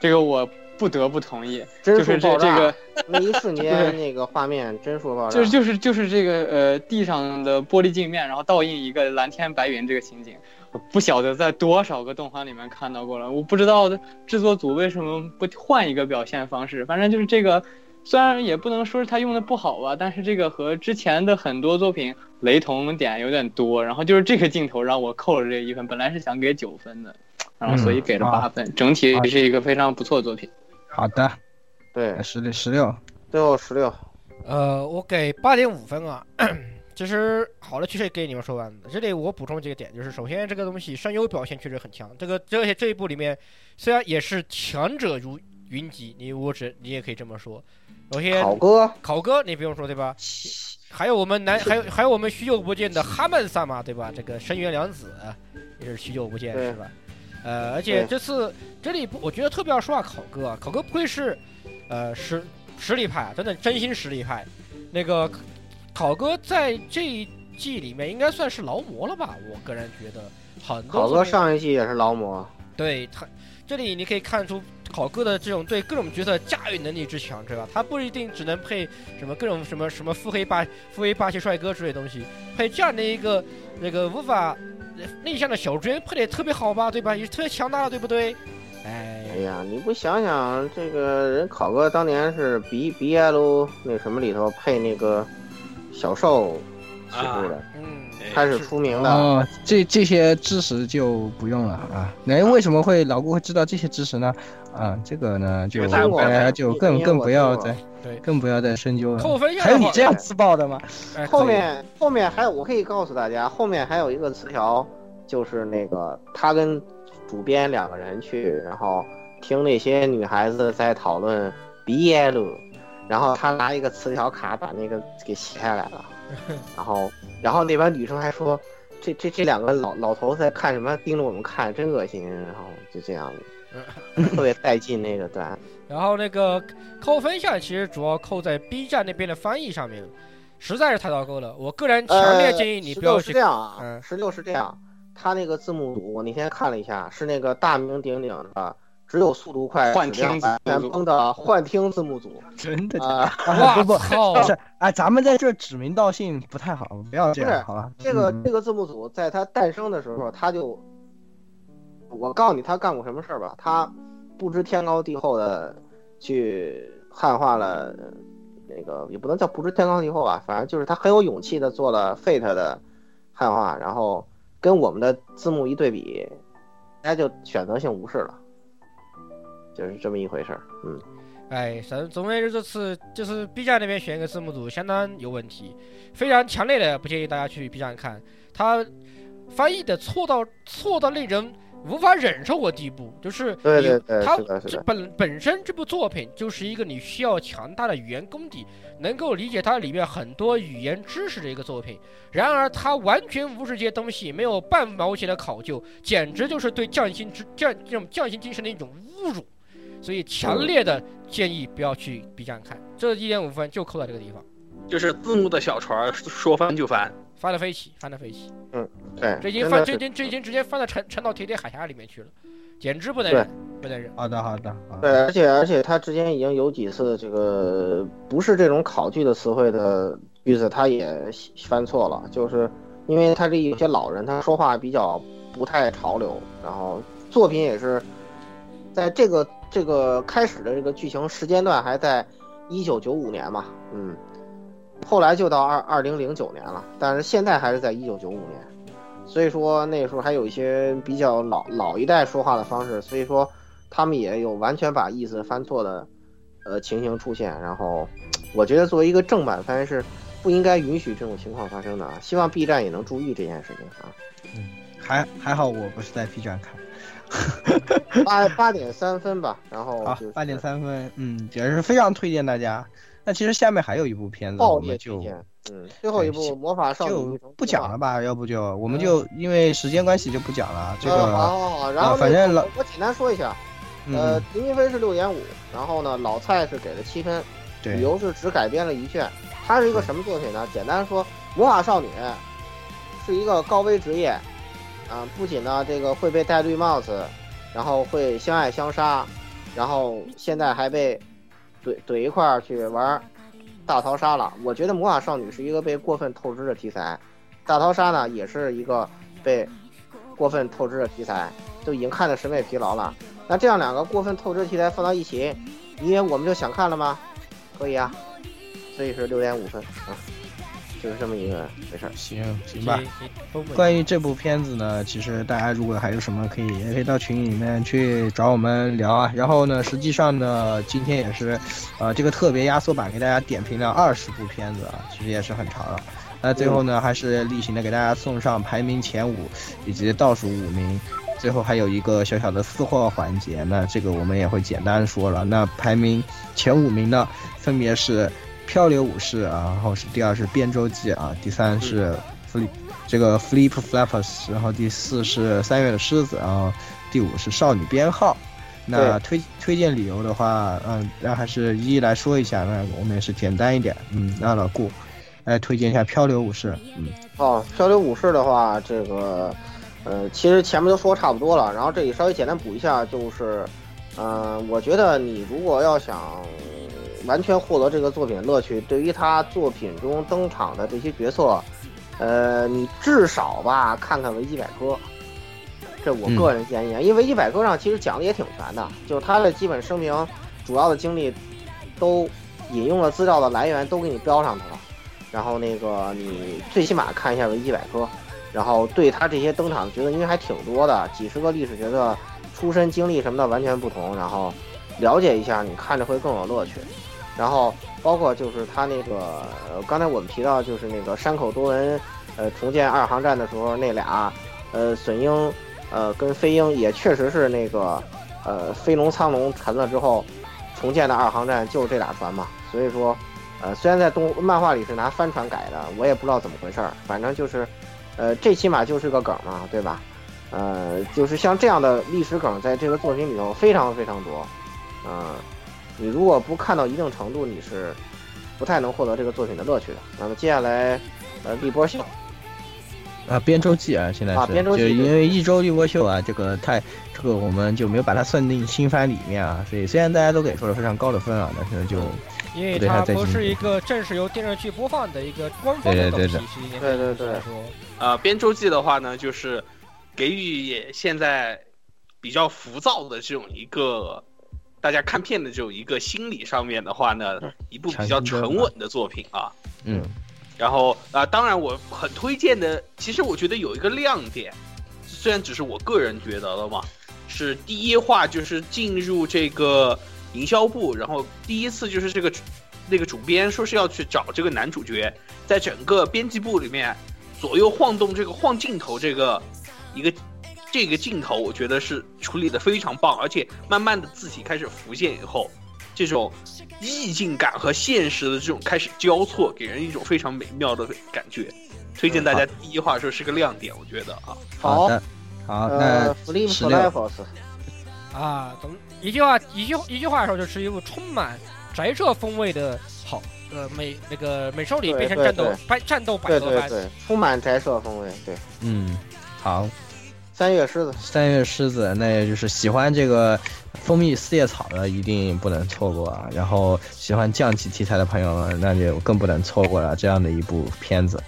这个我不得不同意，就是这个那一瞬间那个画面帧数爆炸，就是这个地上的玻璃镜面，然后倒映一个蓝天白云这个情景，我不晓得在多少个动画里面看到过了。我不知道制作组为什么不换一个表现方式，反正就是这个虽然也不能说是他用的不好吧，但是这个和之前的很多作品雷同点有点多，然后就是这个镜头让我扣了这一分，本来是想给9分的，然后所以给了8分、整体是一个非常不错的作品。好的，对，16，最后16，我给8.5分啊。其实好了，确实给你们说完了。这里我补充几个点，就是首先这个东西声优表现确实很强，这一部里面虽然也是强者如云集，你也可以这么说。首先考哥你不用说对吧？还有我们许久不见的哈曼萨玛对吧？这个深渊良子也是许久不见是吧？而且这次这里我觉得特别要说啊，考哥不愧是实力派，真的真心实力派。那个考哥在这一季里面应该算是劳模了吧？我个人觉得很多。考哥上一季也是劳模。对他，这里你可以看出考哥的这种对各种角色驾驭能力之强，对吧？他不一定只能配什么各种什么腹黑霸气帅哥之类的东西，配这样的一个那个无法内向的小主角配的也特别好吧，对吧？也特别强大了，对不对？哎呀，你不想想这个人考哥当年是 BL 那什么里头配那个。小兽起步的，他是出名的。这些知识就不用了啊。那为什么会老顾会知道这些知识呢？啊，这个呢就大家就更不要再深究了。还有你这样自爆的吗？后面还有，我可以告诉大家，后面还有一个词条，就是那个他跟主编两个人去，然后听那些女孩子在讨论 BL。然后他拿一个词条卡把那个给写下来了，然后那边女生还说，这两个老头在看什么，盯着我们看，真恶心。然后就这样子，特别带劲那个段。然后那个扣分项其实主要扣在 B 站那边的翻译上面，实在是太糟糕了。我个人强烈建议你不要去。16是这样，他那个字幕组我那天看了一下，是那个大名鼎鼎的。只有速度快，幻听全崩的幻听字幕组，真的不是，咱们在这指名道姓不太好，不要这样，好吧？这个字幕组在他诞生的时候，他就，我告诉你他干过什么事儿吧，他不知天高地厚的去汉化了，那个也不能叫不知天高地厚吧，反正就是他很有勇气的做了 Fate 的汉化，然后跟我们的字幕一对比，大家就选择性无视了。就是这么一回事儿，总而言之，这次 B 站那边选一个字幕组相当有问题，非常强烈的不建议大家去 B 站看，他翻译的错到令人无法忍受的地步，就是对，他这本身这部作品就是一个你需要强大的语言功底，能够理解它里面很多语言知识的一个作品，然而他完全无视这些东西，没有半毛钱的考究，简直就是对匠心精神的一种侮辱。所以强烈的建议不要去 B 站看，这1.5分就扣在这个地方，就是字幕的小船说翻就翻，翻得飞起。对，这已经直接翻到沉到铁海峡里面去了，简直不能忍。好的。对，而且他之前已经有几次这个不是这种考据的词汇的句子，他也翻错了，就是因为他这有些老人他说话比较不太潮流，然后作品也是。在这个开始的这个剧情时间段还在1995年嘛，后来就到2009年了，但是现在还是在1995年，所以说那时候还有一些比较老一代说话的方式，所以说他们也有完全把意思翻错的情形出现，然后我觉得作为一个正版翻译是不应该允许这种情况发生的啊，希望 B 站也能注意这件事情啊。还好我不是在 B 站看。8.3分吧，然后就是8.3分，也是非常推荐大家。那其实下面还有一部片子，我们就最后一部《魔法少女》就不讲了吧，要不就我们就因为时间关系就不讲了。这个好，然后反正我简单说一下，评分是6.5，然后呢老蔡是给了7分，理由是只改编了一卷。它是一个什么作品呢？简单说，魔法少女是一个高危职业。不仅呢，这个会被戴绿帽子，然后会相爱相杀，然后现在还被怼一块儿去玩大逃杀了。我觉得魔法少女是一个被过分透支的题材，大逃杀呢也是一个被过分透支的题材，就已经看得审美疲劳了。那这样两个过分透支题材放到一起，因为我们就想看了吗？可以啊，所以是6.5分啊，就是这么一个回事。行吧。关于这部片子呢，其实大家如果还有什么可以，也可以到群里面去找我们聊啊。然后呢，实际上呢，今天也是，这个特别压缩版给大家点评了20部片子啊，其实也是很长了。那最后呢，还是例行的给大家送上排名前5以及倒数5名。最后还有一个小小的私货环节，那这个我们也会简单说了。那排名前5名呢，分别是漂流武士啊，然后是第2是边洲记啊，第3是 Flip Flappers， 然后第4是3月的狮子，然后第5是少女编号。那推荐理由的话，那还是一一来说一下，那我们也是简单一点。那老顾来推荐一下漂流武士。漂流武士的话，这个其实前面都说差不多了，然后这里稍微简单补一下，就是，我觉得你如果要想完全获得这个作品乐趣，对于他作品中登场的这些角色，你至少吧看看维基百科，这我个人建议，因为维基百科上其实讲的也挺全的，就是他的基本声明、主要的经历都引用了资料的来源都给你标上去了，然后那个你最起码看一下维基百科。然后对他这些登场的角色，因为还挺多的，几十个历史角色出身经历什么的完全不同，然后了解一下，你看着会更有乐趣。然后包括就是他那个刚才我们提到就是那个山口多文重建二航站的时候，那俩隼鹰跟飞鹰也确实是那个飞龙苍龙沉了之后重建的二航站就是这俩船嘛，所以说虽然在漫画里是拿帆船改的，我也不知道怎么回事，反正就是这起码就是个梗嘛，对吧？就是像这样的历史梗，在这个作品里头非常非常多。你如果不看到一定程度，你是不太能获得这个作品的乐趣的。那么接下来，立波秀啊，边洲记啊，现在是，边洲记，因为一周立波秀啊，这个我们就没有把它算进新番里面啊，所以虽然大家都给出了非常高的分啊，但是就。因为它不是一个正式由电视剧播放的一个官方的东西，对。边洲记的话呢，就是给予现在比较浮躁的这种一个大家看片的这种一个心理上面的话呢，一部比较沉稳的作品啊。然后当然我很推荐的，其实我觉得有一个亮点，虽然只是我个人觉得了嘛，是第一话就是进入这个。营销部，然后第一次就是这个那个主编说是要去找这个男主角，在整个编辑部里面左右晃动这个晃镜头这个镜头，我觉得是处理的非常棒，而且慢慢的字体开始浮现以后，这种意境感和现实的这种开始交错，给人一种非常美妙的感觉。推荐大家第一话说是个亮点，我觉得啊。好，那Flip Flappers啊，等。一句话说，就是一部充满宅社风味的好，美少女变成战斗百合番，充满宅社风味，对，好。3月狮子，那也就是喜欢这个蜂蜜四叶草的一定不能错过啊，然后喜欢降级题材的朋友那就更不能错过了这样的一部片子，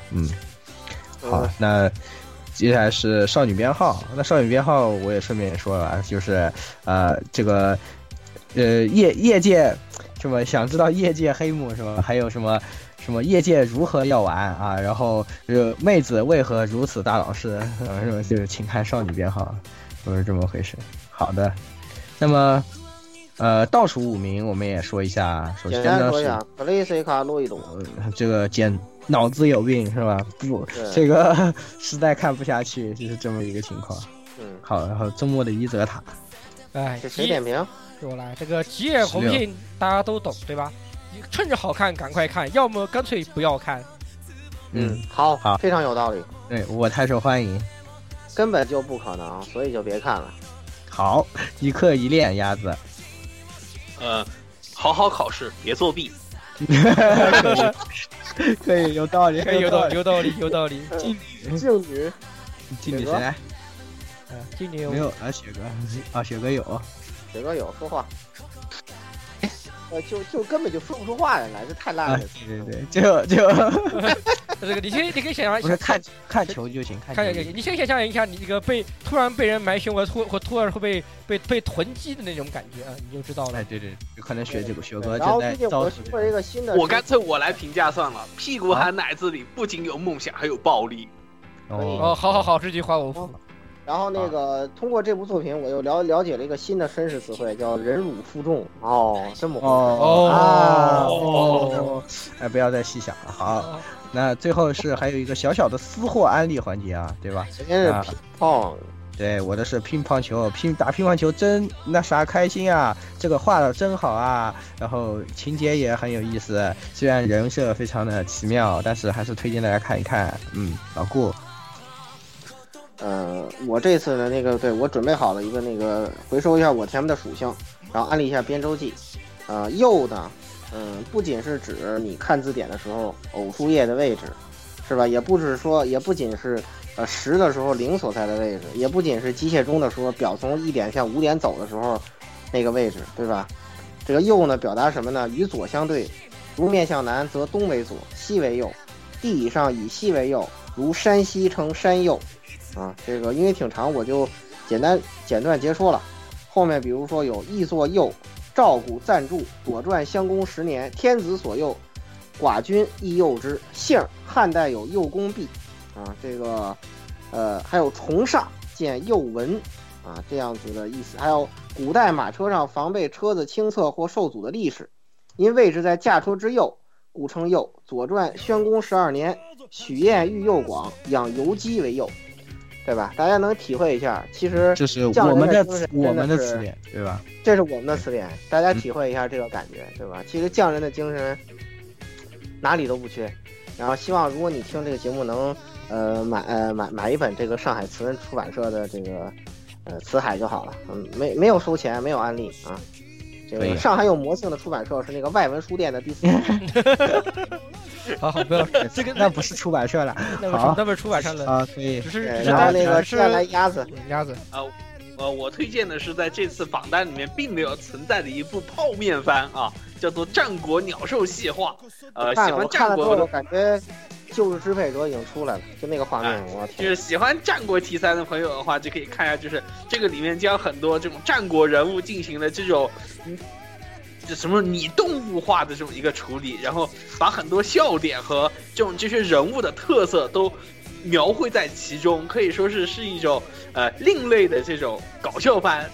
好，那。接下来是少女编号，那少女编号我也顺便也说了，就是这个业界什么想知道业界黑幕是吧？还有什么业界如何要玩啊？然后妹子为何如此大老师？什么就是请看少女编号，不是这么回事。好的，那么倒数5名我们也说一下，首先呢是这个脑子有病是吧？不，这个实在看不下去，就是这么一个情况。好，然后周末的伊泽塔，这谁点评？我来，这个吉野弘信大家都懂对吧？趁着好看赶快看，要么干脆不要看。好，非常有道理。对我太受欢迎，根本就不可能，所以就别看了。好，一刻一练鸭子。好好考试，别作弊。可以有道理，有道理。静女谁来？静女没有啊？雪哥有说话。就根本就说不出话来，这太烂了。对，就这个你可以想象，不是看球就行，看球你先想象一下，你这个突然被人埋胸或突然会被囤积的那种感觉啊，你就知道了。哎，对对，可能学哥正在造出一个新的。我干脆我来评价算了，屁股和奶子里不仅有梦想，还有暴力。哦，好，这句话我服了。然后那个通过这部作品，我又了解了一个新的绅士词汇，叫忍辱负重。哦，这么不要再细想了。好，那最后是还有一个小的私货安利环节啊，对吧？首先是乒乓，对，我的是乒乓球，打乒乓球真那啥开心啊，这个画的真好啊，然后情节也很有意思，虽然人设非常的奇妙，但是还是推荐大家看一看。嗯，老顾。我这次的那个我准备好了一个那个回收一下我TM的属性，然后安利一下编舟记。右呢，不仅是指你看字典的时候偶数页的位置，是吧？也不仅是十的时候零所在的位置，也不仅是机械钟的时候表从1点向5点走的时候那个位置，对吧？这个右呢表达什么呢？与左相对，如面向南则东为左，西为右，地以上以西为右，如山西称山右。啊，这个因为挺长，我就简短解说了。后面比如说有亦作右，照顾赞助，左传襄公10年，天子所右，寡君亦右之。姓汉代有右公弼啊，这个还有崇尚见右文啊，这样子的意思。还有古代马车上防备车子倾侧或受阻的历史，因位置在驾车之右，故称右。左传宣公12年，许晏欲右广，养游击为右。对吧？大家能体会一下，其实这是我们的词典，对吧？这是我们的词典，大家体会一下这个感觉，对吧？其实匠人的精神哪里都不缺。然后希望如果你听这个节目能买一本这个上海词人出版社的这个词海就好了，没有收钱，没有安利啊。这个上海有魔性的出版社是那个外文书店的第4。好，不要这个，那不是出版社了，那不是出版社了啊，可以。然后那个再来鸭子啊，我推荐的是在这次榜单里面并没有存在的一部泡面番啊，叫做《战国鸟兽细化》。喜欢战国的感觉。旧日支配者已经出来了，就那个画面，我就是喜欢战国题材的朋友的话，就可以看一下，就是这个里面将很多这种战国人物进行了这种，什么拟动物化的这种一个处理，然后把很多笑点和这些人物的特色都描绘在其中，可以说是一种另类的这种搞笑番。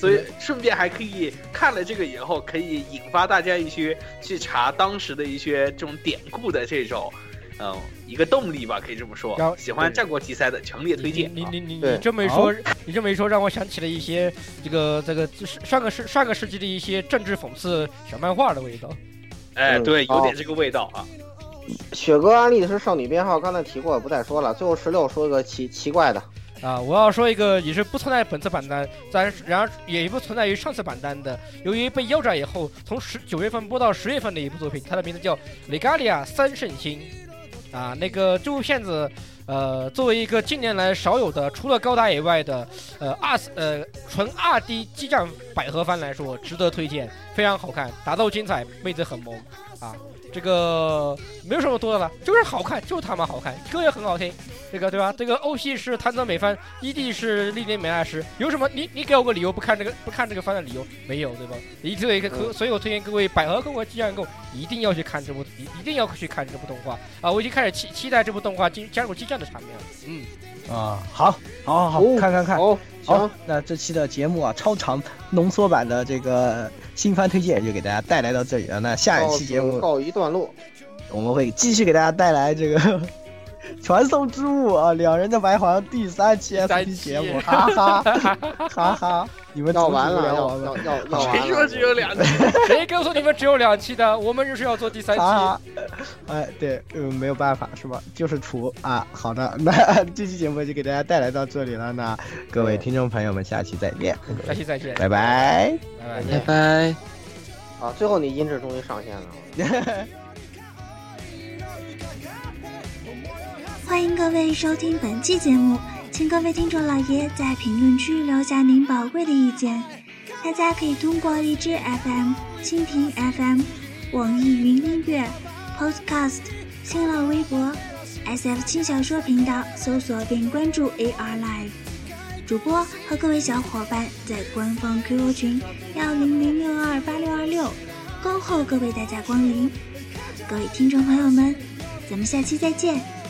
所以顺便还可以看了这个以后，可以引发大家一些去查当时的一些这种典故的这种。一个动力吧，可以这么说。喜欢战国题材的强烈推荐。你这么一说，让我想起了一些这个上个世纪的一些政治讽刺小漫画的味道。哎，对，有点这个味道啊。雪哥安利的是少女编号，刚才提过，不再说了。最后16说一个奇怪的啊，我要说一个也是不存在本次榜单，然而也不存在于上次榜单的。由于被腰斩以后，从9月份播到10月份的一部作品，它的名字叫《雷加利亚三圣星》。啊，那个这部片子，作为一个近年来少有的除了高达以外的，纯2D 激战百合番来说，值得推荐，非常好看，打斗精彩，妹子很萌，啊，这个没有什么多的了，就是好看，就是他妈好看，歌也很好听，这个对吧？这个OC是谭泽美番，ED是立林美奈实，有什么你给我个理由不看这个番的理由没有，对吧？所以我推荐各位百合控和激战控一定要去看这部动画啊！我已经开始期待这部动画加入激战的场面了。好，看。好，那这期的节目啊，超长浓缩版的这个新番推荐就给大家带来到这里了。那下一期节目告一段落，我们会继续给大家带来这个传送之物啊，两人的白皇第3期 SP 节目，哈哈哈哈！你们要完了，要完了！谁说只有2期？谁告诉你们只有2期的？我们就是要做第3期。哎，对，没有办法是吧？就是除啊，好的，那这期节目就给大家带来到这里了。那各位听众朋友们，下期再见，拜拜，拜拜！啊，最后你音质终于上线了。欢迎各位收听本期节目，请各位听众老爷在评论区留下您宝贵的意见。大家可以通过荔枝 FM、蜻蜓 FM、网易云音乐、Podcast、新浪微博、SF 轻小说频道搜索并关注 ARLive， 主播和各位小伙伴在官方 QQ 群1000628626恭候各位大驾光临。各位听众朋友们，咱们下期再见。